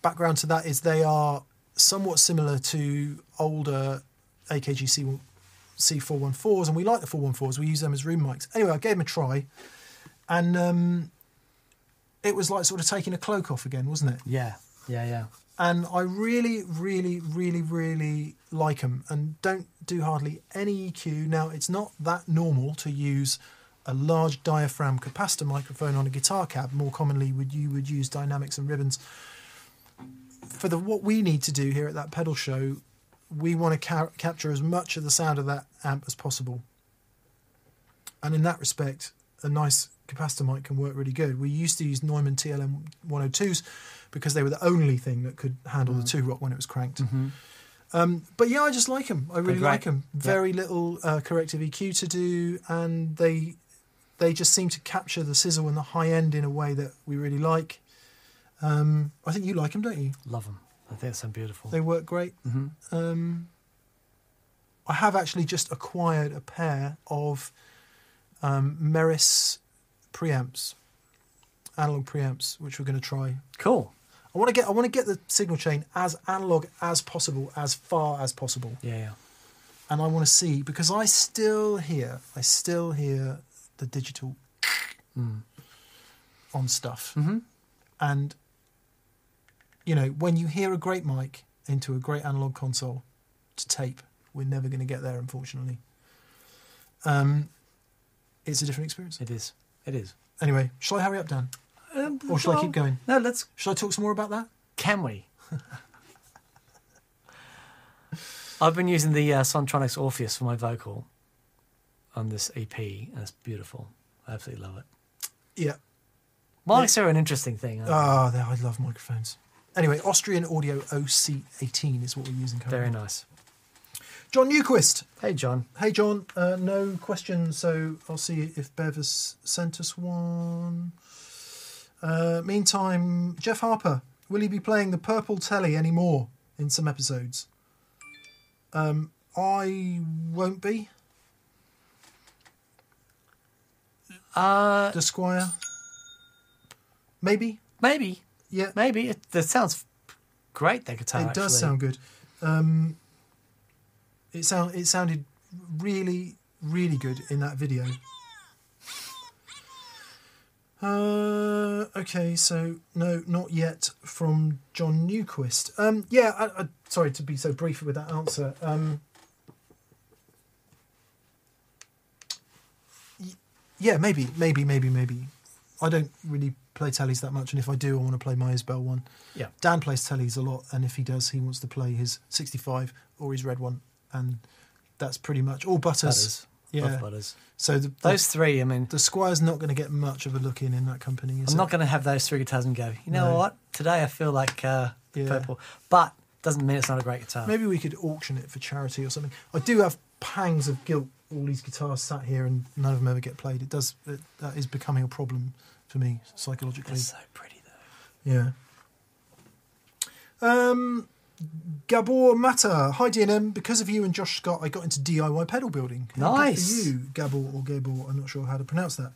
Background to that is they are somewhat similar to older AKG C414s, and we like the 414s. We use them as room mics. Anyway, I gave them a try, and it was like sort of taking a cloak off again, wasn't it? Yeah. And I really, really, really, really like them and don't do hardly any EQ. Now, it's not that normal to use a large diaphragm capacitor microphone on a guitar cab. More commonly, you would use dynamics and ribbons. For what we need to do here at That Pedal Show, we want to capture as much of the sound of that amp as possible. And in that respect, a nice capacitor mic can work really good. We used to use Neumann TLM 102s because they were the only thing that could handle the 2-Rock when it was cranked. Mm-hmm. But yeah, I just like them. I really like them. Very little corrective EQ to do, and they just seem to capture the sizzle and the high end in a way that we really like. I think you like them, don't you? Love them. I think they sound beautiful. They work great. Mm-hmm. I have actually just acquired a pair of Meris preamps, analog preamps, which we're going to try. Cool. I want to get the signal chain as analog as possible, as far as possible. Yeah. And I want to see, because I still hear the digital on stuff. Mm-hmm. And, you know, when you hear a great mic into a great analog console to tape, we're never going to get there, unfortunately. It's a different experience. It is. Anyway, shall I hurry up, Dan? Or shall I keep going? No, let's... Shall I talk some more about that? Can we? I've been using the Sontronics Orpheus for my vocal on this EP, and it's beautiful. I absolutely love it. Yeah. Mics are an interesting thing, aren't they? Oh, I love microphones. Anyway, Austrian Audio OC18 is what we're using currently. Very nice. John Newquist. Hey, John. No questions, so I'll see if Bev has sent us one. Meantime, Jeff Harper. Will he be playing the Purple Telly anymore in some episodes? I won't be. Desquire. Maybe. Yeah. Maybe. That sounds... great, that guitar. It does sound good. It sounded really, really good in that video. Okay, so no, not yet from John Newquist. Yeah, I sorry to be so brief with that answer. Yeah, maybe. I don't really play tellies that much, and if I do, I want to play my Isbell one. Yeah, Dan plays tellies a lot, and if he does, he wants to play his 65 or his red one, and that's pretty much all butters. Yeah, butters. So those three, I mean, the Squire's not going to get much of a look in that company. Is I'm not going to have those three guitars and go, you know what? Today I feel like purple, but doesn't mean it's not a great guitar. Maybe we could auction it for charity or something. I do have pangs of guilt. All these guitars sat here and none of them ever get played. It does. That is becoming a problem for me psychologically. It's so pretty though. Yeah. Gabor Mata, hi DNM. Because of you and Josh Scott, I got into DIY pedal building. Nice. Good for you, Gabor or Gabor, I'm not sure how to pronounce that.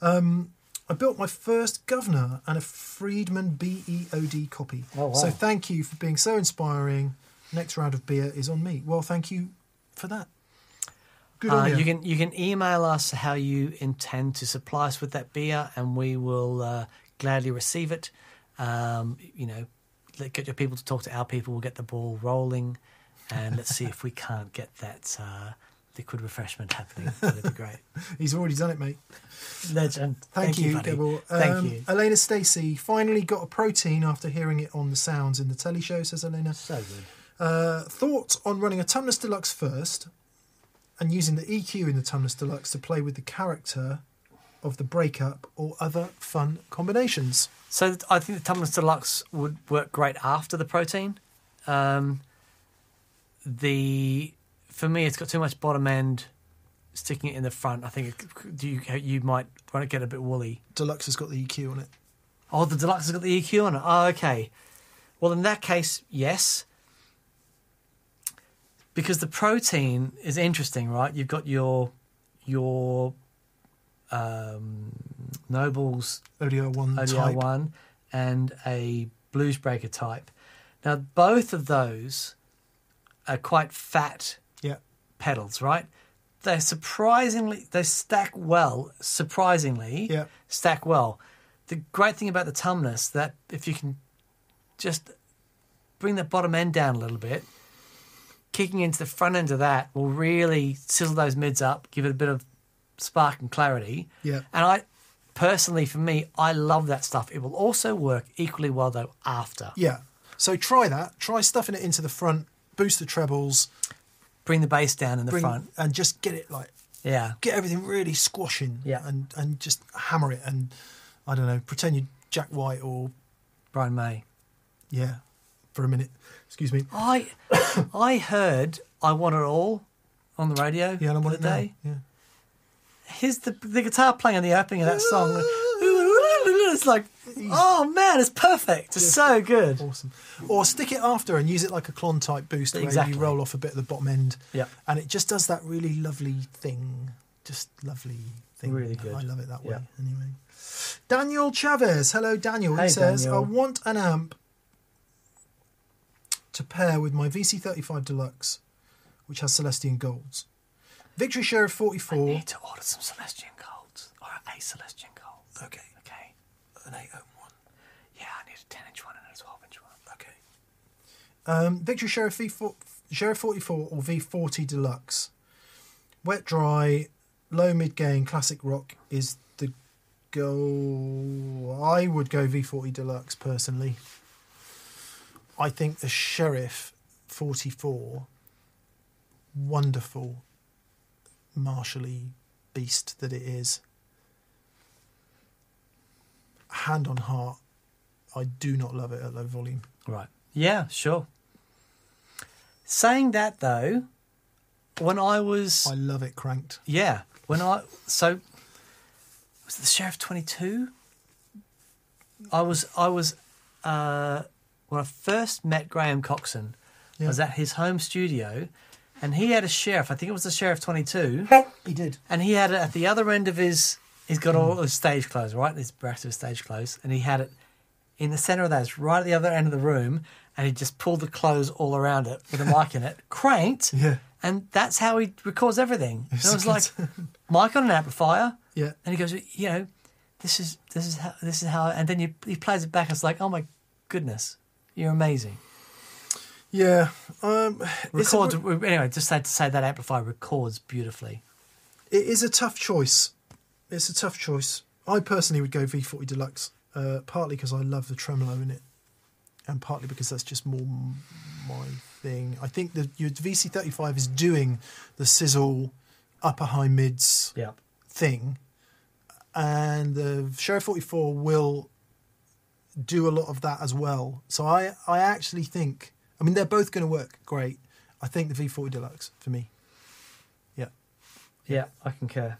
I built my first Governor and a Friedman BEOD copy. Oh, wow. So thank you for being so inspiring. Next round of beer is on me. Well, thank you for that. Good on you. You can email us how you intend to supply us with that beer, and we will gladly receive it. You know, get your people to talk to our people. We'll get the ball rolling, and let's see if we can't get that liquid refreshment happening. That'd be great. He's already done it, mate. Legend. Thank you, Gable. Thank you, Elena Stacey. Finally got a protein after hearing it on the sounds in the telly show. Says Elena. So good. Thoughts on running a Tumnus Deluxe first, and using the EQ in the Tumnus Deluxe to play with the character of the breakup or other fun combinations. So I think the Tumnus Deluxe would work great after the protein. For me, it's got too much bottom end. Sticking it in the front, I think you might want to get a bit woolly. Deluxe has got the EQ on it. Oh, the Deluxe has got the EQ on it. Oh, okay. Well, in that case, yes. Because the protein is interesting, right? You've got your Nobles ODR1 and a Bluesbreaker type. Now, both of those are quite fat pedals, right? They stack well, surprisingly. Yeah. Stack well. The great thing about the Tumnus, that if you can just bring the bottom end down a little bit, kicking into the front end of that will really sizzle those mids up, give it a bit of spark and clarity. Yeah. And I personally, for me, I love that stuff. It will also work equally well though after. Yeah. So try that. Try stuffing it into the front, boost the trebles, bring the bass down in the front, and just get it get everything really squashing. Yeah. And just hammer it, and I don't know, pretend you're Jack White or Brian May. Yeah. For a minute. Excuse me. I heard I Want It All on the radio. Yeah, and I want it now. Yeah. Here's the guitar playing in the opening of that song. It's like, oh man, it's perfect. It's so good. Awesome. Or stick it after and use it like a Klon type boost where you roll off a bit of the bottom end. Yeah. And it just does that really lovely thing. Just lovely thing. Really good. I love it that way. Yeah. Anyway. Daniel Chavez. Hello, Daniel. He says, Daniel, I want an amp to pair with my VC35 Deluxe, which has Celestian Golds. Victory Share of 44. I need to order some Celestian Golds, or a Celestian Gold. Okay. An 801. Yeah, I need a 10-inch one and a 12-inch one. Okay. Victory Share of 44 or V40 Deluxe. Wet, dry, low mid-gain, classic rock is the goal. I would go V40 Deluxe personally. I think the Sheriff 44, wonderful, martially beast that it is. Hand on heart, I do not love it at low volume. Right. Yeah, sure. Saying that though, I love it cranked. Yeah. So was it the Sheriff 22? When I first met Graham Coxon, I was at his home studio, and he had a Sheriff. I think it was the Sheriff 22. He did. And he had it at the other end of his... He's got all his stage clothes, right? His brass of his stage clothes. And he had it in the centre of that, right at the other end of the room. and he just pulled the clothes all around it with a mic in it, cranked, and that's how he records everything. So it was like mic on an amplifier, and he goes, you know, this is how, and then he plays it back, and it's like, oh my goodness, you're amazing. Yeah. Records, anyway, just had to say that amplifier records beautifully. It is a tough choice. It's a tough choice. I personally would go V40 Deluxe, partly because I love the tremolo in it, and partly because that's just more my thing. I think that your VC35 is doing the sizzle, upper high mids thing, and the Shure 44 will do a lot of that as well. So I actually think, I mean, they're both going to work great. I think the V40 Deluxe for me. Yeah, I concur.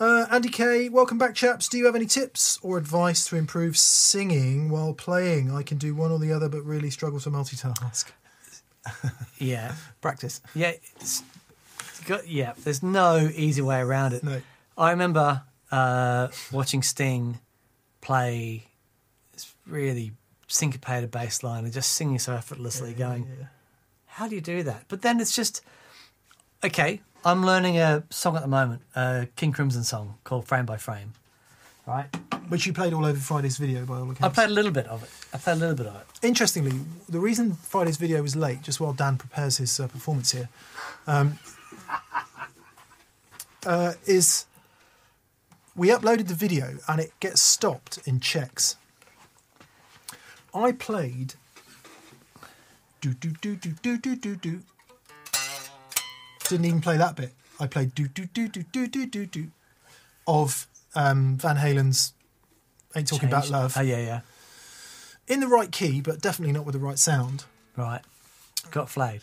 Andy K, welcome back, chaps. Do you have any tips or advice to improve singing while playing? I can do one or the other, but really struggle to multitask. Yeah. Practice. Yeah. Yeah, there's no easy way around it. No. I remember watching Sting play this really syncopated bass line and just singing so effortlessly, how do you do that? But then it's just, okay, I'm learning a song at the moment, a King Crimson song called Frame by Frame, right? Which you played all over Friday's video, by all accounts. I played a little bit of it. Interestingly, the reason Friday's video was late, just while Dan prepares his performance here, is we uploaded the video and it gets stopped in checks. I played do-do-do-do-do-do-do-do. Didn't even play that bit. I played do do do do do do do do of Van Halen's "Ain't Talking About Love." In the right key, but definitely not with the right sound. Right, got flayed.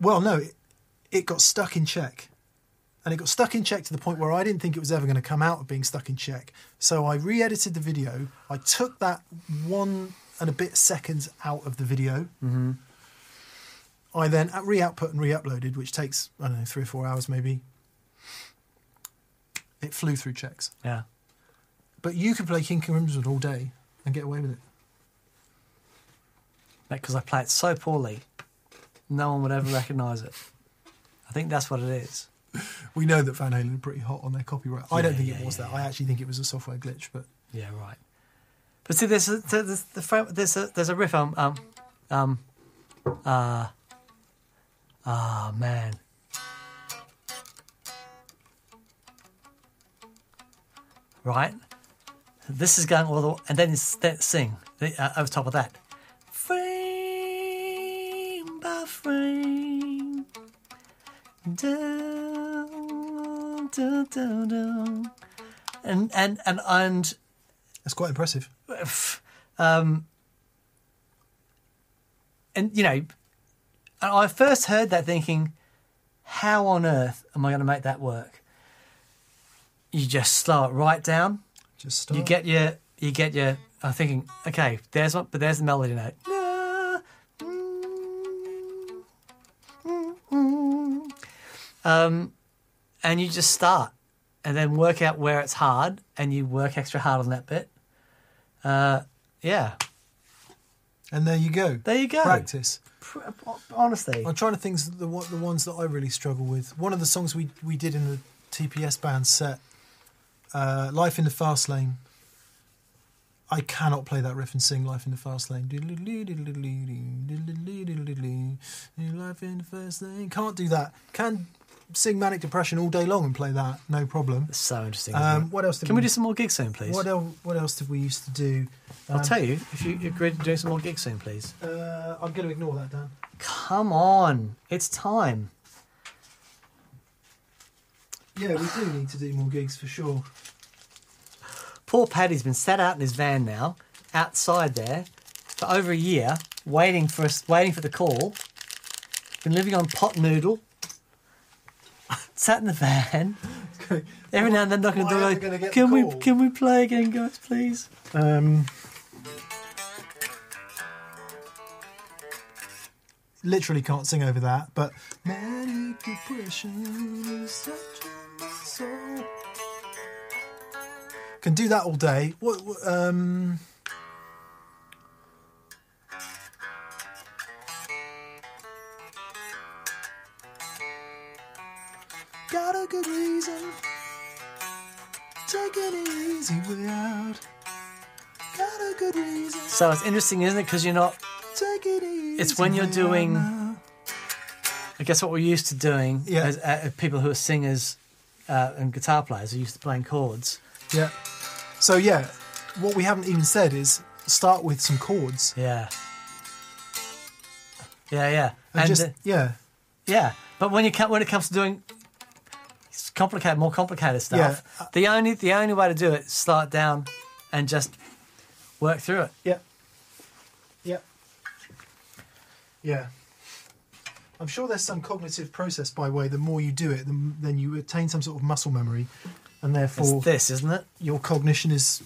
Well, no, it got stuck in check, and it got stuck in check to the point where I didn't think it was ever going to come out of being stuck in check. So I re-edited the video. I took that 1 and a bit seconds out of the video. Mm-hmm. I then re-output and re-uploaded, which takes, I don't know, 3 or 4 hours maybe. It flew through checks. Yeah. But you could play King Crimson all day and get away with it. Because I play it so poorly, no one would ever recognise it. I think that's what it is. We know that Van Halen are pretty hot on their copyright. I don't think it was that. I actually think it was a software glitch. But yeah, right. But see, there's a riff on... Ah, oh, man. Right? This is going all the way, and then it's that sing over top of that. Frame by frame. Down, down, down, down. And that's quite impressive. And, you know, and I first heard that thinking, how on earth am I going to make that work? You just slow it right down. Just stop. You get your. I'm thinking, okay, there's one, but there's the melody note. And you just start, and then work out where it's hard, and you work extra hard on that bit. Yeah. And there you go. There you go. Practice. Honestly, I'm trying to think of the ones that I really struggle with. One of the songs we did in the TPS band set, Life in the Fast Lane. I cannot play that riff and sing Life in the Fast Lane. Life in the Fast Lane. Can't do that. Can sing Manic Depression all day long and play that, no problem. That's so interesting. What else? Can we do some more gigs soon, please? What else did we used to do? I'll tell you, if you agree to do some more gigs soon, please. I'm going to ignore that, Dan. Come on, it's time. Yeah, we do need to do more gigs for sure. Poor Paddy's been sat out in his van now, outside there, for over a year, waiting for the call. Been living on pot noodle. Sat in the van. Okay. Every now and then knocking on the door. Can we play again, guys, please? Literally can't sing over that, but Manic Depression is such a muscle. Can do that all day. What a good reason. Take it easy way out. Got a good reason. So it's interesting, isn't it? Because you're not. Take it easy. It's when you're doing. I guess what we're used to doing, yeah, as people who are singers and guitar players are used to playing chords. Yeah. So yeah, what we haven't even said is start with some chords. Yeah. Yeah, yeah, and just, yeah, yeah. But when it comes to doing complicated, more complicated stuff, yeah, the only way to do it is start down and just work through it. Yeah, yeah, yeah. I'm sure there's some cognitive process by way. The more you do it, then you attain some sort of muscle memory, and therefore it's this, isn't it? Your cognition is,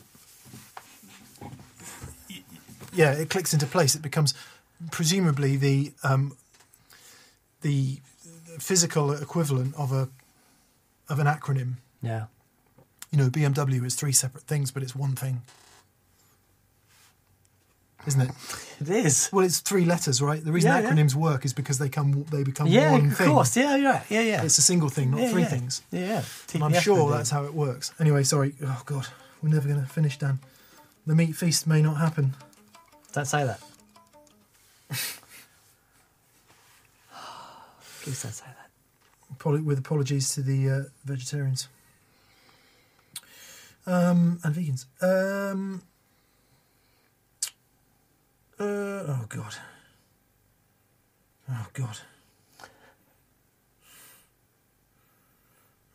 yeah, it clicks into place. It becomes. Presumably the physical equivalent of an acronym. Yeah. You know, BMW is three separate things, but it's one thing, isn't it? It is. Well, it's three letters, right? The reason acronyms work is because they become one thing. Yeah, of course. Yeah, yeah, yeah, yeah. It's a single thing, not three things. Yeah, yeah. And I'm sure that's how it works. Anyway, sorry. Oh God, we're never going to finish, Dan. The meat feast may not happen. Don't say that. Please don't say that. With apologies to the vegetarians and vegans. Oh God!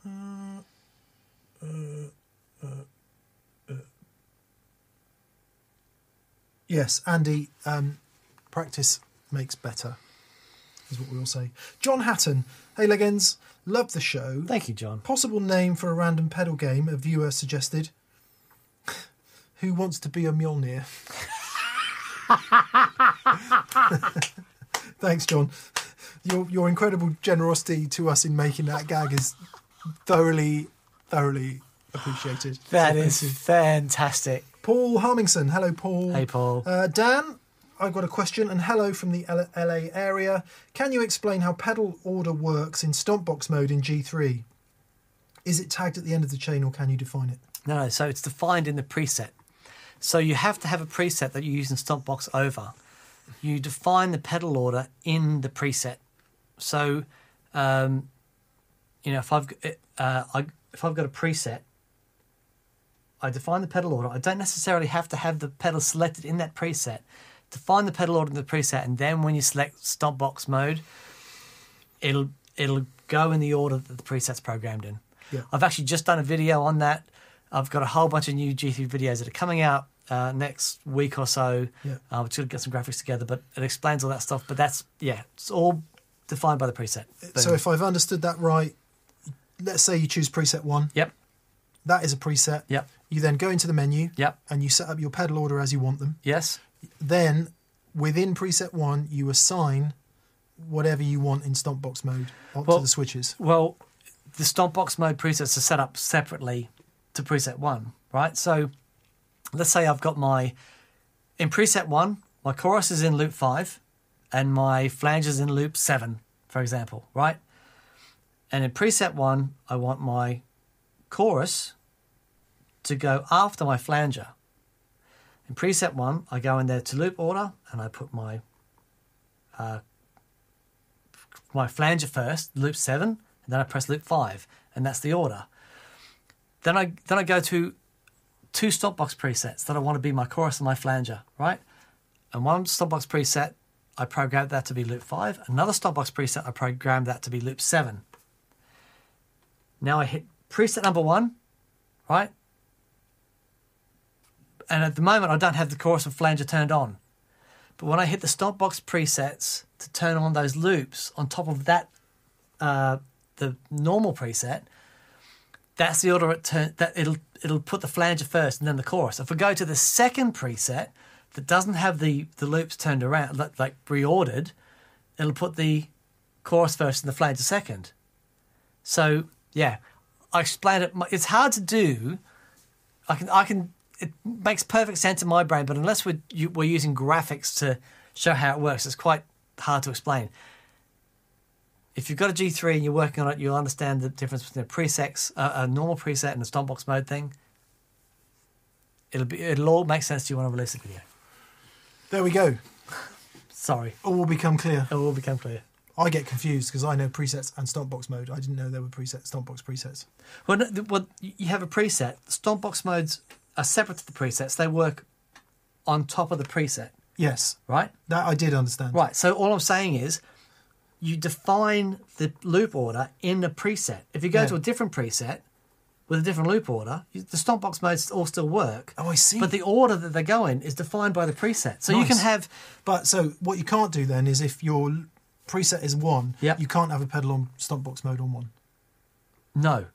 Oh God! Yes, Andy. Practice makes better, is what we all say. John Hatton. Hey, Leggins. Love the show. Thank you, John. Possible name for a random pedal game, a viewer suggested. Who wants to be a Mjolnir? Thanks, John. Your incredible generosity to us in making that gag is thoroughly, thoroughly appreciated. That is fantastic. Paul Harmingson. Hello, Paul. Hey, Paul. Dan? I've got a question, and hello from the LA area. Can you explain how pedal order works in stompbox mode in G3? Is it tagged at the end of the chain, or can you define it? No, so it's defined in the preset. So you have to have a preset that you use in stompbox over. You define the pedal order in the preset. So, you know, if I've got a preset, I define the pedal order. I don't necessarily have to have the pedal selected in that preset. Define the pedal order in the preset, and then when you select stompbox mode, it'll go in the order that the preset's programmed in. Yeah. I've actually just done a video on that. I've got a whole bunch of new G3 videos that are coming out next week or so. Yeah. We're just going to get some graphics together, but it explains all that stuff. But that's, yeah, it's all defined by the preset. Boom. So if I've understood that right, let's say you choose preset 1. Yep. That is a preset. Yep. You then go into the menu. Yep. And you set up your pedal order as you want them. Yes. Then, within preset 1, you assign whatever you want in stompbox mode to the switches. Well, the stompbox mode presets are set up separately to preset 1, right? So, let's say I've got in preset 1, my chorus is in loop 5, and my flange is in loop 7, for example, right? And in preset 1, I want my chorus to go after my flanger. In preset 1, I go in there to loop order, and I put my my flanger first, loop 7, and then I press loop 5, and that's the order. Then I go to two stompbox presets that I want to be my chorus and my flanger, right? And one stompbox preset, I programmed that to be loop 5. Another stompbox preset, I programmed that to be loop 7. Now I hit preset number 1, right? And at the moment, I don't have the chorus and flanger turned on. But when I hit the stompbox presets to turn on those loops on top of that, the normal preset, that's the order it'll put the flanger first and then the chorus. If I go to the second preset that doesn't have the loops turned around, like reordered, it'll put the chorus first and the flanger second. So, yeah, I explained it. It's hard to do. It makes perfect sense in my brain, but unless we're using graphics to show how it works, it's quite hard to explain. If you've got a G3 and you're working on it, you'll understand the difference between a normal preset and a stompbox mode thing. It'll all make sense to you when I release a video. There we go. Sorry. All will become clear. It will become clear. I get confused because I know presets and stompbox mode. I didn't know there were stompbox presets. Well, no, well, you have a preset. Stompbox modes are separate to the presets. They work on top of the preset. Yes. Right? That I did understand. Right. So all I'm saying is you define the loop order in the preset. If you go to a different preset with a different loop order, the stompbox modes all still work. Oh, I see. But the order that they go in is defined by the preset. So you can have... But so what you can't do then is if your preset is one, you can't have a pedal on stompbox mode on one. No.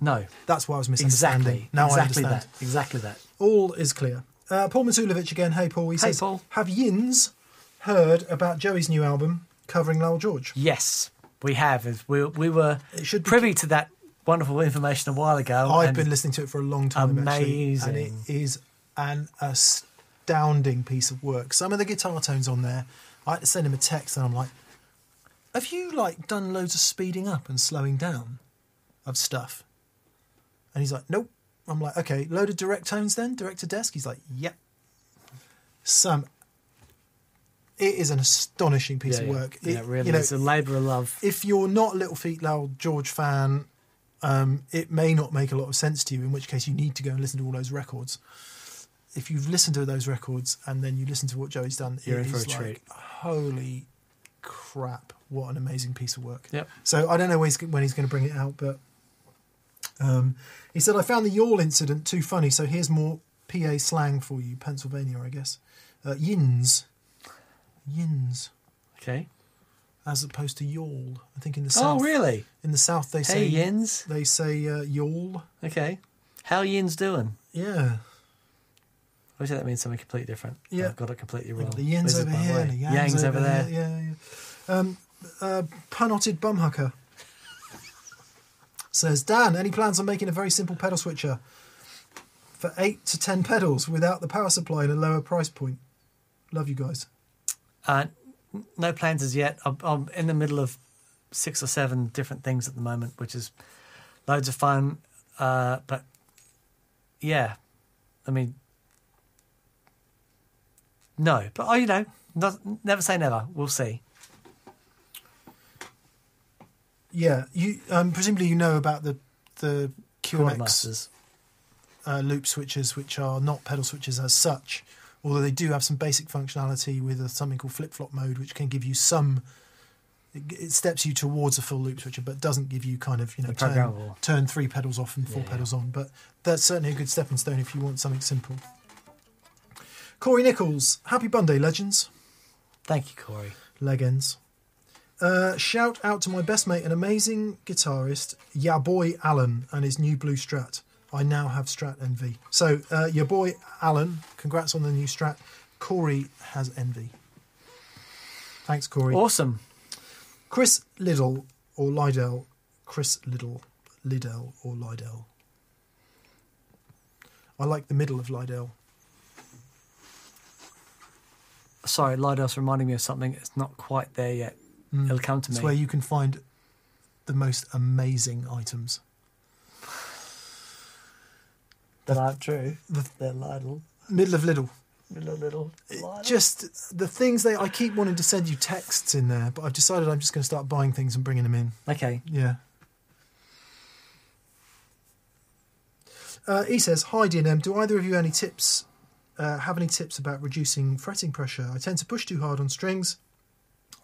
No. That's why I was misunderstanding. Exactly. Now I understand. That. Exactly that. All is clear. Paul Matulovic again. Hey, Paul. He says, Paul, have yins heard about Joey's new album covering Lowell George? Yes, we have. We were privy to that wonderful information a while ago. I've been listening to it for a long time. Amazing. Actually, and it is an astounding piece of work. Some of the guitar tones on there, I had to send him a text and I'm like, have you like done loads of speeding up and slowing down of stuff? And he's like, nope. I'm like, okay, load of direct tones then, direct to desk? He's like, yep. It is an astonishing piece of work. Yeah, it really is a labour of love. If you're not a Little Feat Lowell George fan, it may not make a lot of sense to you, in which case you need to go and listen to all those records. If you've listened to those records and then you listen to what Joey's done, you're in for a treat. Holy crap, what an amazing piece of work. Yep. So I don't know when he's going to bring it out, but... he said, I found the yawl incident too funny, so here's more PA slang for you. Pennsylvania, I guess. Yins. Yins. Okay. As opposed to yawl. I think in the South. Oh, really? In the South they say... Hey, yins. They say yawl. Okay. How yins doing? Yeah. Obviously that means something completely different. Yeah. I've got it completely wrong. The yins over here. The yangs over there. Yeah. Pun-Otted Bumhucker says, Dan, any plans on making a very simple pedal switcher for 8 to 10 pedals without the power supply and a lower price point? Love you guys. No plans as yet. I'm in the middle of 6 or 7 different things at the moment, which is loads of fun. But yeah, I mean, no. But, you know, never say never. We'll see. Yeah, you presumably you know about the QMX loop switches, which are not pedal switches as such, although they do have some basic functionality with something called flip-flop mode, which can give you some... It steps you towards a full loop switcher, but doesn't give you kind of, you know, turn 3 pedals off and 4 pedals on. But that's certainly a good stepping stone if you want something simple. Corey Nichols, happy Bunday, legends. Thank you, Corey. Legends. Shout out to my best mate, an amazing guitarist, Ya Boy Alan, and his new blue Strat. I now have Strat envy. So, Ya Boy Alan, congrats on the new Strat. Corey has envy. Thanks, Corey. Awesome. Chris Liddell, or Liddell. Chris Liddell. Liddell, or Liddell. I like the middle of Liddell. Sorry, Liddell's reminding me of something. It's not quite there yet. It'll come to me. It's where you can find the most amazing items. That aren't true. They're Lidl. Middle of Lidl. Middle of Lidl. Lidl. Just the things that I keep wanting to send you texts in there, but I've decided I'm just going to start buying things and bringing them in. Okay. Yeah. He says, hi DNM, do either of you have any tips about reducing fretting pressure? I tend to push too hard on strings.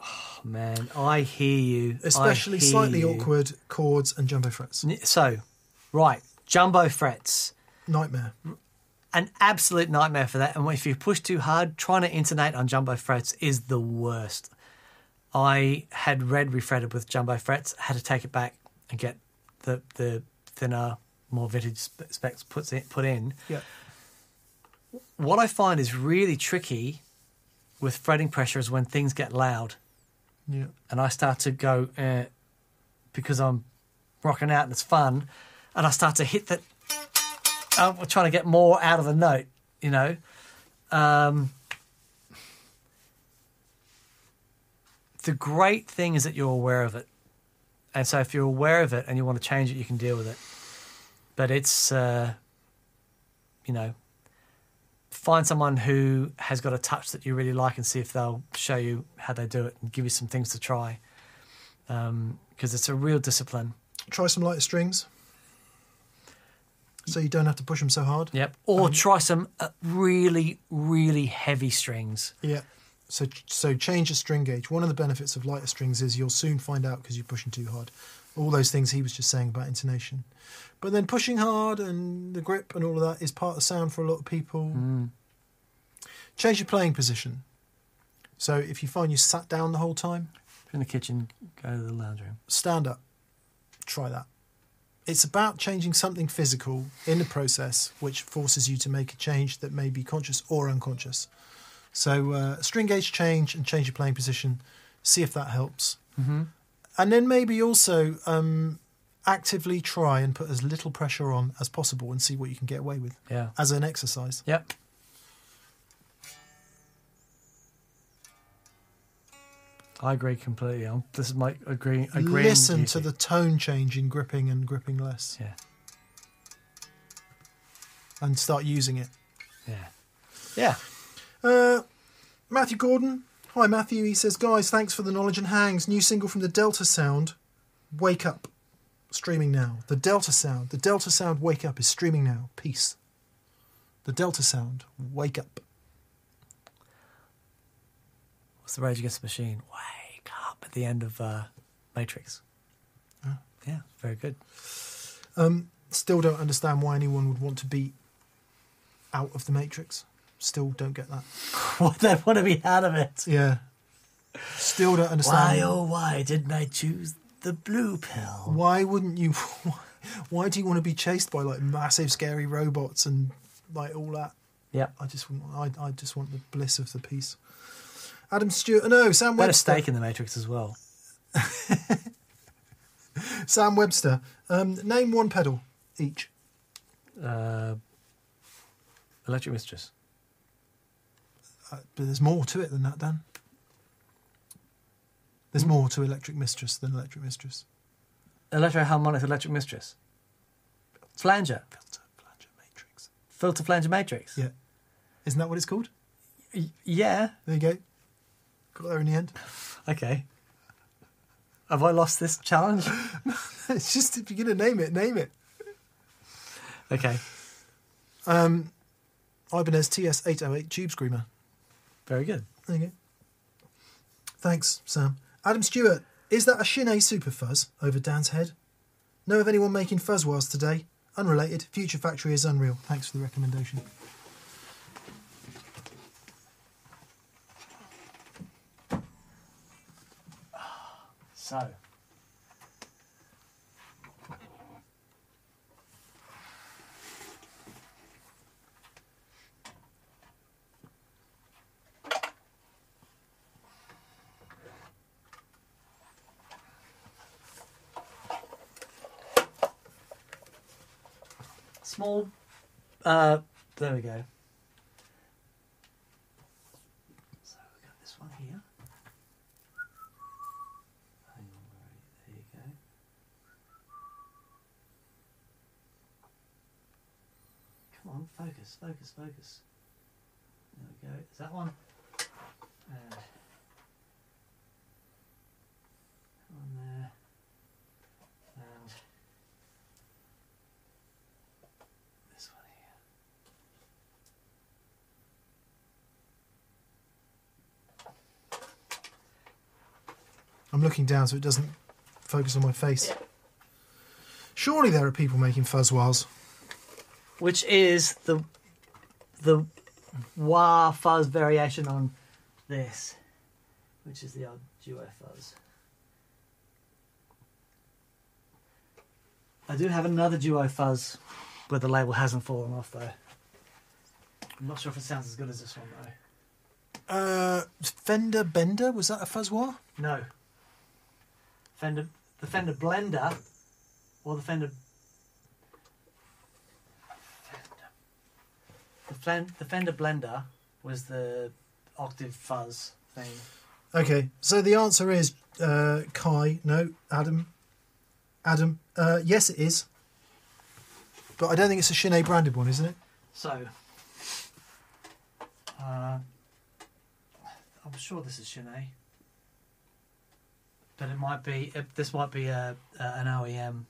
Oh, man, I hear you. Especially slightly awkward chords and jumbo frets. So, right, jumbo frets. Nightmare. An absolute nightmare for that. And if you push too hard, trying to intonate on jumbo frets is the worst. I had red refretted with jumbo frets, had to take it back and get the thinner, more vintage specs put in. Yeah. What I find is really tricky with fretting pressure is when things get loud. Yeah. And I start to go, because I'm rocking out and it's fun, and I start to hit that, I'm trying to get more out of a note, you know. The great thing is that you're aware of it. And so if you're aware of it and you want to change it, you can deal with it. But it's, you know, find someone who has got a touch that you really like and see if they'll show you how they do it and give you some things to try. Because it's a real discipline. Try some lighter strings so you don't have to push them so hard. Yep. Or try some really, really heavy strings. Yeah. So change your string gauge. One of the benefits of lighter strings is you'll soon find out because you're pushing too hard. All those things he was just saying about intonation. But then pushing hard and the grip and all of that is part of sound for a lot of people. Mm. Change your playing position. So if you find you sat down the whole time... in the kitchen, go to the lounge room. Stand up. Try that. It's about changing something physical in the process which forces you to make a change that may be conscious or unconscious. So string gauge change and change your playing position. See if that helps. Mm-hmm. And then maybe also actively try and put as little pressure on as possible and see what you can get away with as an exercise. Yep. I agree completely. This is my agreeing. Listen to the tone change in gripping and gripping less. Yeah. And start using it. Yeah. Yeah. Matthew Gordon. Hi, Matthew. He says, guys, thanks for the knowledge and hangs. New single from the Delta Sound, Wake Up, streaming now. The Delta Sound Wake Up is streaming now. Peace. The Delta Sound Wake Up. What's the Rage Against the Machine? Wake Up at the end of Matrix. Oh. Yeah, very good. Still don't understand why anyone would want to be out of the Matrix. Still don't get that. Why they want to be out of it? Yeah. Still don't understand. Why, oh, why didn't I choose the blue pill? Why wouldn't you? Why do you want to be chased by like massive scary robots and like all that? Yeah. I just want the bliss of the peace. Adam Stewart. No, Sam Webster. Better stake in the Matrix as well. Sam Webster. Name one pedal each. Electric Mistress. But there's more to it than that, Dan. There's more to Electric Mistress than Electric Mistress. Electro-harmonic Electric Mistress. Flanger. Filter-flanger matrix. Filter-flanger matrix. Yeah. Isn't that what it's called? Yeah. There you go. Got there in the end. Okay. Have I lost this challenge? It's just if you're going to name it, name it. Okay. Ibanez TS808 Tube Screamer. Very good. There you go. Thanks, Sam. Adam Stewart. Is that a Shinee Super Fuzz over Dan's head? Know of anyone making fuzzwars today? Unrelated. Future Factory is unreal. Thanks for the recommendation. So. Small, there we go. So we've got this one here. Hang on, there you go. Come on, focus, focus, focus. There we go, it's that one. And come on there. And... I'm looking down so it doesn't focus on my face. Surely there are people making fuzzwahs. Which is the wah fuzz variation on this, which is the odd duo fuzz. I do have another duo fuzz where the label hasn't fallen off, though. I'm not sure if it sounds as good as this one, though. Fender Bender? Was that a fuzzwah? No. The Fender Blender, or the Fender Blender was the octave fuzz thing. Okay, so the answer is Adam, Adam, yes it is. But I don't think it's a Shinee branded one, isn't it? So, I'm sure this is Shinee. But it might be, this might be an OEM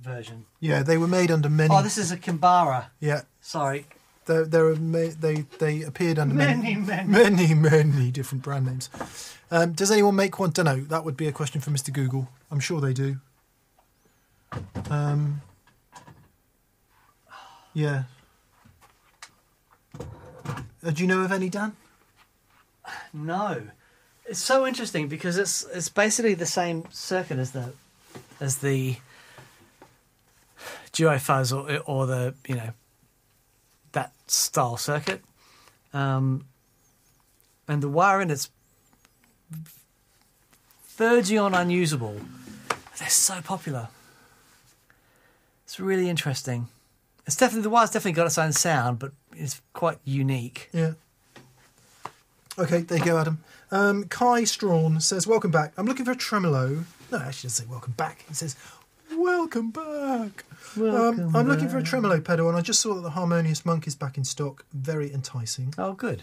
version. Yeah, they were made under many... Oh, this is a Kinbara. Yeah. Sorry. They appeared under many different brand names. Does anyone make one? Dunno. That would be a question for Mr. Google. I'm sure they do. Yeah. Do you know of any, Dan? No. It's so interesting because it's basically the same circuit as the duo fuzz or the, you know, that style circuit, and the wiring is verging on unusable. They're so popular. It's really interesting. It's definitely, the wire's definitely got its own sound, but it's quite unique. Yeah. Okay, there you go, Adam. Kai Strawn says, "Welcome back. I'm looking for a tremolo." No, actually, doesn't say "welcome back." He says, "Welcome back. Welcome I'm looking for a tremolo pedal, and I just saw that the Harmonious Monk is back in stock. Very enticing." Oh, good.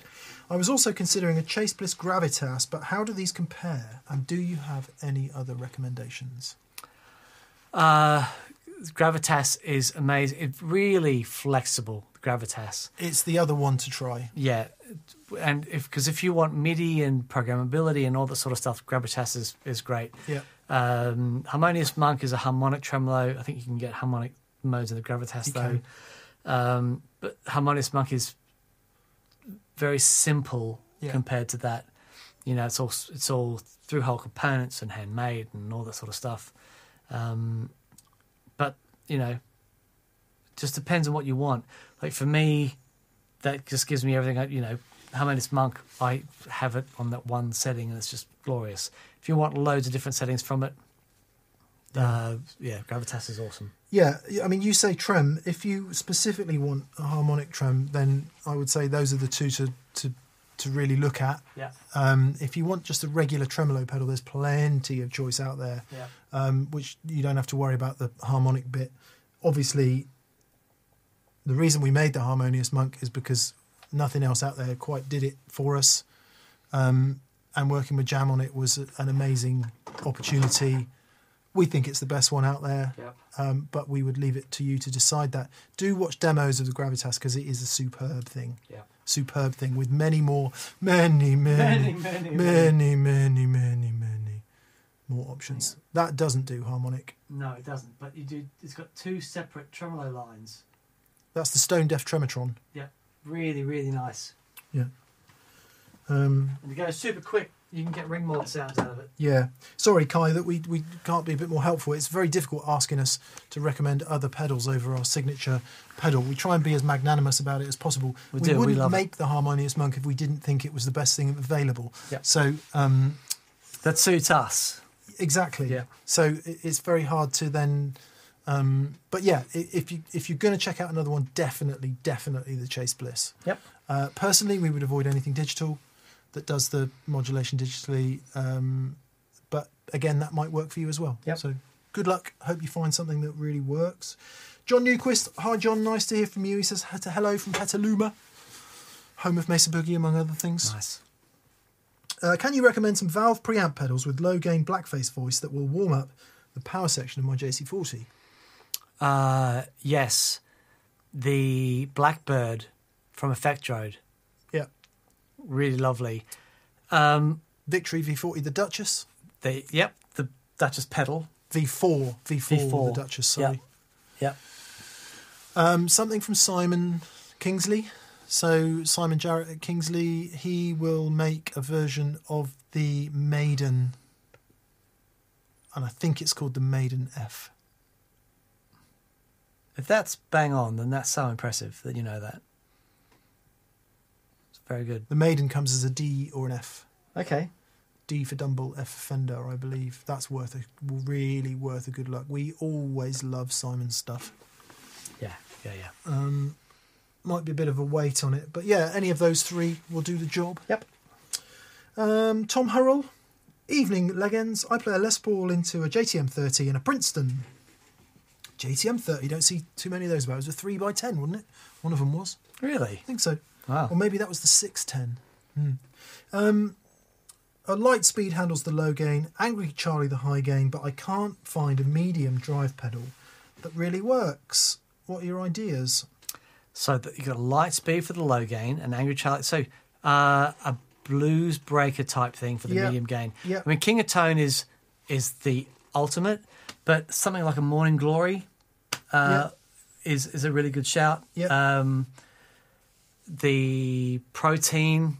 "I was also considering a Chase Bliss Gravitas, but how do these compare? And do you have any other recommendations?" Gravitas is amazing. It's really flexible. Gravitas. It's the other one to try. Yeah, and if you want MIDI and programmability and all that sort of stuff, Gravitas is great. Yeah. Harmonious Monk is a harmonic tremolo. I think you can get harmonic modes in the Gravitas though. But Harmonious Monk is very simple compared to that. You know, it's all through-hole components and handmade and all that sort of stuff. But you know, just depends on what you want. Like for me, that just gives me everything. You know, Harmonious Monk, I have it on that one setting, and it's just glorious. If you want loads of different settings from it, Gravitas is awesome. Yeah, I mean, you say trem. If you specifically want a harmonic trem, then I would say those are the two to really look at. Yeah. If you want just a regular tremolo pedal, there's plenty of choice out there. Yeah. Which you don't have to worry about the harmonic bit. Obviously, the reason we made the Harmonious Monk is because nothing else out there quite did it for us. And working with Jam on it was an amazing opportunity. We think it's the best one out there, but we would leave it to you to decide that. Do watch demos of the Gravitas because it is a superb thing. Yeah. Superb thing with many more options. Yeah. That doesn't do harmonic. No, it doesn't. But you do. It's got two separate tremolo lines. That's the Stone Deaf Trematron. Yeah, really, really nice. Yeah. And it goes super quick. You can get ring mod sounds out of it. Yeah. Sorry, Kai, that we can't be a bit more helpful. It's very difficult asking us to recommend other pedals over our signature pedal. We try and be as magnanimous about it as possible. We wouldn't make the Harmonious Monk if we didn't think it was the best thing available. Yeah. So that suits us. Exactly. Yeah. So it's very hard to then... but yeah, if you're going to check out another one, definitely the Chase Bliss. Yep. Personally, we would avoid anything digital that does the modulation digitally. But again, that might work for you as well. Yep. So good luck. Hope you find something that really works. John Newquist. Hi, John. Nice to hear from you. He says hello from Petaluma, home of Mesa Boogie, among other things. Nice. Can you recommend some Valve preamp pedals with low-gain blackface voice that will warm up the power section of my JC40? Yes, the Blackbird from Effect Road. Yeah, really lovely. Victory V40, the Duchess. The Duchess pedal. V4, the Duchess. Sorry. Yeah. Something from Simon Kingsley. So Simon Jarrett at Kingsley, he will make a version of the Maiden, and I think it's called the Maiden F. If that's bang on, then that's so impressive that you know that. It's very good. The Maiden comes as a D or an F. Okay. D for Dumble, F for Fender, I believe. That's really worth a good look. We always love Simon's stuff. Yeah. Might be a bit of a wait on it, but yeah, any of those three will do the job. Yep. Tom Hurrell. Evening Legends, I play a Les Paul into a JTM30 and a Princeton. JTM30, don't see too many of those about. It was a 3x10, wasn't it? One of them was. Really? I think so. Wow. Or maybe that was the 610. A Lightspeed handles the low gain, Angry Charlie the high gain, but I can't find a medium drive pedal that really works. What are your ideas? So you've got a Lightspeed for the low gain, an Angry Charlie. So a blues breaker type thing for the medium gain. I mean, King of Tone is the ultimate, but something like a Morning Glory is a really good shout. The Protein,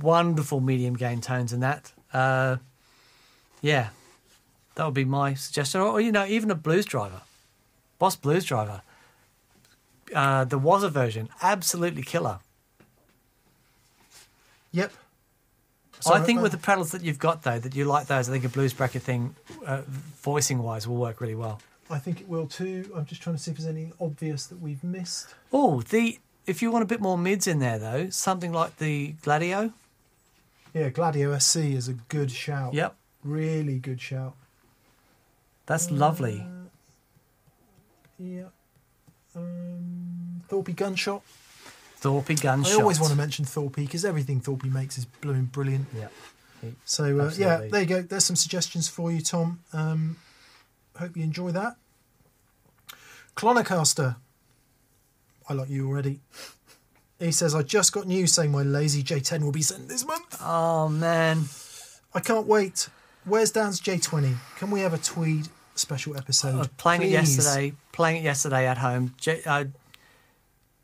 wonderful medium gain tones in that. Yeah, that would be my suggestion. Or, you know, even a Blues Driver, Boss Blues Driver. There was a version, absolutely killer. Yep. Sorry, I think with the pedals that you've got, though, that you like those, I think a blues bracket thing, voicing-wise, will work really well. I think it will too. I'm just trying to see if there's anything obvious that we've missed. Oh, if you want a bit more mids in there, though, something like the Gladio. Yeah, Gladio SC is a good shout. Yep. Really good shout. That's lovely. Yeah. Thorpe Gunshot. Thorpe Gunshot. I always want to mention Thorpe because everything Thorpe makes is blooming brilliant. Yeah. So, yeah, there you go. There's some suggestions for you, Tom. Hope you enjoy that. Clonocaster. I like you already. He says, I just got news saying my lazy J10 will be sent this month. Oh, man. I can't wait. Where's Dan's J20? Can we have a Tweed special episode? I was playing it yesterday. Playing it yesterday at home.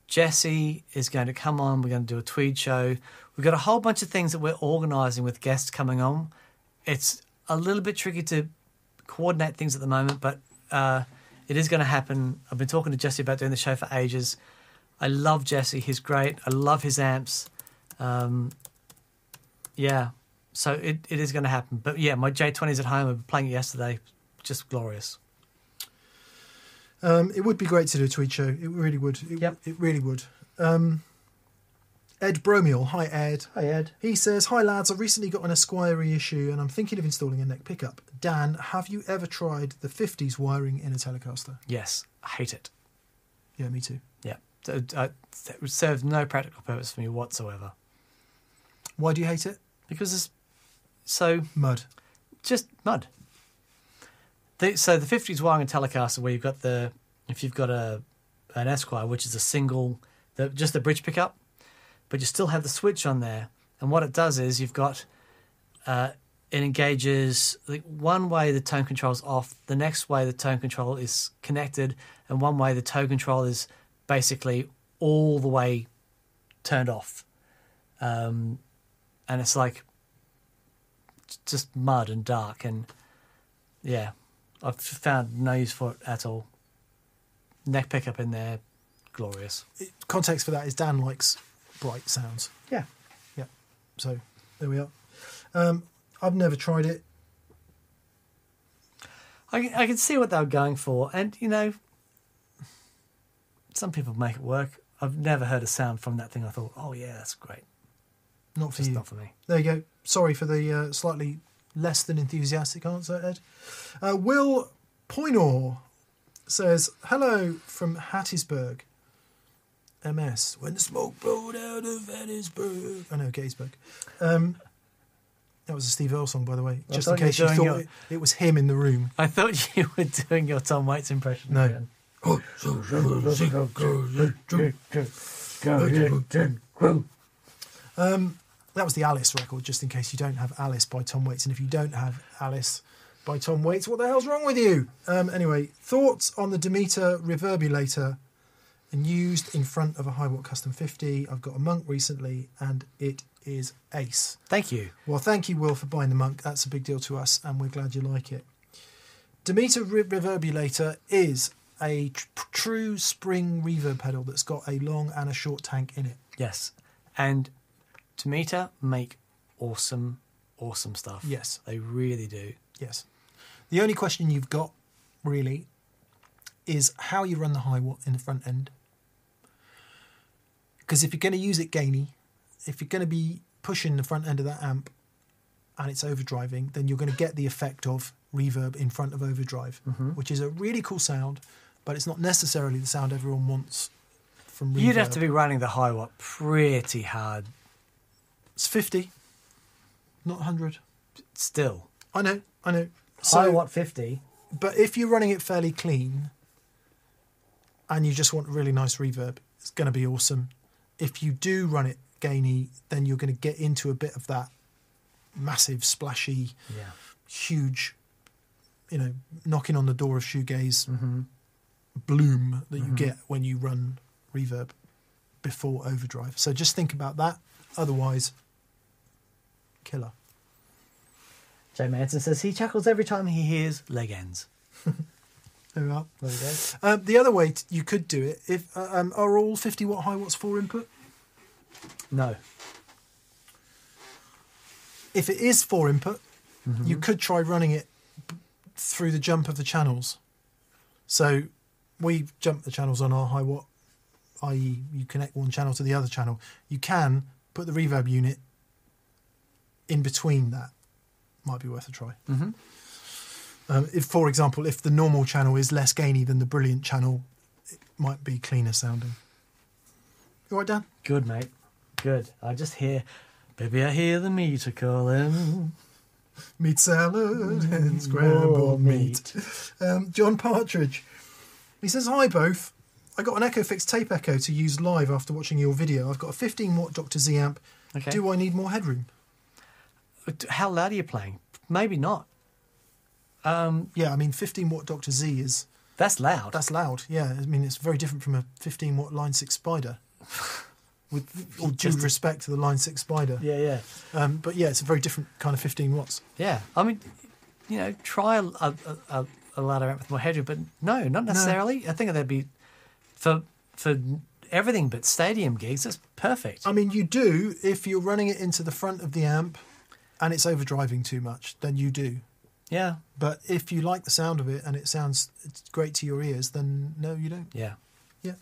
Jesse is going to come on. We're going to do a Tweed show. We've got a whole bunch of things that we're organising with guests coming on. It's a little bit tricky to coordinate things at the moment, but it is going to happen. I've been talking to Jesse about doing the show for ages. I love Jesse. He's great. I love his amps. Yeah, so it is going to happen. But yeah, my J20's at home. I've been playing it yesterday. Just glorious. It would be great to do a Tweed show. It really would. It really would. Ed Bromiel. Hi, Ed. Hi, Ed. He says, hi, lads. I've recently got an Esquirery issue and I'm thinking of installing a neck pickup. Dan, have you ever tried the 50s wiring in a Telecaster? Yes. I hate it. Yeah, me too. Yeah. It serves no practical purpose for me whatsoever. Why do you hate it? Because it's so... Mud. Just mud. So the 50s wiring and Telecaster, where you've got if you've got an Esquire, which is a single, just the bridge pickup, but you still have the switch on there. And what it does is you've got it engages. I think one way the tone control's off, the next way the tone control is connected, and one way the tone control is basically all the way turned off. And it's like just mud and dark and yeah. I've found no use for it at all. Neck pickup in there, glorious. Context for that is Dan likes bright sounds. Yeah. Yeah. So there we are. I've never tried it. I can see what they were going for. And, you know, some people make it work. I've never heard a sound from that thing. I thought, oh, yeah, that's great. Not for you. Just not for me. There you go. Sorry for the slightly... less than enthusiastic answer, Ed. Will Poynor says, hello from Hattiesburg, MS. When the smoke blowed out of Hattiesburg. Oh, no, Gettysburg. That was a Steve Earle song, by the way, just in case you thought it was him in the room. I thought you were doing your Tom Waits impression. No. Again. That was the Alice record, just in case you don't have Alice by Tom Waits. And if you don't have Alice by Tom Waits, what the hell's wrong with you? Anyway, thoughts on the Demeter Reverbulator and used in front of a Hi-Watt Custom 50. I've got a Monk recently and it is ace. Thank you. Well, thank you, Will, for buying the Monk. That's a big deal to us and we're glad you like it. Demeter Reverbulator is a true spring reverb pedal that's got a long and a short tank in it. Yes, and... Demeter make awesome stuff. Yes. They really do. Yes. The only question you've got, really, is how you run the Hi-Watt in the front end. Because if you're going to use it gainy, if you're going to be pushing the front end of that amp, and it's overdriving, then you're going to get the effect of reverb in front of overdrive, which is a really cool sound, but it's not necessarily the sound everyone wants from reverb. You'd have to be running the hi watt pretty hard. It's 50, not 100. Still. I know. So, hi watt 50. But if you're running it fairly clean and you just want really nice reverb, it's going to be awesome. If you do run it gainy, then you're going to get into a bit of that massive, splashy, huge, you know, knocking on the door of shoegaze bloom that you get when you run reverb before overdrive. So just think about that. Otherwise, killer. Joe Manson says he chuckles every time he hears leg ends. There we are. There we go. The other way you could do it, if are all 50-watt hi-watts 4-input? No. If it is 4-input, you could try running it through the jump of the channels. So we jump the channels on our hi-watt, i.e. you connect one channel to the other channel. You can put the reverb unit in between that. Might be worth a try. If, for example, if the normal channel is less gainy than the brilliant channel, it might be cleaner sounding. You all right, Dan? Good, mate. Good. I just hear, baby, I hear the meter calling. Meat salad and scrambled meat. John Partridge. He says, hi, both. I got an Ecofix tape echo to use live after watching your video. I've got a 15-watt Dr. Z amp. Okay. Do I need more headroom? How loud are you playing? Maybe not. Yeah, I mean, 15-watt Dr. Z is... That's loud. That's loud, yeah. I mean, it's very different from a 15-watt Line 6 Spider. With all due respect to the Line 6 Spider. Yeah, yeah. But, yeah, it's a very different kind of 15 watts. Yeah. I mean, you know, try a louder amp with more headroom, but no, not necessarily. No. I think that'd be... For everything but stadium gigs, that's perfect. I mean, you do, if you're running it into the front of the amp and it's overdriving too much, then you do. Yeah. But if you like the sound of it and it sounds it's great to your ears, then no, you don't. Yeah. Yeah.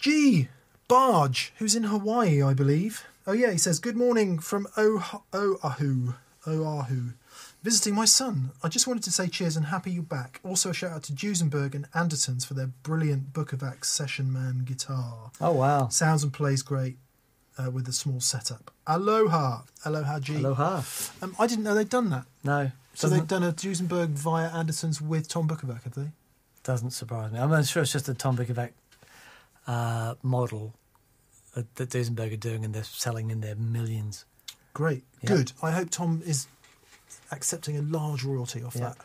G. Barge, who's in Hawaii, I believe. Oh, yeah, he says, good morning from Oahu. Visiting my son. I just wanted to say cheers and happy you're back. Also a shout out to Duesenberg and Andertons for their brilliant Book of Acts Session Man guitar. Oh, wow. Sounds and plays great. With a small setup. Aloha. Aloha G. Aloha. I didn't know they'd done that. No. So they've done a Duesenberg via Anderson's with Tom Bukovac, have they? Doesn't surprise me. I'm sure it's just a Tom Bukovac model that Duesenberg are doing and they're selling in their millions. Great. Yeah. Good. I hope Tom is accepting a large royalty off that.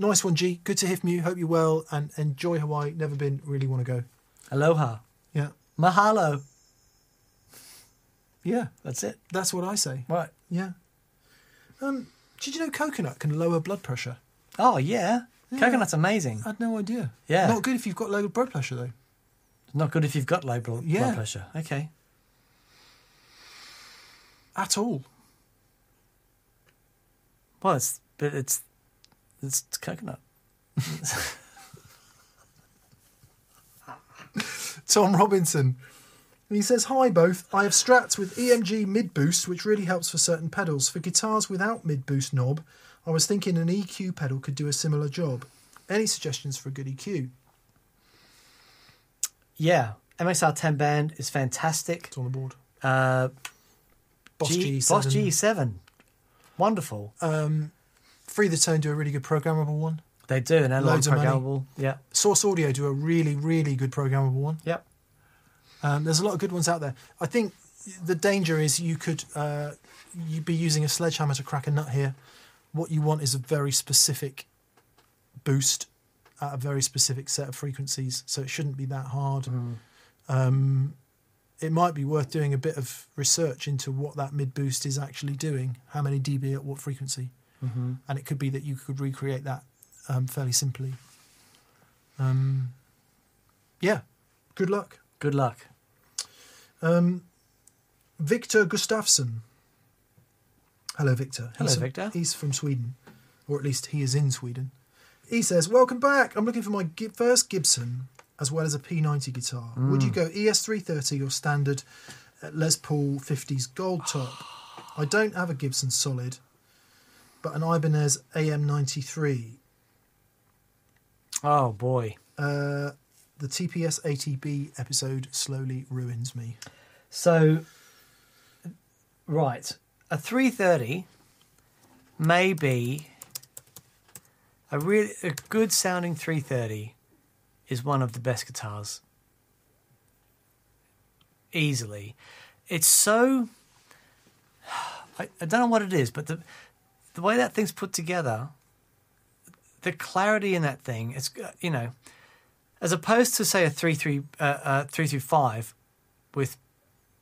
Nice one, G. Good to hear from you. Hope you're well and enjoy Hawaii. Never been. Really want to go. Aloha. Yeah. Mahalo. Yeah, that's it. That's what I say. Right. Yeah. Did you know coconut can lower blood pressure? Oh, yeah. Coconut's amazing. I had no idea. Yeah. Not good if you've got low blood pressure, though. Not good if you've got low blood pressure. Okay. At all. Well, it's coconut. Tom Robinson. He says, hi both, I have Strats with EMG mid-boost, which really helps for certain pedals. For guitars without mid-boost knob, I was thinking an EQ pedal could do a similar job. Any suggestions for a good EQ? Yeah, MXR 10 band is fantastic. It's on the board. Boss G7. Wonderful. Free the Tone do a really good programmable one. They do, and they're loads programmable. Yeah. Source Audio do a really, really good programmable one. Yep. There's a lot of good ones out there. I think the danger is you could you'd be using a sledgehammer to crack a nut here. What you want is a very specific boost at a very specific set of frequencies, so it shouldn't be that hard. It might be worth doing a bit of research into what that mid-boost is actually doing, how many dB at what frequency. And it could be that you could recreate that fairly simply. Yeah, good luck. Good luck. Victor Gustafsson. Hello, Victor. Hello, Victor. He's from Sweden, or at least he is in Sweden. He says, welcome back. I'm looking for my first Gibson as well as a P90 guitar. Would you go ES330 or standard Les Paul 50s gold top? I don't have a Gibson Solid, but an Ibanez AM93. Oh, boy. The TPS ATB episode slowly ruins me. So, right. A 330 may be a good sounding 330 is one of the best guitars. Easily. It's so... I don't know what it is, but the way that thing's put together, the clarity in that thing, it's, you know, as opposed to, say, a 335 with,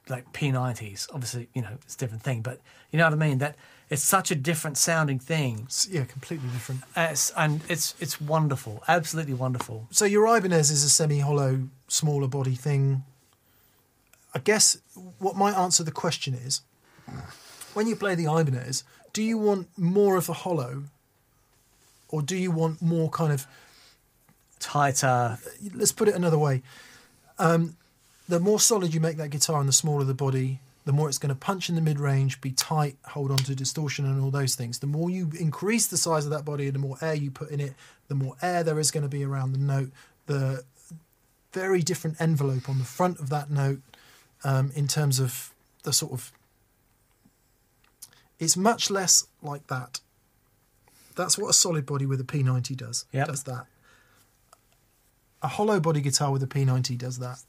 like, P90s. Obviously, you know, it's a different thing, but you know what I mean? That it's such a different sounding thing. Yeah, completely different. It's wonderful, absolutely wonderful. So your Ibanez is a semi-hollow, smaller body thing. I guess what my answer to the question is, when you play the Ibanez, do you want more of the hollow, or do you want more kind of tighter? Let's put it another way. The more solid you make that guitar and the smaller the body, the more it's going to punch in the mid-range, be tight, hold on to distortion and all those things. The more you increase the size of that body, the more air you put in it, the more air there is going to be around the note, the very different envelope on the front of that note, in terms of the sort of... It's much less like that. That's what a solid body with a P90 does. Yep. Does that. A hollow body guitar with a P90 does that.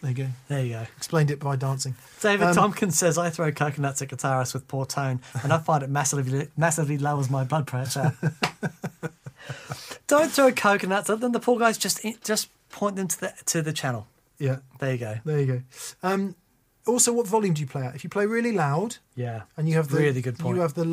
There you go. There you go. Explained it by dancing. David Tompkins says, I throw coconuts at guitarists with poor tone, and I find it massively lowers my blood pressure. Don't throw coconuts at them. The poor guys, just point them to the channel. Yeah. There you go. There you go. Also, what volume do you play at? If you play really loud, yeah, and you have the really good point. You have the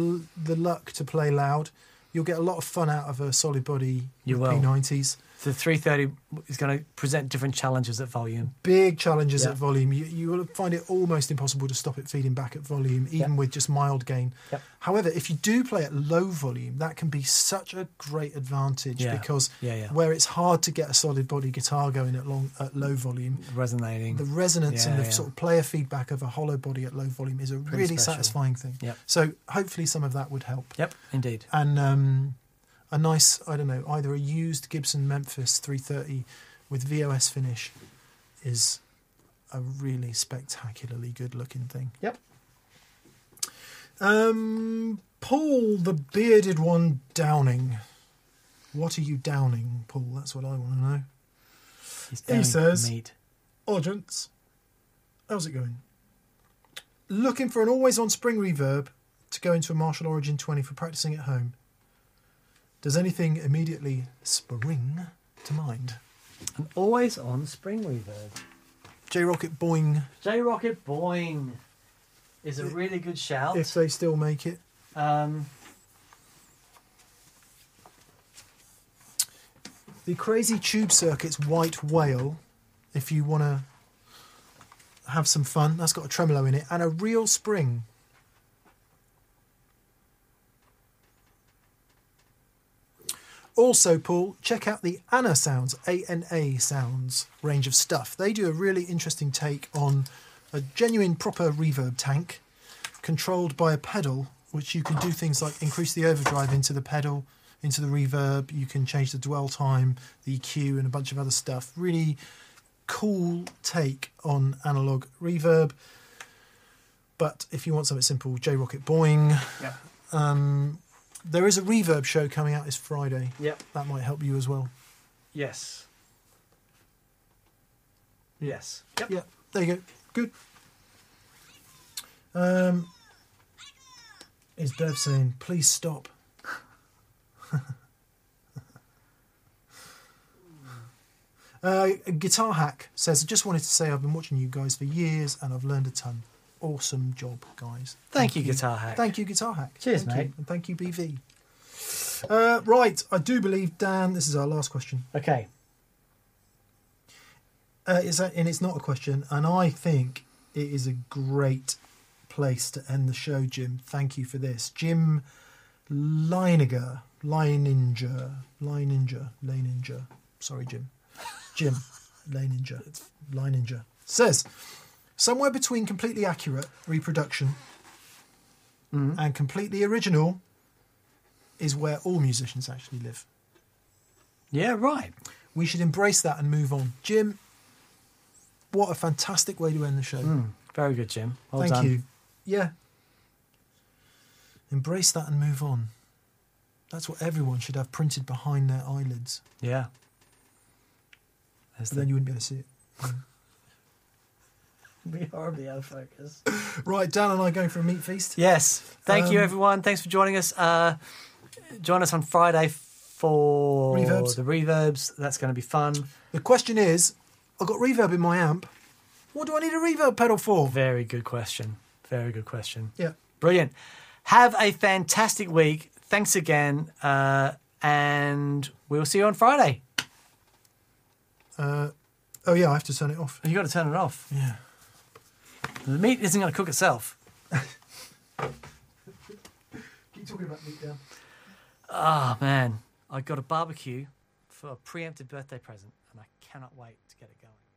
luck to play loud, you'll get a lot of fun out of a solid body P90s. The 330 is going to present different challenges at volume. Big challenges at volume. You will find it almost impossible to stop it feeding back at volume, even with just mild gain. Yep. However, if you do play at low volume, that can be such a great advantage because where it's hard to get a solid body guitar going at low volume, resonating, the resonance and the sort of player feedback of a hollow body at low volume is a really satisfying thing. Yep. So hopefully some of that would help. Yep, indeed. And a nice, I don't know, either a used Gibson Memphis 330 with VOS finish is a really spectacularly good-looking thing. Yep. Paul, the bearded one, Downing. What are you downing, Paul? That's what I want to know. He says, "Audience, how's it going? Looking for an always-on spring reverb to go into a Marshall Origin 20 for practicing at home. Does anything immediately spring to mind?" An always-on spring reverb. J-Rocket Boing. J-Rocket Boing is a really good shout. If they still make it. The Crazy Tube Circuit's White Whale, if you want to have some fun. That's got a tremolo in it and a real spring. Also, Paul, check out the Anna Sounds, A-N-A Sounds range of stuff. They do a really interesting take on a genuine proper reverb tank controlled by a pedal, which you can do things like increase the overdrive into the pedal, into the reverb. You can change the dwell time, the EQ, and a bunch of other stuff. Really cool take on analog reverb. But if you want something simple, J-Rocket Boing. Yeah. There is a reverb show coming out this Friday. Yep. That might help you as well. Yes. Yes. Yep. Yep. There you go. Good. Is Bev saying, please stop? Guitar Hack says, I just wanted to say I've been watching you guys for years and I've learned a ton. Awesome job, guys. Thank you, Guitar Hack. Thank you, Guitar Hack. Cheers, thank mate. You. And thank you, BV. Right, I do believe, Dan, this is our last question. Okay. And it's not a question, and I think it is a great place to end the show, Jim. Thank you for this. Jim Leininger. Sorry, Jim. Jim Leininger says... somewhere between completely accurate reproduction and completely original is where all musicians actually live. Yeah, right. We should embrace that and move on. Jim, what a fantastic way to end the show. Very good, Jim. Well done. Thank you. Yeah. Embrace that and move on. That's what everyone should have printed behind their eyelids. Yeah. But then you wouldn't be able to see it. We horribly out of focus. Right, Dan and I going for a meat feast. Yes. Thank you, everyone. Thanks for joining us. Join us on Friday for reverbs. The reverbs. That's going to be fun. The question is, I've got reverb in my amp. What do I need a reverb pedal for? Very good question. Very good question. Yeah. Brilliant. Have a fantastic week. Thanks again. And we'll see you on Friday. Oh, yeah, I have to turn it off. You've got to turn it off. Yeah. The meat isn't going to cook itself. Keep talking about meat now. Oh, man. I got a barbecue for a preempted birthday present, and I cannot wait to get it going.